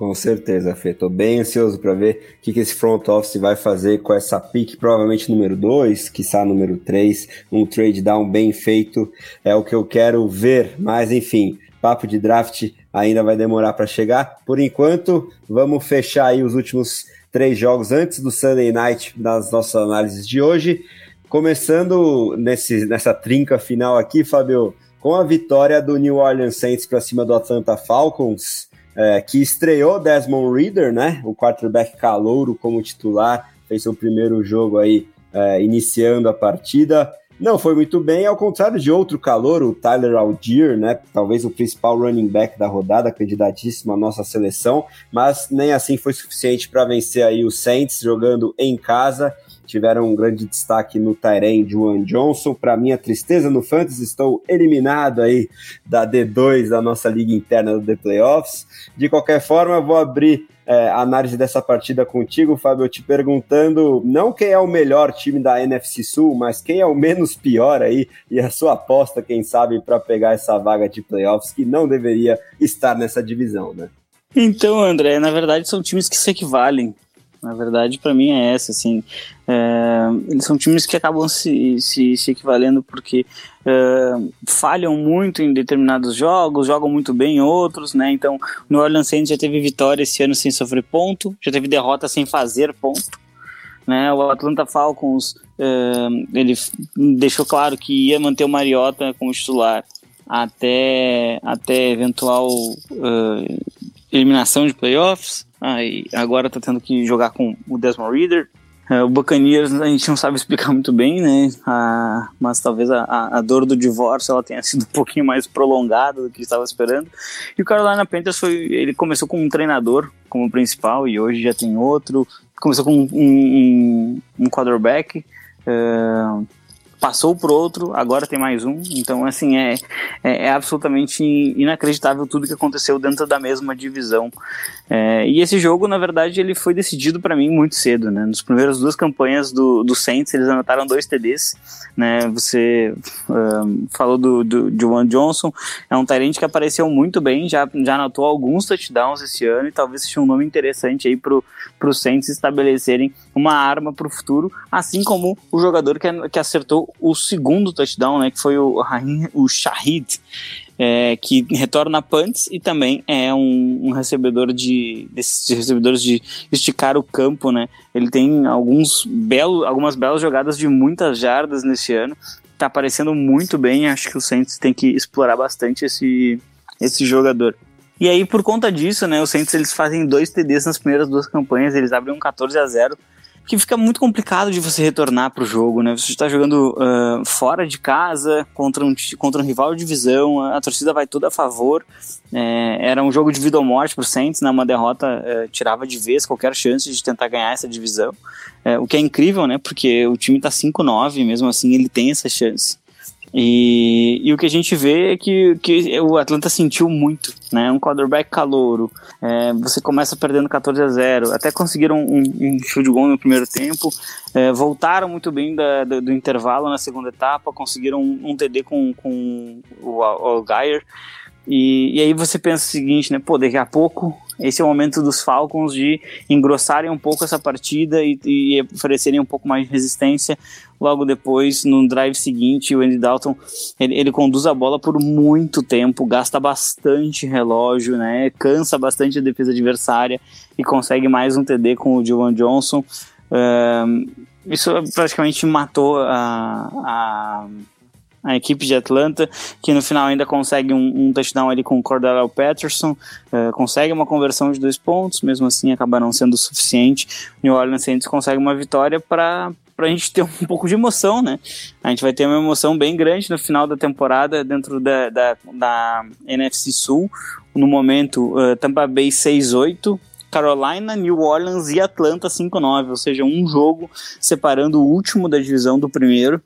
Com certeza, Fê. Tô bem ansioso para ver o que, que esse front office vai fazer com essa pick, provavelmente número dois, quiçá número três, um trade down bem feito, é o que eu quero ver, mas enfim, papo de draft ainda vai demorar para chegar. Por enquanto, vamos fechar aí os últimos três jogos antes do Sunday Night das nossas análises de hoje, começando nesse, nessa trinca final aqui, Fábio, com a vitória do New Orleans Saints para cima do Atlanta Falcons, É, que estreou Desmond Ridder, né? O quarterback calouro como titular, fez seu primeiro jogo aí, é, iniciando a partida. Não foi muito bem, ao contrário de outro calouro, o Tyler Allgeier, né? Talvez o principal running back da rodada, candidatíssimo à nossa seleção, mas nem assim foi suficiente para vencer aí os Saints, jogando em casa. Tiveram um grande destaque no tight end Juan Johnson. Para minha tristeza no Fantasy, estou eliminado aí da D dois da nossa liga interna do The Playoffs. De qualquer forma, vou abrir é, a análise dessa partida contigo, Fábio, te perguntando não quem é o melhor time da N F C Sul, mas quem é o menos pior aí e a sua aposta, quem sabe, para pegar essa vaga de Playoffs que não deveria estar nessa divisão, né? Então, André, na verdade são times que se equivalem. Na verdade, para mim é essa, assim, é, eles são times que acabam se, se, se equivalendo porque é, falham muito em determinados jogos, jogam muito bem em outros, né? Então, o New Orleans Saints já teve vitória esse ano sem sofrer ponto, já teve derrota sem fazer ponto, né? O Atlanta Falcons, é, ele deixou claro que ia manter o Mariota como titular até, até eventual é, eliminação de playoffs. Aí ah, agora tá tendo que jogar com o Desmond Ridder. É, o Buccaneers a gente não sabe explicar muito bem, né? A, mas talvez a, a dor do divórcio ela tenha sido um pouquinho mais prolongada do que estava esperando. E o Carolina Panthers foi, ele começou com um treinador como principal e hoje já tem outro. Começou com um, um, um quarterback, uh, passou por outro, agora tem mais um. Então, assim, é, é, é absolutamente inacreditável tudo que aconteceu dentro da mesma divisão. É, e esse jogo, na verdade, ele foi decidido para mim muito cedo, né? Nos primeiras duas campanhas do, do Saints, eles anotaram dois T Ds, né? Você um, falou do, do, de Juan Johnson, é um tight end que apareceu muito bem, já, já anotou alguns touchdowns esse ano e talvez seja um nome interessante aí pro, pro Saints estabelecerem uma arma pro futuro, assim como o jogador que, que acertou o segundo touchdown, né, que foi o, o Shahid, é, que retorna a punts e também é um, um recebedor de, desses recebedores de esticar o campo, né, ele tem alguns belo, algumas belas jogadas de muitas jardas nesse ano, tá aparecendo muito bem, acho que o Saints tem que explorar bastante esse, esse jogador. E aí por conta disso, né, os Saints eles fazem dois T Ds nas primeiras duas campanhas, eles abrem um catorze a zero, que fica muito complicado de você retornar pro jogo, né? Você está jogando uh, fora de casa, contra um, contra um rival de divisão, a, a torcida vai toda a favor. É, era um jogo de vida ou morte pro Saints, né? Uma derrota uh, tirava de vez qualquer chance de tentar ganhar essa divisão. É, o que é incrível, né? Porque o time tá cinco a nove, mesmo assim ele tem essa chance. E, e o que a gente vê é que, que o Atlanta sentiu muito, né? Um quarterback calouro, é, você começa perdendo catorze a zero, até conseguiram um, um field goal no primeiro tempo, é, voltaram muito bem da, do, do intervalo na segunda etapa, conseguiram um, um T D com, com o Allgeier, e, e aí você pensa o seguinte, né? Pô, daqui a pouco esse é o momento dos Falcons de engrossarem um pouco essa partida e, e oferecerem um pouco mais de resistência. Logo depois, no drive seguinte, o Andy Dalton, ele, ele conduz a bola por muito tempo, gasta bastante relógio, né, cansa bastante a defesa adversária e consegue mais um T D com o Juwan Johnson. Um, isso praticamente matou a, a, a equipe de Atlanta, que no final ainda consegue um, um touchdown ali com o Cordarrelle Patterson, uh, consegue uma conversão de dois pontos, mesmo assim acaba não sendo o suficiente. O New Orleans Saints consegue uma vitória para... pra gente ter um pouco de emoção, né? A gente vai ter uma emoção bem grande no final da temporada dentro da, da, da N F C Sul. No momento, uh, Tampa Bay seis a oito, Carolina, New Orleans e Atlanta cinco a nove, ou seja, um jogo separando o último da divisão do primeiro.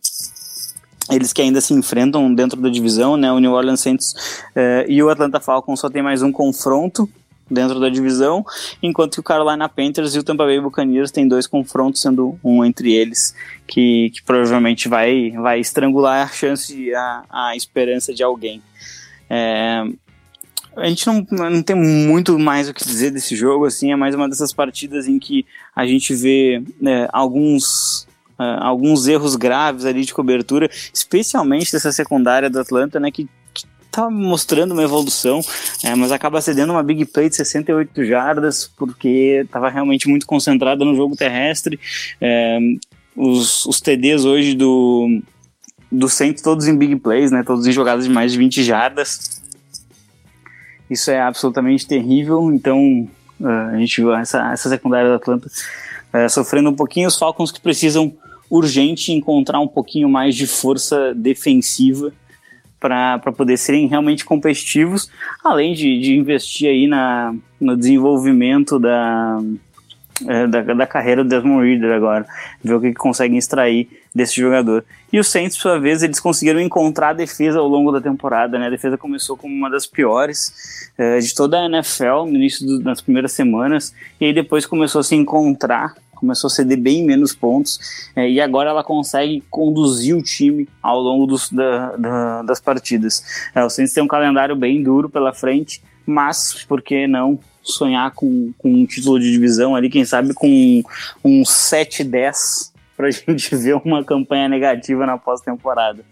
Eles que ainda se enfrentam dentro da divisão, né? O New Orleans Saints uh, e o Atlanta Falcons só tem mais um confronto dentro da divisão, enquanto que o Carolina Panthers e o Tampa Bay Buccaneers têm dois confrontos, sendo um entre eles que, que provavelmente vai, vai estrangular a chance, a, a esperança de alguém. É, a gente não, não tem muito mais o que dizer desse jogo, assim, é mais uma dessas partidas em que a gente vê, né, alguns, uh, alguns erros graves ali de cobertura, especialmente dessa secundária do Atlanta, né, que tá mostrando uma evolução, é, mas acaba cedendo uma big play de sessenta e oito jardas, porque estava realmente muito concentrada no jogo terrestre. É, os, os T Ds hoje do, do Saints, todos em big plays, né, todos em jogadas de mais de vinte jardas. Isso é absolutamente terrível. Então a gente viu essa, essa secundária da Atlanta é, sofrendo um pouquinho. Os Falcons, que precisam urgente encontrar um pouquinho mais de força defensiva para poder serem realmente competitivos, além de, de investir aí na, no desenvolvimento da, é, da, da carreira do Desmond Ridder agora, ver o que conseguem extrair desse jogador. E os Saints, por sua vez, eles conseguiram encontrar a defesa ao longo da temporada, né? A defesa começou como uma das piores é, de toda a N F L no início do, das primeiras semanas, e aí depois começou a se encontrar, começou a ceder bem menos pontos, é, e agora ela consegue conduzir o time ao longo dos, da, da, das partidas. É, o Saints tem um calendário bem duro pela frente, mas por que não sonhar com, com um título de divisão ali, quem sabe com um, um sete a dez, para a gente ver uma campanha negativa na pós-temporada,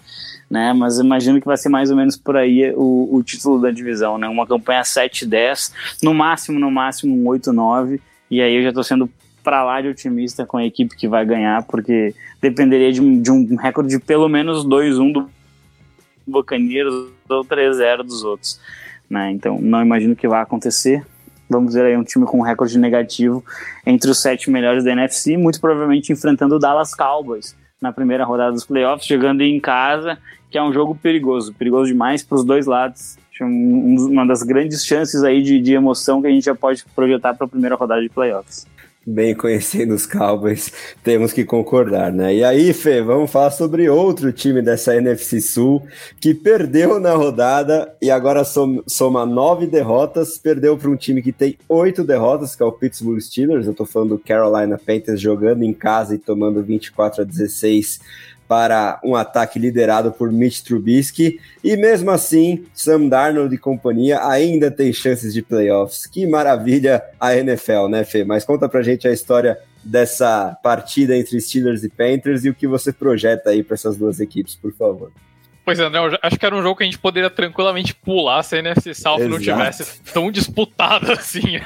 né? Mas imagino que vai ser mais ou menos por aí o, o título da divisão, né? Uma campanha sete a dez, no máximo, no máximo um oito a nove, e aí eu já estou sendo para lá de otimista com a equipe que vai ganhar, porque dependeria de um, de um recorde de pelo menos dois a um do Buccaneers ou três a zero dos outros, né? Então não imagino que vai acontecer. Vamos ver aí um time com um recorde negativo entre os sete melhores da N F C, muito provavelmente enfrentando o Dallas Cowboys na primeira rodada dos playoffs, chegando em casa, que é um jogo perigoso, perigoso demais para os dois lados. Uma das grandes chances aí de, de emoção que a gente já pode projetar para a primeira rodada de playoffs. Bem, conhecendo os Cowboys, temos que concordar, né? E aí, Fê, vamos falar sobre outro time dessa N F C Sul, que perdeu na rodada e agora soma nove derrotas, perdeu para um time que tem oito derrotas, que é o Pittsburgh Steelers. Eu tô falando do Carolina Panthers, jogando em casa e tomando vinte e quatro a dezesseis para um ataque liderado por Mitch Trubisky, e mesmo assim, Sam Darnold e companhia ainda tem chances de playoffs. Que maravilha a N F L, né, Fê? Mas conta pra gente a história dessa partida entre Steelers e Panthers e o que você projeta aí para essas duas equipes, por favor. Pois é, André, eu acho que era um jogo que a gente poderia tranquilamente pular se a N F C South Exato. Não tivesse tão disputada assim.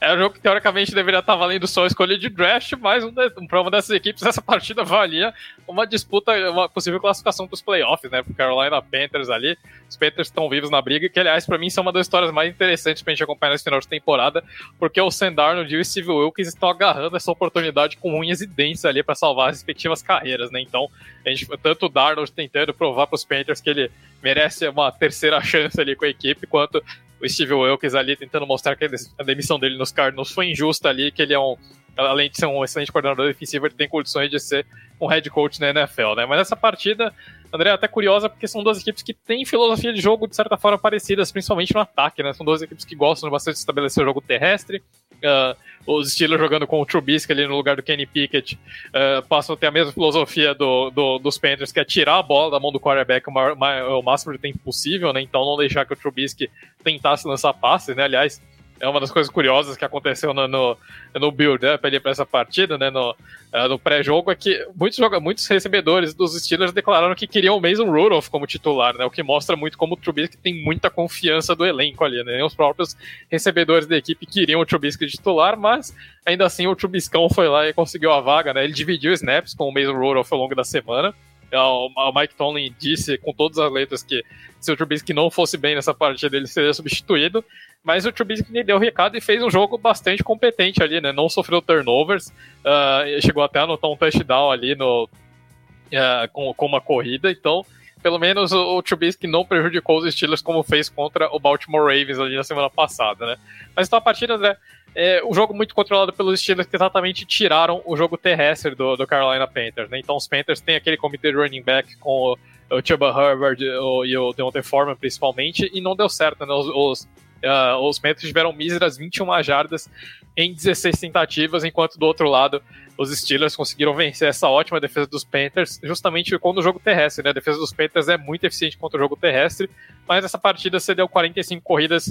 Era um jogo que teoricamente deveria estar valendo só a escolha de draft, mas um de, um, para uma dessas equipes essa partida valia uma disputa, uma possível classificação para os playoffs, né, para o Carolina Panthers ali. Os Panthers estão vivos na briga, que aliás para mim são uma das histórias mais interessantes para a gente acompanhar nesse final de temporada, porque o Sam Darnold e o Steve Wilkes estão agarrando essa oportunidade com unhas e dentes ali para salvar as respectivas carreiras, né, então a gente, tanto o Darnold tentando provar para os Panthers que ele merece uma terceira chance ali com a equipe, quanto o Steve Wilkes ali tentando mostrar que a demissão dele nos Cardinals foi injusta ali, que ele é um, além de ser um excelente coordenador defensivo, ele tem condições de ser um head coach na N F L, né? Mas essa partida, André, é até curiosa, porque são duas equipes que têm filosofia de jogo de certa forma parecidas, principalmente no ataque, né? São duas equipes que gostam bastante de estabelecer o jogo terrestre. Uh, os Steelers jogando com o Trubisky ali no lugar do Kenny Pickett uh, passam a ter a mesma filosofia do, do, dos Panthers, que é tirar a bola da mão do quarterback o, maior, o máximo de tempo possível, né? Então não deixar que o Trubisky tentasse lançar passes, né? Aliás, é uma das coisas curiosas que aconteceu no, no, no build-up ali para essa partida, né? No, uh, no pré-jogo, é que muitos, muitos recebedores dos Steelers declararam que queriam o Mason Rudolph como titular, né? O que mostra muito como o Trubisky tem muita confiança do elenco ali, né? Os próprios recebedores da equipe queriam o Trubisky titular, mas ainda assim o Trubiscão foi lá e conseguiu a vaga, né? Ele dividiu snaps com o Mason Rudolph ao longo da semana. O Mike Tomlin disse com todas as letras que se o Trubisky não fosse bem nessa partida ele seria substituído, mas o Trubisky lhe deu o recado e fez um jogo bastante competente ali, né? Não sofreu turnovers, uh, chegou até a anotar um touchdown ali no, uh, com, com uma corrida, então pelo menos o, o Trubisky não prejudicou os Steelers como fez contra o Baltimore Ravens ali na semana passada, né? Mas então a partida, né, é um jogo muito controlado pelos Steelers, que exatamente tiraram o jogo terrestre do, do Carolina Panthers, né? Então os Panthers têm aquele comitê de running back com o, o Chuba Hubbard o, e o Deontay Foreman principalmente, e não deu certo, né? Os, os uh, os Panthers tiveram míseras vinte e uma jardas em dezesseis tentativas, enquanto do outro lado os Steelers conseguiram vencer essa ótima defesa dos Panthers, justamente com o jogo terrestre, né? A defesa dos Panthers é muito eficiente contra o jogo terrestre, mas essa partida cedeu quarenta e cinco corridas e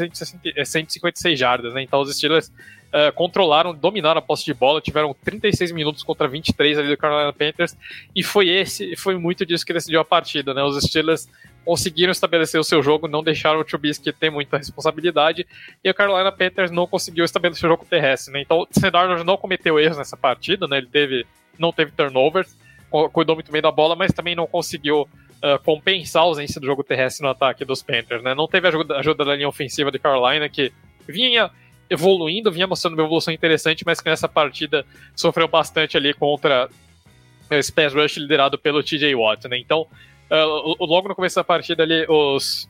cento e cinquenta e seis jardas, né? Então os Steelers uh, controlaram, dominaram a posse de bola, tiveram trinta e seis minutos contra vinte e três ali do Carolina Panthers, e foi esse, foi muito disso que decidiu a partida, né? Os Steelers conseguiram estabelecer o seu jogo, não deixaram o Trubisky ter muita responsabilidade, e o Carolina Panthers não conseguiu estabelecer o jogo terrestre, né? Então o Sam Darnold não cometeu erros nessa partida, né? Ele teve, não teve turnovers, cuidou muito bem da bola, mas também não conseguiu uh, compensar a ausência do jogo terrestre no ataque dos Panthers, né? Não teve ajuda, ajuda da linha ofensiva de Carolina, que vinha evoluindo, vinha mostrando uma evolução interessante, mas que nessa partida sofreu bastante ali contra esse pass rush liderado pelo T J Watt, né? Então Uh, logo no começo da partida ali, os,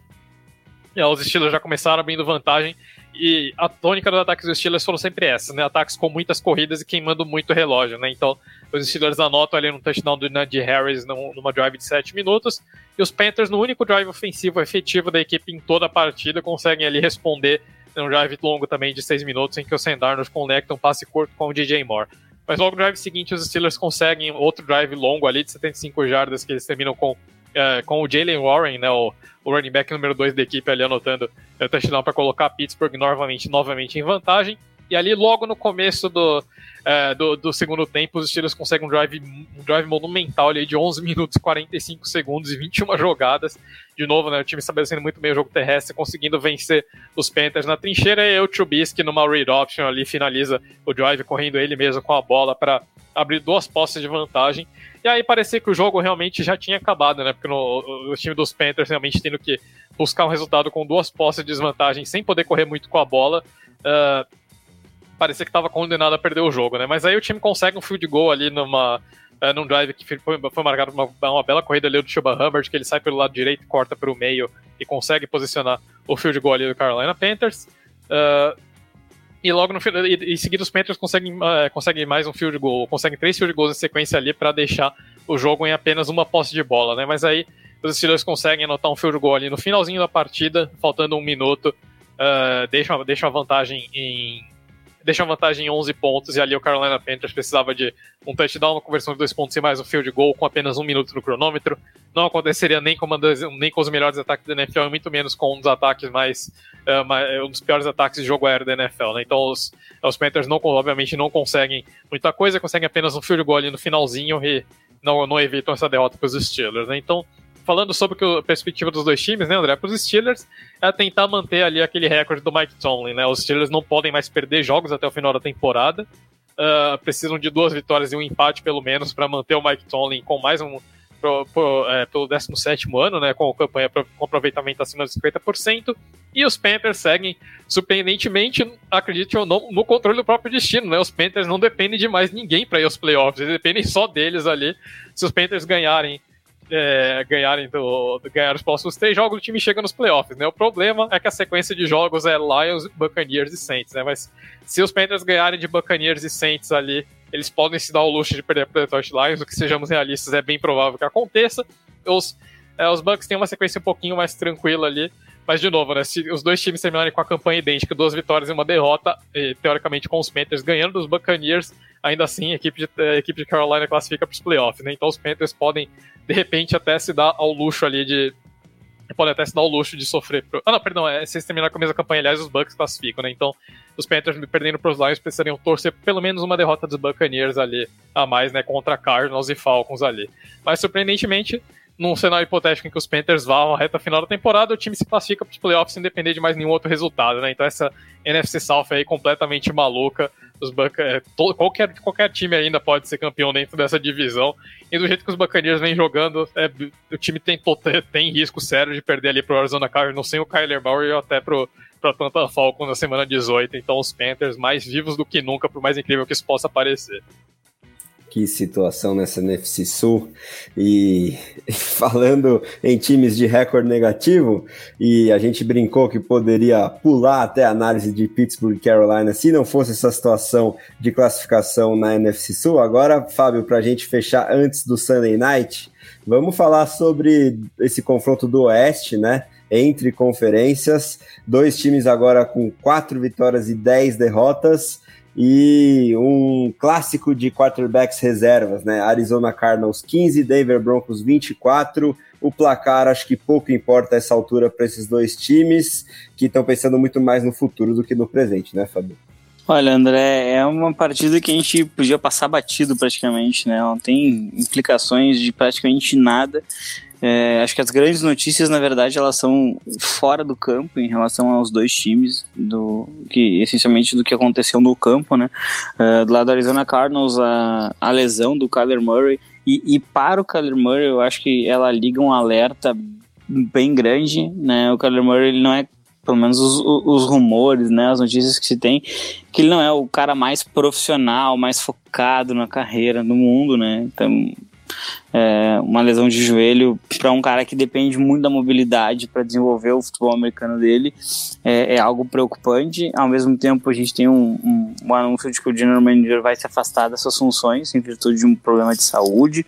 uh, os Steelers já começaram abrindo vantagem, e a tônica dos ataques dos Steelers foram sempre essa, né? Ataques com muitas corridas e queimando muito relógio, né? Então, os Steelers anotam ali um touchdown do Najee Harris numa drive de sete minutos, e os Panthers, no único drive ofensivo efetivo da equipe em toda a partida, conseguem ali responder num drive longo também de seis minutos, em que o Sam Darnold conecta um passe curto com o D J Moore. Mas logo no drive seguinte, os Steelers conseguem outro drive longo ali de setenta e cinco jardas, que eles terminam com Uh, com o Jalen Warren, né, o, o running back número dois da equipe ali anotando o touchdown para colocar Pittsburgh novamente, novamente em vantagem, e ali logo no começo do, uh, do, do segundo tempo os Steelers conseguem um drive, um drive monumental ali de onze minutos, quarenta e cinco segundos e vinte e uma jogadas, de novo, né, o time estabelecendo muito bem o jogo terrestre, conseguindo vencer os Panthers na trincheira, e o Trubisky numa read option ali finaliza o drive correndo ele mesmo com a bola para abrir duas posses de vantagem. E aí parecia que o jogo realmente já tinha acabado, né? Porque no, o time dos Panthers realmente tendo que buscar um resultado com duas posses de desvantagem, sem poder correr muito com a bola, uh, parecia que estava condenado a perder o jogo, né? Mas aí o time consegue um field goal ali numa, uh, num drive que foi, foi marcado por uma, uma bela corrida ali do Chuba Hubbard, que ele sai pelo lado direito, corta para o meio e consegue posicionar o field goal ali do Carolina Panthers. Uh, E logo no final, em seguida os Panthers conseguem, uh, conseguem mais um field goal, conseguem três field goals em sequência ali para deixar o jogo em apenas uma posse de bola, né? Mas aí os Steelers conseguem anotar um field goal ali no finalzinho da partida, faltando um minuto, uh, deixa uma, deixa uma vantagem em deixa uma vantagem em onze pontos, e ali o Carolina Panthers precisava de um touchdown, uma conversão de dois pontos e mais um field goal com apenas um minuto no cronômetro. Não aconteceria nem com, uma das, nem com os melhores ataques da N F L, muito menos com um dos ataques mais, uh, mais um dos piores ataques de jogo aéreo da N F L, né? Então os, os Panthers não, obviamente não conseguem muita coisa, conseguem apenas um field goal ali no finalzinho e não, não evitam essa derrota para os Steelers, né? Então, falando sobre que a perspectiva dos dois times, né, André? Para os Steelers é tentar manter ali aquele recorde do Mike Tomlin, né? Os Steelers não podem mais perder jogos até o final da temporada, uh, precisam de duas vitórias e um empate pelo menos para manter o Mike Tomlin com mais um pro, pro, é, pelo décimo sétimo ano, né? Com a campanha pro, com aproveitamento acima de cinquenta por cento. E os Panthers seguem, surpreendentemente, acredite ou não, no controle do próprio destino, né? Os Panthers não dependem de mais ninguém para ir aos playoffs, eles dependem só deles ali. Se os Panthers ganharem É, ganharem, do, ganharem os próximos três jogos, o time chega nos playoffs, né? O problema é que a sequência de jogos é Lions, Buccaneers e Saints, né? Mas se os Panthers ganharem de Buccaneers e Saints ali, eles podem se dar o luxo de perder para o Detroit Lions, o que, sejamos realistas, é bem provável que aconteça. Os, é, os Bucks têm uma sequência um pouquinho mais tranquila ali, mas de novo, né? Se os dois times terminarem com a campanha idêntica, duas vitórias e uma derrota, e, teoricamente com os Panthers ganhando dos Buccaneers, ainda assim a equipe de, a equipe de Carolina classifica para os playoffs, né? Então os Panthers podem, de repente, até se dar ao luxo ali de... podem até se dar ao luxo de sofrer... Pro... Ah, não, perdão, é, se eles terminarem com a mesma campanha, aliás, os Bucks classificam, né? Então os Panthers perdendo para os Lions precisariam torcer pelo menos uma derrota dos Buccaneers ali a mais, né? Contra Cardinals e Falcons ali. Mas, surpreendentemente, num cenário hipotético em que os Panthers vão à reta final da temporada, o time se classifica para os playoffs sem depender de mais nenhum outro resultado, né? Então essa N F C South aí completamente maluca, os Bucca... qualquer, qualquer time ainda pode ser campeão dentro dessa divisão, e do jeito que os Buccaneers vêm jogando, é... o time tem, tem risco sério de perder ali para o Arizona Cardinals sem o Kyler Murray e até para o Atlanta Falcons na semana dezoito, então os Panthers mais vivos do que nunca, por mais incrível que isso possa parecer. Que situação nessa N F C Sul, e falando em times de recorde negativo, e a gente brincou que poderia pular até a análise de Pittsburgh e Carolina se não fosse essa situação de classificação na N F C Sul. Agora, Fábio, para a gente fechar antes do Sunday Night, vamos falar sobre esse confronto do Oeste, né? entre conferências. Dois times agora com quatro vitórias e dez derrotas. E um clássico de quarterbacks reservas, né? Arizona Cardinals quinze, Denver Broncos vinte e quatro. O placar acho que pouco importa a essa altura para esses dois times, que estão pensando muito mais no futuro do que no presente, né, Fábio? Olha, André, é uma partida que a gente podia passar batido praticamente, né? Não tem implicações de praticamente nada. É, acho que as grandes notícias, na verdade, elas são fora do campo em relação aos dois times, do, que, essencialmente do que aconteceu no campo, né? Uh, do lado do Arizona Cardinals, a, a lesão do Kyler Murray, e, e para o Kyler Murray eu acho que ela liga um alerta bem grande, né? O Kyler Murray, ele não é, pelo menos os, os rumores, né, as notícias que se tem, que ele não é o cara mais profissional, mais focado na carreira do mundo, né? Então... É, uma lesão de joelho para um cara que depende muito da mobilidade para desenvolver o futebol americano dele é, é algo preocupante. Ao mesmo tempo, a gente tem um, um, um anúncio de que o general manager vai se afastar dessas funções em virtude de um problema de saúde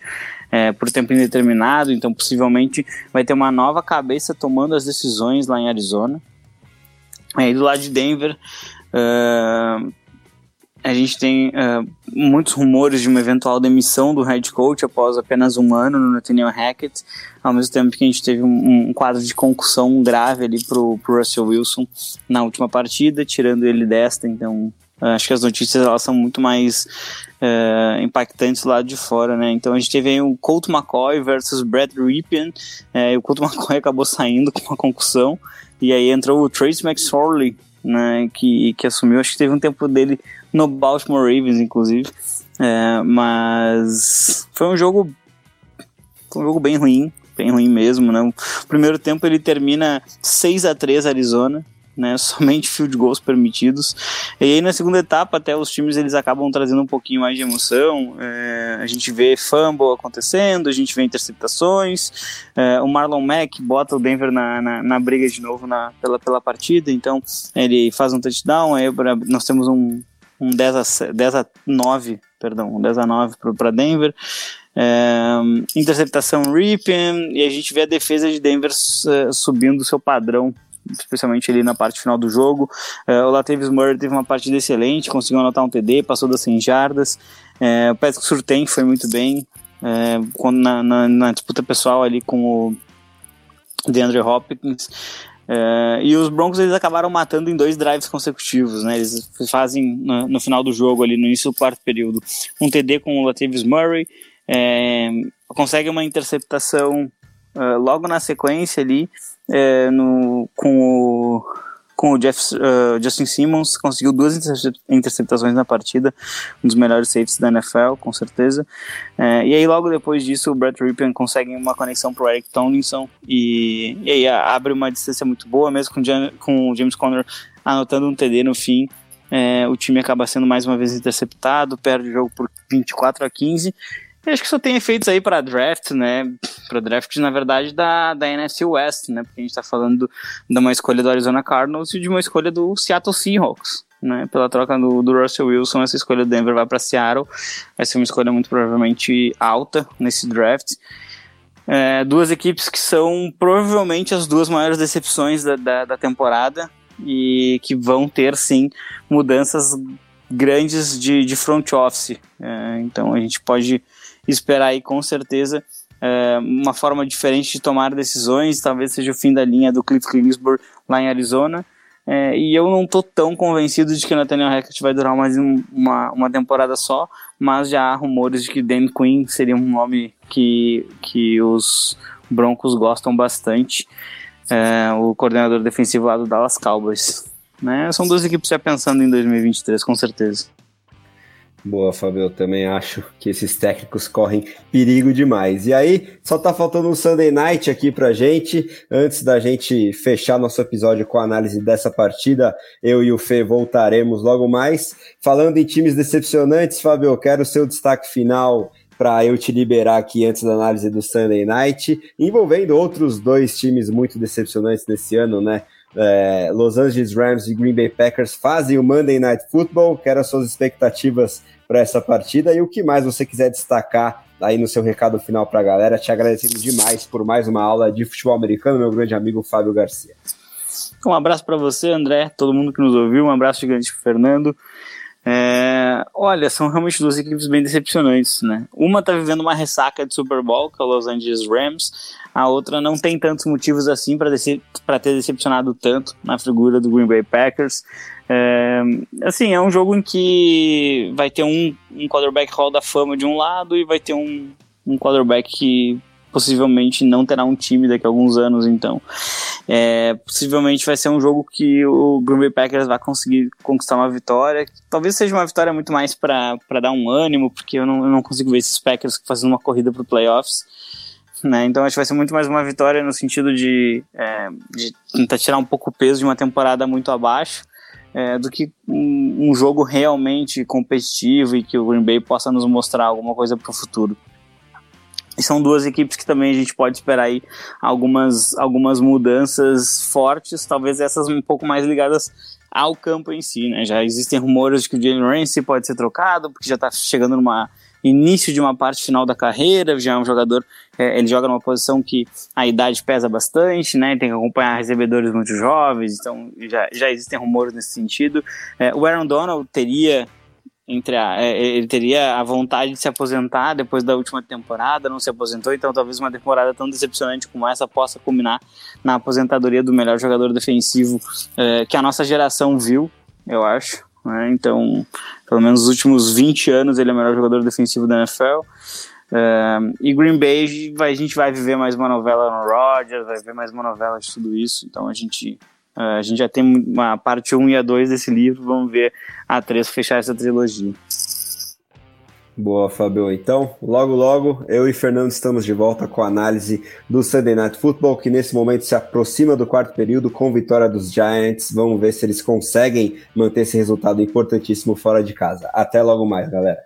é, por tempo indeterminado. Então possivelmente vai ter uma nova cabeça tomando as decisões lá em Arizona. Aí é, do lado de Denver uh, a gente tem uh, muitos rumores de uma eventual demissão do head coach após apenas um ano no Nathaniel Hackett, ao mesmo tempo que a gente teve um, um quadro de concussão grave ali pro, pro Russell Wilson na última partida, tirando ele desta. Então uh, acho que as notícias elas são muito mais uh, impactantes do lado de fora, né? Então a gente teve aí o Colt McCoy versus Brad Ripien, uh, e o Colt McCoy acabou saindo com uma concussão, e aí entrou o Trace McSorley, né, que, que assumiu, acho que teve um tempo dele no Baltimore Ravens, inclusive, é, mas foi um jogo foi um jogo bem ruim, bem ruim mesmo, né? O primeiro tempo ele termina seis a três Arizona, né, somente field goals permitidos, e aí na segunda etapa até os times eles acabam trazendo um pouquinho mais de emoção, é, a gente vê fumble acontecendo, a gente vê interceptações, é, o Marlon Mack bota o Denver na, na, na briga de novo na, pela, pela partida, então ele faz um touchdown, aí nós temos um, um dez a nove, perdão, um dez a nove para Denver, é, interceptação Ripien, e a gente vê a defesa de Denver subindo o seu padrão, especialmente ali na parte final do jogo. Uh, o Latavius Murray teve uma partida excelente, conseguiu anotar um T D, passou das cem jardas. Uh, o Patrick Surtain foi muito bem, uh, quando na, na, na disputa pessoal ali com o DeAndre Hopkins. Uh, e os Broncos eles acabaram matando em dois drives consecutivos, né? Eles fazem no, no final do jogo, ali no início do quarto período, um T D com o Latavius Murray, uh, consegue uma interceptação uh, logo na sequência ali. É, no, com o, com o Jeff, uh, Justin Simmons, conseguiu duas interceptações na partida, um dos melhores safeties da N F L, com certeza. É, e aí logo depois disso o Brett Ripien consegue uma conexão pro Eric Tomlinson, e, e aí abre uma distância muito boa, mesmo com, Jan, com o James Conner anotando um T D no fim. É, o time acaba sendo mais uma vez interceptado, perde o jogo por vinte e quatro a quinze. Eu acho que só tem efeitos aí para draft, né? Para draft, na verdade, da, da N F C West, né? Porque a gente tá falando do, de uma escolha do Arizona Cardinals e de uma escolha do Seattle Seahawks, né? Pela troca do, do Russell Wilson, essa escolha do Denver vai para Seattle. Vai ser uma escolha muito provavelmente alta nesse draft. É, duas equipes que são provavelmente as duas maiores decepções da, da, da temporada e que vão ter, sim, mudanças grandes de, de front office. É, então a gente pode esperar aí com certeza é, uma forma diferente de tomar decisões, talvez seja o fim da linha do Cliff Kingsbury lá em Arizona, é, e eu não estou tão convencido de que o Nathaniel Hackett vai durar mais um, uma, uma temporada só, mas já há rumores de que Dan Quinn seria um nome que, que os Broncos gostam bastante, é, o coordenador defensivo lá do Dallas Cowboys, né? São duas equipes já pensando em dois mil e vinte e três, com certeza. Boa, Fábio, eu também acho que esses técnicos correm perigo demais. E aí, só tá faltando um Sunday Night aqui pra gente. Antes da gente fechar nosso episódio com a análise dessa partida, eu e o Fê voltaremos logo mais. Falando em times decepcionantes, Fábio, eu quero o seu destaque final para eu te liberar aqui antes da análise do Sunday Night, envolvendo outros dois times muito decepcionantes desse ano, né? É, Los Angeles Rams e Green Bay Packers fazem o Monday Night Football. Quero as suas expectativas para essa partida e o que mais você quiser destacar aí no seu recado final para a galera. Te agradecendo demais por mais uma aula de futebol americano, meu grande amigo Fábio Garcia. Um abraço para você, André, todo mundo que nos ouviu, um abraço gigante para o Fernando. É, olha, são realmente duas equipes bem decepcionantes, né? Uma tá vivendo uma ressaca de Super Bowl, que é o Los Angeles Rams, a outra não tem tantos motivos assim para dece- para ter decepcionado tanto na figura do Green Bay Packers. É, assim, é um jogo em que vai ter um, um quarterback hall da fama de um lado e vai ter um, um quarterback que possivelmente não terá um time daqui a alguns anos, então é, possivelmente vai ser um jogo que o Green Bay Packers vai conseguir conquistar uma vitória, talvez seja uma vitória muito mais para dar um ânimo, porque eu não, eu não consigo ver esses Packers fazendo uma corrida para o Playoffs, né? Então acho que vai ser muito mais uma vitória no sentido de, é, de tentar tirar um pouco o peso de uma temporada muito abaixo, é, do que um, um jogo realmente competitivo e que o Green Bay possa nos mostrar alguma coisa para o futuro. E são duas equipes que também a gente pode esperar aí algumas, algumas mudanças fortes, talvez essas um pouco mais ligadas ao campo em si, né? Já existem rumores de que o Jalen Ramsey pode ser trocado, porque já está chegando no início de uma parte final da carreira, já é um jogador, é, ele joga numa posição que a idade pesa bastante, né? Tem que acompanhar recebedores muito jovens, então já, já existem rumores nesse sentido. É, o Aaron Donald teria... Entre a, ele teria a vontade de se aposentar depois da última temporada, não se aposentou, então talvez uma temporada tão decepcionante como essa possa culminar na aposentadoria do melhor jogador defensivo eh, que a nossa geração viu, eu acho, né? Então, pelo menos nos últimos vinte anos ele é o melhor jogador defensivo da N F L. Uh, e Green Bay, vai, a gente vai viver mais uma novela no Rodgers, vai ver mais uma novela de tudo isso, então a gente... Uh, a gente já tem uma parte um e a dois desse livro, vamos ver a três fechar essa trilogia. Boa, Fabio. Então, logo logo, eu e Fernando estamos de volta com a análise do Sunday Night Football, que nesse momento se aproxima do quarto período com vitória dos Giants. Vamos ver se eles conseguem manter esse resultado importantíssimo fora de casa. Até logo mais, galera.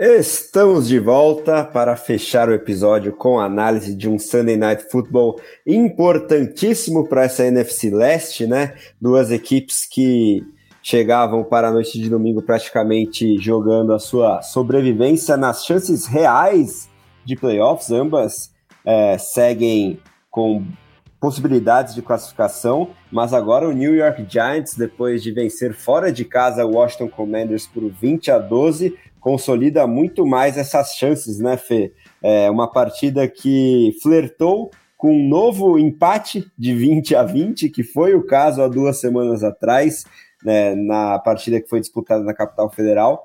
Estamos de volta para fechar o episódio com a análise de um Sunday Night Football importantíssimo para essa N F C Leste, né? Duas equipes que chegavam para a noite de domingo praticamente jogando a sua sobrevivência nas chances reais de playoffs. Ambas é, seguem com possibilidades de classificação, mas agora o New York Giants, depois de vencer fora de casa o Washington Commanders por vinte a doze, consolida muito mais essas chances, né, Fê? É uma partida que flertou com um novo empate de vinte a vinte, que foi o caso há duas semanas atrás, né, na partida que foi disputada na Capital Federal.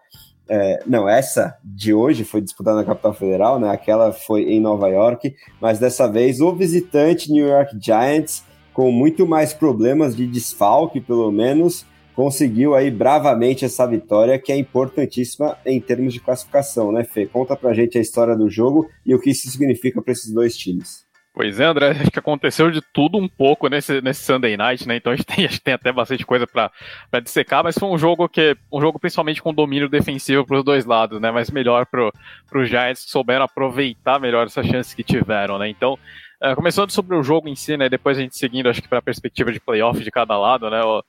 É, não, essa de hoje foi disputada na Capital Federal, né? Aquela foi em Nova York, mas dessa vez o visitante New York Giants, com muito mais problemas de desfalque, pelo menos, conseguiu aí bravamente essa vitória, que é importantíssima em termos de classificação, né, Fê? Conta pra gente a história do jogo e o que isso significa para esses dois times. Pois é, André, acho que aconteceu de tudo um pouco nesse, nesse Sunday Night, né? Então a gente tem, a gente tem até bastante coisa para dissecar, mas foi um jogo que um jogo principalmente com domínio defensivo para os dois lados, né? Mas melhor para os Giants, que souberam aproveitar melhor essas chances que tiveram, né? Então, Uh, começando sobre o jogo em si, né, depois a gente seguindo, acho que para a perspectiva de playoff de cada lado, né, o,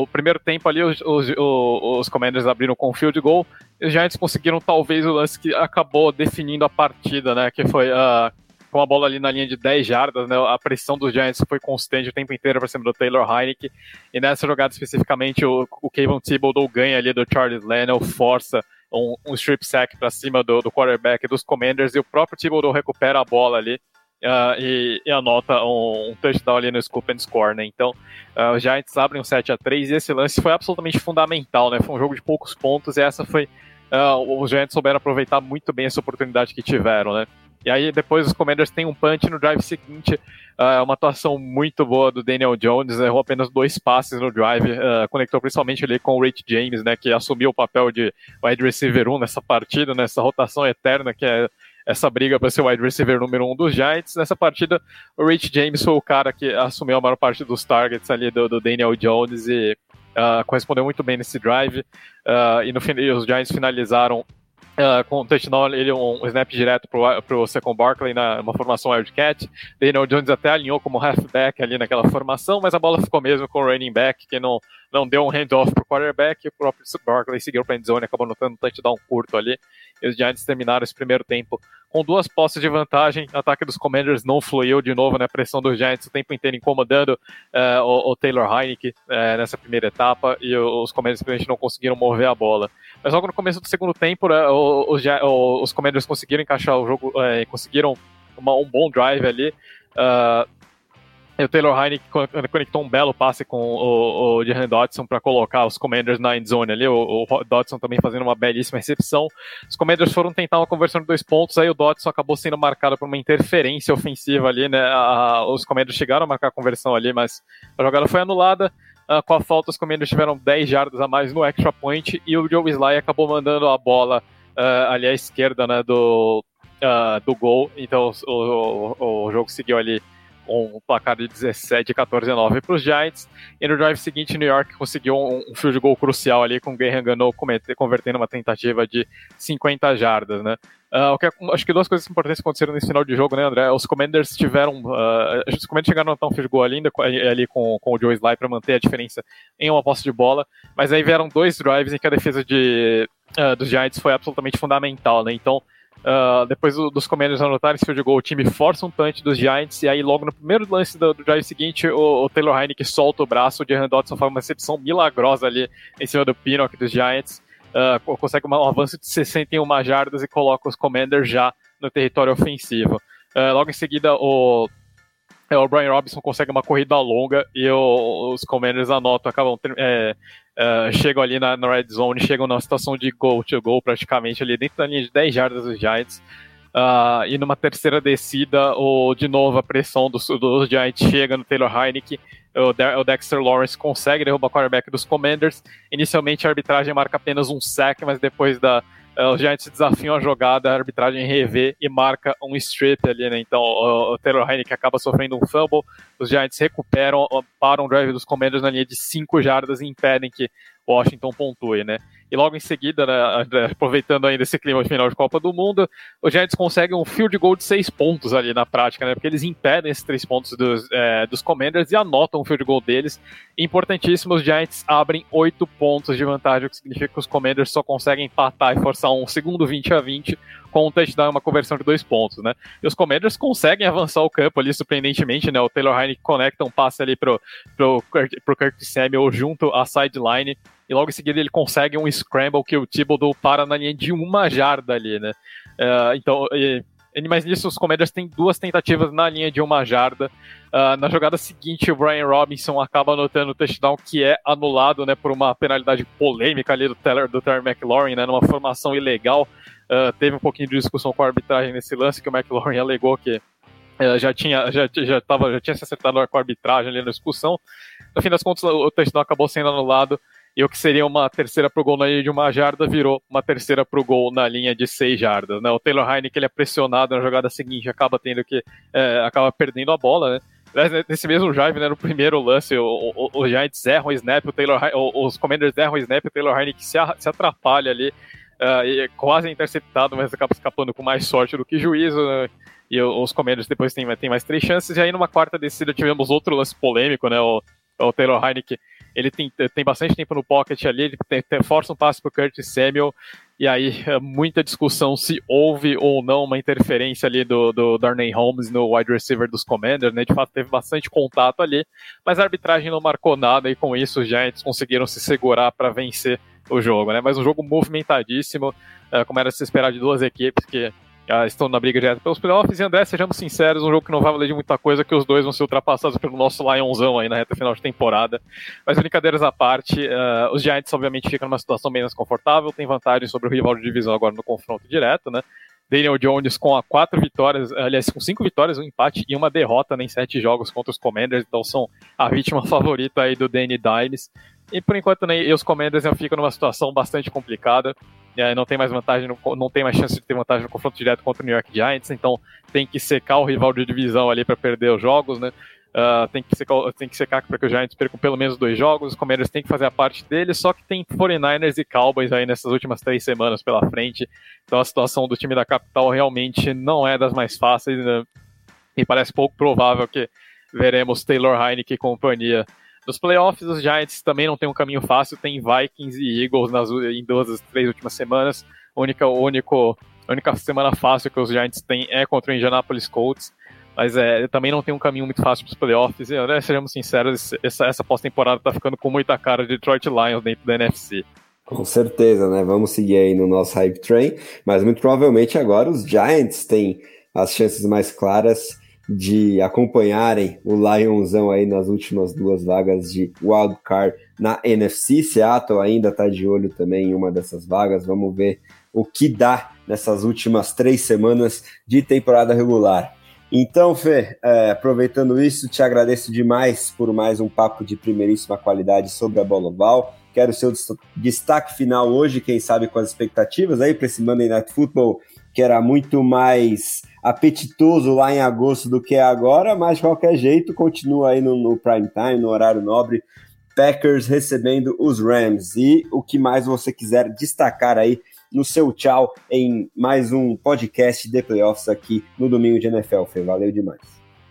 o primeiro tempo ali os, os, os Commanders abriram com um field goal e os Giants conseguiram talvez o lance que acabou definindo a partida, né, que foi uh, com a bola ali na linha de dez jardas, né, a pressão dos Giants foi constante o tempo inteiro para cima do Taylor Heinicke, e nessa jogada especificamente o, o Kayvon Thibodeau ganha ali do Charles Leno, força um, um strip sack para cima do, do quarterback dos Commanders, e o próprio Thibodeau recupera a bola ali Uh, e, e anota um, um touchdown ali no scoop and score, né? Então uh, os Giants abrem um sete a três e esse lance foi absolutamente fundamental, né? Foi um jogo de poucos pontos e essa foi uh, os Giants souberam aproveitar muito bem essa oportunidade que tiveram, né? E aí depois os Commanders têm um punch no drive seguinte, uh, uma atuação muito boa do Daniel Jones, errou apenas dois passes no drive, uh, conectou principalmente ali com o Rich James, né? Que assumiu o papel de wide receiver um nessa partida, nessa rotação eterna que é essa briga para ser o wide receiver número um dos Giants. Nessa partida, o Rich James foi o cara que assumiu a maior parte dos targets ali do, do Daniel Jones e uh, correspondeu muito bem nesse drive. Uh, e, no, e os Giants finalizaram Uh, com o touchdown, ele um snap direto para o Saquon Barkley na uma formação wildcat. Daniel Jones até alinhou como halfback ali naquela formação, mas a bola ficou mesmo com o running back, que não, não deu um handoff pro quarterback, e o próprio Barkley seguiu pra endzone, acabou anotando um touchdown curto ali, e os Giants terminaram esse primeiro tempo com duas posses de vantagem. O ataque dos Commanders não fluiu de novo, né? A pressão dos Giants o tempo inteiro incomodando uh, o, o Taylor Heinicke uh, nessa primeira etapa, e os Commanders simplesmente não conseguiram mover a bola. Mas logo no começo do segundo tempo, né, os, os, os Commanders conseguiram encaixar o jogo, uh, conseguiram uma, um bom drive ali, uh, o Taylor Heinicke conectou um belo passe com o, o Jahan Dotson para colocar os Commanders na endzone ali, o, o Dotson também fazendo uma belíssima recepção. Os Commanders foram tentar uma conversão de dois pontos, aí o Dotson acabou sendo marcado por uma interferência ofensiva ali, né? A, os Commanders chegaram a marcar a conversão ali, mas a jogada foi anulada. Uh, com a falta, os Commanders tiveram dez jardas a mais no extra point, e o Joe Sly acabou mandando a bola uh, ali à esquerda, né, do, uh, do gol. Então o, o, o jogo seguiu ali um placar de dezessete a quatorze a nove para os Giants, e no drive seguinte New York conseguiu um, um field goal crucial ali, com o Graham Gano convertendo uma tentativa de cinquenta jardas, né? Uh, que, acho que duas coisas importantes aconteceram nesse final de jogo, né, André? Os Commanders tiveram uh, os Commanders chegaram a notar um field goal ali, ali com, com o Joe Sly para manter a diferença em uma posse de bola, mas aí vieram dois drives em que a defesa de, uh, dos Giants foi absolutamente fundamental, né? Então Uh, depois do, dos Commanders anotarem esse field goal, o time força um punch dos Giants, e aí logo no primeiro lance do, do drive seguinte o, o Taylor Heinicke solta o braço, o Jahan Dotson faz uma recepção milagrosa ali em cima do Pinnock dos Giants, uh, consegue um avanço de sessenta e uma jardas e coloca os Commanders já no território ofensivo. Uh, logo em seguida o o Brian Robinson consegue uma corrida longa, e o, os Commanders anotam, acabam é, é, chegam ali na, na red zone, chegam na situação de goal to goal praticamente ali dentro da linha de dez jardas dos Giants, uh, e numa terceira descida o, de novo a pressão dos, dos Giants chega no Taylor Heinicke, o, De- o Dexter Lawrence consegue derrubar o quarterback dos Commanders. Inicialmente a arbitragem marca apenas um sack, mas depois da os Giants desafiam a jogada, a arbitragem revê e marca um strip ali, né? Então o Taylor Heinicke acaba sofrendo um fumble, os Giants recuperam, param o drive dos Commanders na linha de cinco jardas e impedem que Washington pontue, né? E logo em seguida, né, aproveitando ainda esse clima de final de Copa do Mundo, os Giants conseguem um field goal de seis pontos ali na prática, né? Porque eles impedem esses três pontos dos, é, dos Commanders e anotam o field goal deles. Importantíssimo, os Giants abrem oito pontos de vantagem, o que significa que os Commanders só conseguem empatar e forçar um segundo vinte a vinte com um touchdown e uma conversão de dois pontos, né? E os Commanders conseguem avançar o campo ali, surpreendentemente, né? O Taylor Heinicke conecta um passe ali pro, pro, pro Kirk Samuel junto à sideline, e logo em seguida ele consegue um scramble que o Thibodeau para na linha de uma jarda ali, né? Uh, então, e, mas nisso os Commanders têm duas tentativas na linha de uma jarda. Uh, na jogada seguinte o Brian Robinson acaba anotando o touchdown, que é anulado, né, por uma penalidade polêmica ali do Taylor, do Terry McLaurin, né, numa formação ilegal. Uh, teve um pouquinho de discussão com a arbitragem nesse lance, que o McLaurin alegou que Uh, já, tinha, já, já, tava, já tinha se acertado com a arbitragem ali na discussão. No fim das contas o touchdown acabou sendo anulado, e o que seria uma terceira pro gol na linha de uma jarda virou uma terceira pro gol na linha de seis jardas, né? O Taylor Heinicke, ele é pressionado na jogada seguinte, acaba tendo que é, acaba perdendo a bola, né? Aliás, nesse mesmo drive, né, no primeiro lance, os Giants erram o snap, o Taylor, o, os Commanders erram o snap, o Taylor Heinicke se, a, se atrapalha ali, uh, e é quase interceptado, mas acaba escapando com mais sorte do que juízo, né? E os Commanders depois têm mais três chances, e aí numa quarta descida tivemos outro lance polêmico, né? O, o Taylor Heinicke, ele tem, tem bastante tempo no pocket ali, ele tem, tem, força um passe pro Curtis Samuel, e aí muita discussão se houve ou não uma interferência ali do, do Darnay Holmes no wide receiver dos Commanders, né? De fato teve bastante contato ali, mas a arbitragem não marcou nada, e com isso os Giants conseguiram se segurar para vencer o jogo, né? Mas um jogo movimentadíssimo, como era de se esperar de duas equipes que estão na briga direta pelos playoffs. E André, sejamos sinceros, um jogo que não vai valer de muita coisa, que os dois vão ser ultrapassados pelo nosso Lionzão aí na reta final de temporada. Mas brincadeiras à parte, uh, os Giants obviamente ficam numa situação bem mais confortável, tem vantagem sobre o rival de divisão agora no confronto direto, né? Daniel Jones com a quatro vitórias, aliás, com cinco vitórias, um empate e uma derrota, né, em sete jogos contra os Commanders, então são a vítima favorita aí do Danny Dimes. E por enquanto, né, os Commanders ficam numa situação bastante complicada. É, não tem mais vantagem, no, não tem mais chance de ter vantagem no confronto direto contra o New York Giants, então tem que secar o rival de divisão ali para perder os jogos, né? Uh, tem que secar, tem que secar para que os Giants percam pelo menos dois jogos, os Commanders tem que fazer a parte deles, só que tem quarenta e niners e Cowboys aí nessas últimas três semanas pela frente, então a situação do time da capital realmente não é das mais fáceis, né? E parece pouco provável que veremos Taylor Heinicke e companhia Nos playoffs, os Giants também não tem um caminho fácil, tem Vikings e Eagles nas, em duas das três últimas semanas. A única, único, a única semana fácil que os Giants têm é contra o Indianapolis Colts, mas é, também não tem um caminho muito fácil para os playoffs. E, né, sejamos sinceros, essa, essa pós-temporada está ficando com muita cara de Detroit Lions dentro da N F C. Com certeza, né? Vamos seguir aí no nosso hype train, mas muito provavelmente agora os Giants têm as chances mais claras de acompanharem o Lionzão aí nas últimas duas vagas de wildcard na N F C. Seattle ainda está de olho também em uma dessas vagas. Vamos ver o que dá nessas últimas três semanas de temporada regular. Então, Fê, é, aproveitando isso, te agradeço demais por mais um papo de primeiríssima qualidade sobre a bola oval. Quero o seu destaque final hoje, quem sabe com as expectativas aí para esse Monday Night Football, que era muito mais apetitoso lá em agosto do que é agora, mas de qualquer jeito continua aí no, no prime time, no horário nobre, Packers recebendo os Rams. E o que mais você quiser destacar aí no seu tchau em mais um podcast de playoffs aqui no Domingo de N F L, Fê. Valeu demais.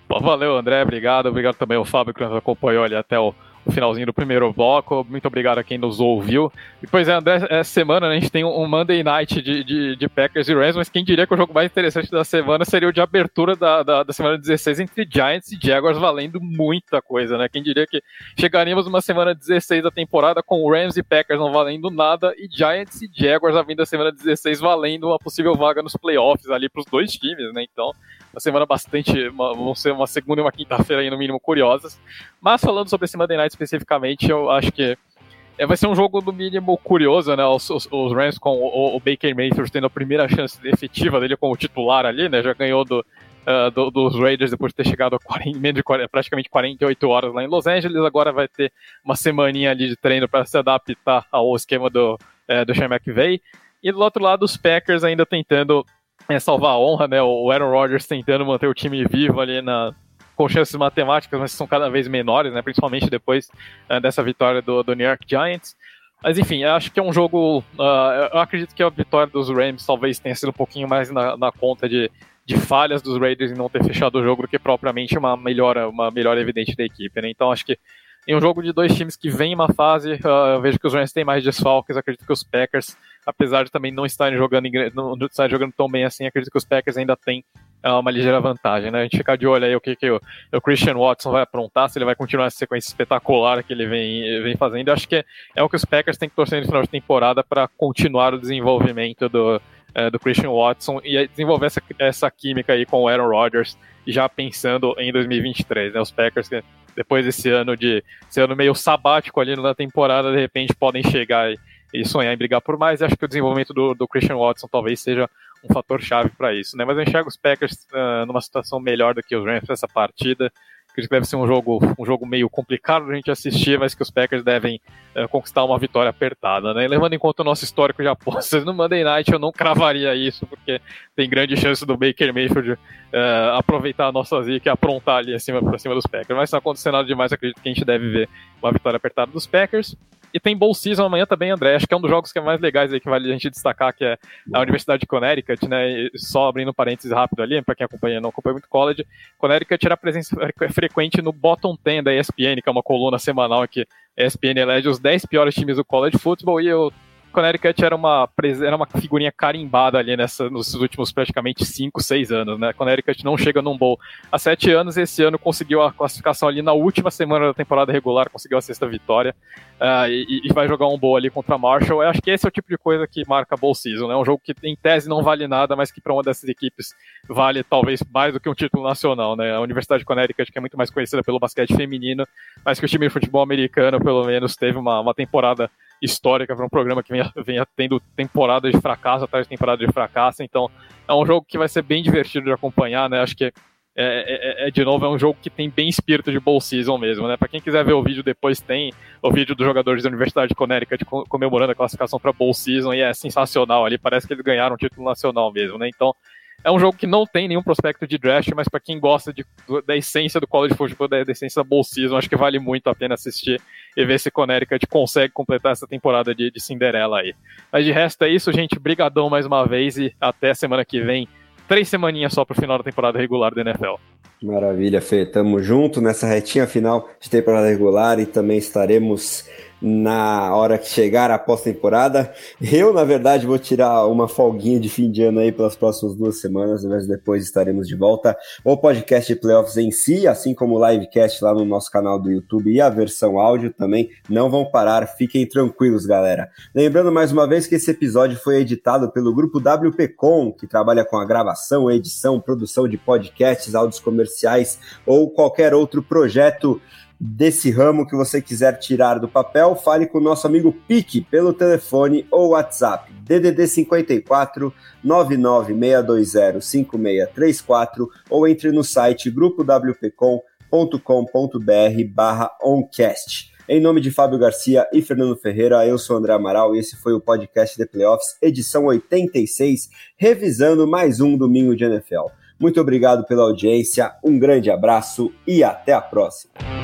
Bom, valeu, André, obrigado. Obrigado também ao Fábio que nos acompanhou ali até o o finalzinho do primeiro bloco. Muito obrigado a quem nos ouviu. E, pois é, André, essa semana, né, a gente tem um Monday Night de, de, de Packers e Rams, mas quem diria que o jogo mais interessante da semana seria o de abertura da, da, da semana dezesseis entre Giants e Jaguars, valendo muita coisa, né? Quem diria que chegaríamos numa semana dezesseis da temporada com Rams e Packers não valendo nada e Giants e Jaguars a vindo da semana dezesseis valendo uma possível vaga nos playoffs ali para os dois times, né? Então, uma semana bastante, uma, vão ser uma segunda e uma quinta-feira aí no mínimo curiosas. Mas falando sobre esse Monday Night especificamente, eu acho que é, vai ser um jogo no mínimo curioso, né? Os, os, os Rams com o, o Baker Mayfield tendo a primeira chance efetiva dele como titular ali, né? Já ganhou do, uh, do, dos Raiders depois de ter chegado a quarenta, menos de quarenta, praticamente quarenta e oito horas lá em Los Angeles. Agora vai ter uma semaninha ali de treino para se adaptar ao esquema do, é, do Sean McVay. E do outro lado, os Packers ainda tentando é, salvar a honra, né? O Aaron Rodgers tentando manter o time vivo ali na, com chances matemáticas, mas são cada vez menores, né, principalmente depois uh, dessa vitória do, do New York Giants. Mas enfim, eu acho que é um jogo, uh, eu acredito que a vitória dos Rams talvez tenha sido um pouquinho mais na, na conta de, de falhas dos Raiders em não ter fechado o jogo do que propriamente uma melhora, uma melhora evidente da equipe, né? Então acho que em um jogo de dois times que vem em uma fase, uh, eu vejo que os Rams têm mais desfalques, acredito que os Packers, apesar de também não estarem jogando, não estarem jogando tão bem assim, acredito que os Packers ainda têm é uma ligeira vantagem, né? A gente fica de olho aí o que, que o, o Christian Watson vai aprontar, se ele vai continuar essa sequência espetacular que ele vem, vem fazendo. Eu acho que é, é o que os Packers têm que torcer no final de temporada para continuar o desenvolvimento do, é, do Christian Watson e desenvolver essa, essa química aí com o Aaron Rodgers, já pensando em dois mil e vinte e três, né? Os Packers, depois desse ano de esse ano meio sabático ali na temporada, de repente podem chegar e, e sonhar em brigar por mais. Eu acho que o desenvolvimento do, do Christian Watson talvez seja um fator chave para isso, né? Mas eu enxergo os Packers uh, numa situação melhor do que os Rams nessa partida. Acredito que deve ser um jogo, um jogo meio complicado de a gente assistir, mas que os Packers devem uh, conquistar uma vitória apertada, né? E levando em conta o nosso histórico de apostas no Monday Night, eu não cravaria isso, porque tem grande chance do Baker Mayfield uh, aproveitar a nossa zica e aprontar ali acima, pra cima dos Packers. Mas se não acontecer nada demais, acredito que a gente deve ver uma vitória apertada dos Packers. E tem Bowl Season amanhã também, André. Acho que é um dos jogos que é mais legais aí que vale a gente destacar, que é a Universidade de Connecticut, né? E só abrindo parênteses rápido ali, para quem acompanha, não acompanha muito college, Connecticut era presença frequente no Bottom dez da E S P N, que é uma coluna semanal que a E S P N elege os dez piores times do college football, e o Connecticut era uma, era uma figurinha carimbada ali nessa, nos últimos praticamente cinco, seis anos, né? Connecticut não chega num bowl há sete anos, esse ano conseguiu a classificação ali na última semana da temporada regular, conseguiu a sexta vitória uh, e, e vai jogar um bowl ali contra Marshall. Eu acho que esse é o tipo de coisa que marca bowl season, né? Um jogo que em tese não vale nada, mas que para uma dessas equipes vale talvez mais do que um título nacional, né? A Universidade de Connecticut, que é muito mais conhecida pelo basquete feminino, mas que o time de futebol americano pelo menos teve uma, uma temporada histórica para um programa que venha, venha tendo temporada de fracasso atrás de temporada de fracasso. Então é um jogo que vai ser bem divertido de acompanhar, né? Acho que é, é, é de novo é um jogo que tem bem espírito de bowl season mesmo, né? Para quem quiser ver o vídeo depois, tem o vídeo dos jogadores da Universidade de Connecticut comemorando a classificação para bowl season, e é sensacional ali, parece que eles ganharam o título nacional mesmo, né? Então é um jogo que não tem nenhum prospecto de draft, mas para quem gosta de, da essência do college football, da, da essência da bowl season, acho que vale muito a pena assistir e ver se Connecticut consegue completar essa temporada de, de Cinderela aí. Mas de resto é isso, gente. Brigadão mais uma vez e até semana que vem. Três semaninhas só pro final da temporada regular da N F L. Maravilha, Fê. Tamo junto nessa retinha final de temporada regular e também estaremos na hora que chegar a pós-temporada. Eu, na verdade, vou tirar uma folguinha de fim de ano aí pelas próximas duas semanas, mas depois estaremos de volta. O podcast de Playoffs em si, assim como o livecast lá no nosso canal do YouTube e a versão áudio também, não vão parar. Fiquem tranquilos, galera. Lembrando mais uma vez que esse episódio foi editado pelo grupo W P Com, que trabalha com a gravação, edição, produção de podcasts, áudios comerciais, comerciais ou qualquer outro projeto desse ramo que você quiser tirar do papel, fale com o nosso amigo Pique pelo telefone ou WhatsApp D D D cinquenta e quatro, nove nove seis dois zero, cinco seis três quatro ou entre no site grupo w p com ponto com ponto b r barra oncast. Em nome de Fábio Garcia e Fernando Ferreira, eu sou André Amaral e esse foi o podcast The Playoffs, edição oitenta e seis, revisando mais um domingo de N F L. Muito obrigado pela audiência, um grande abraço e até a próxima!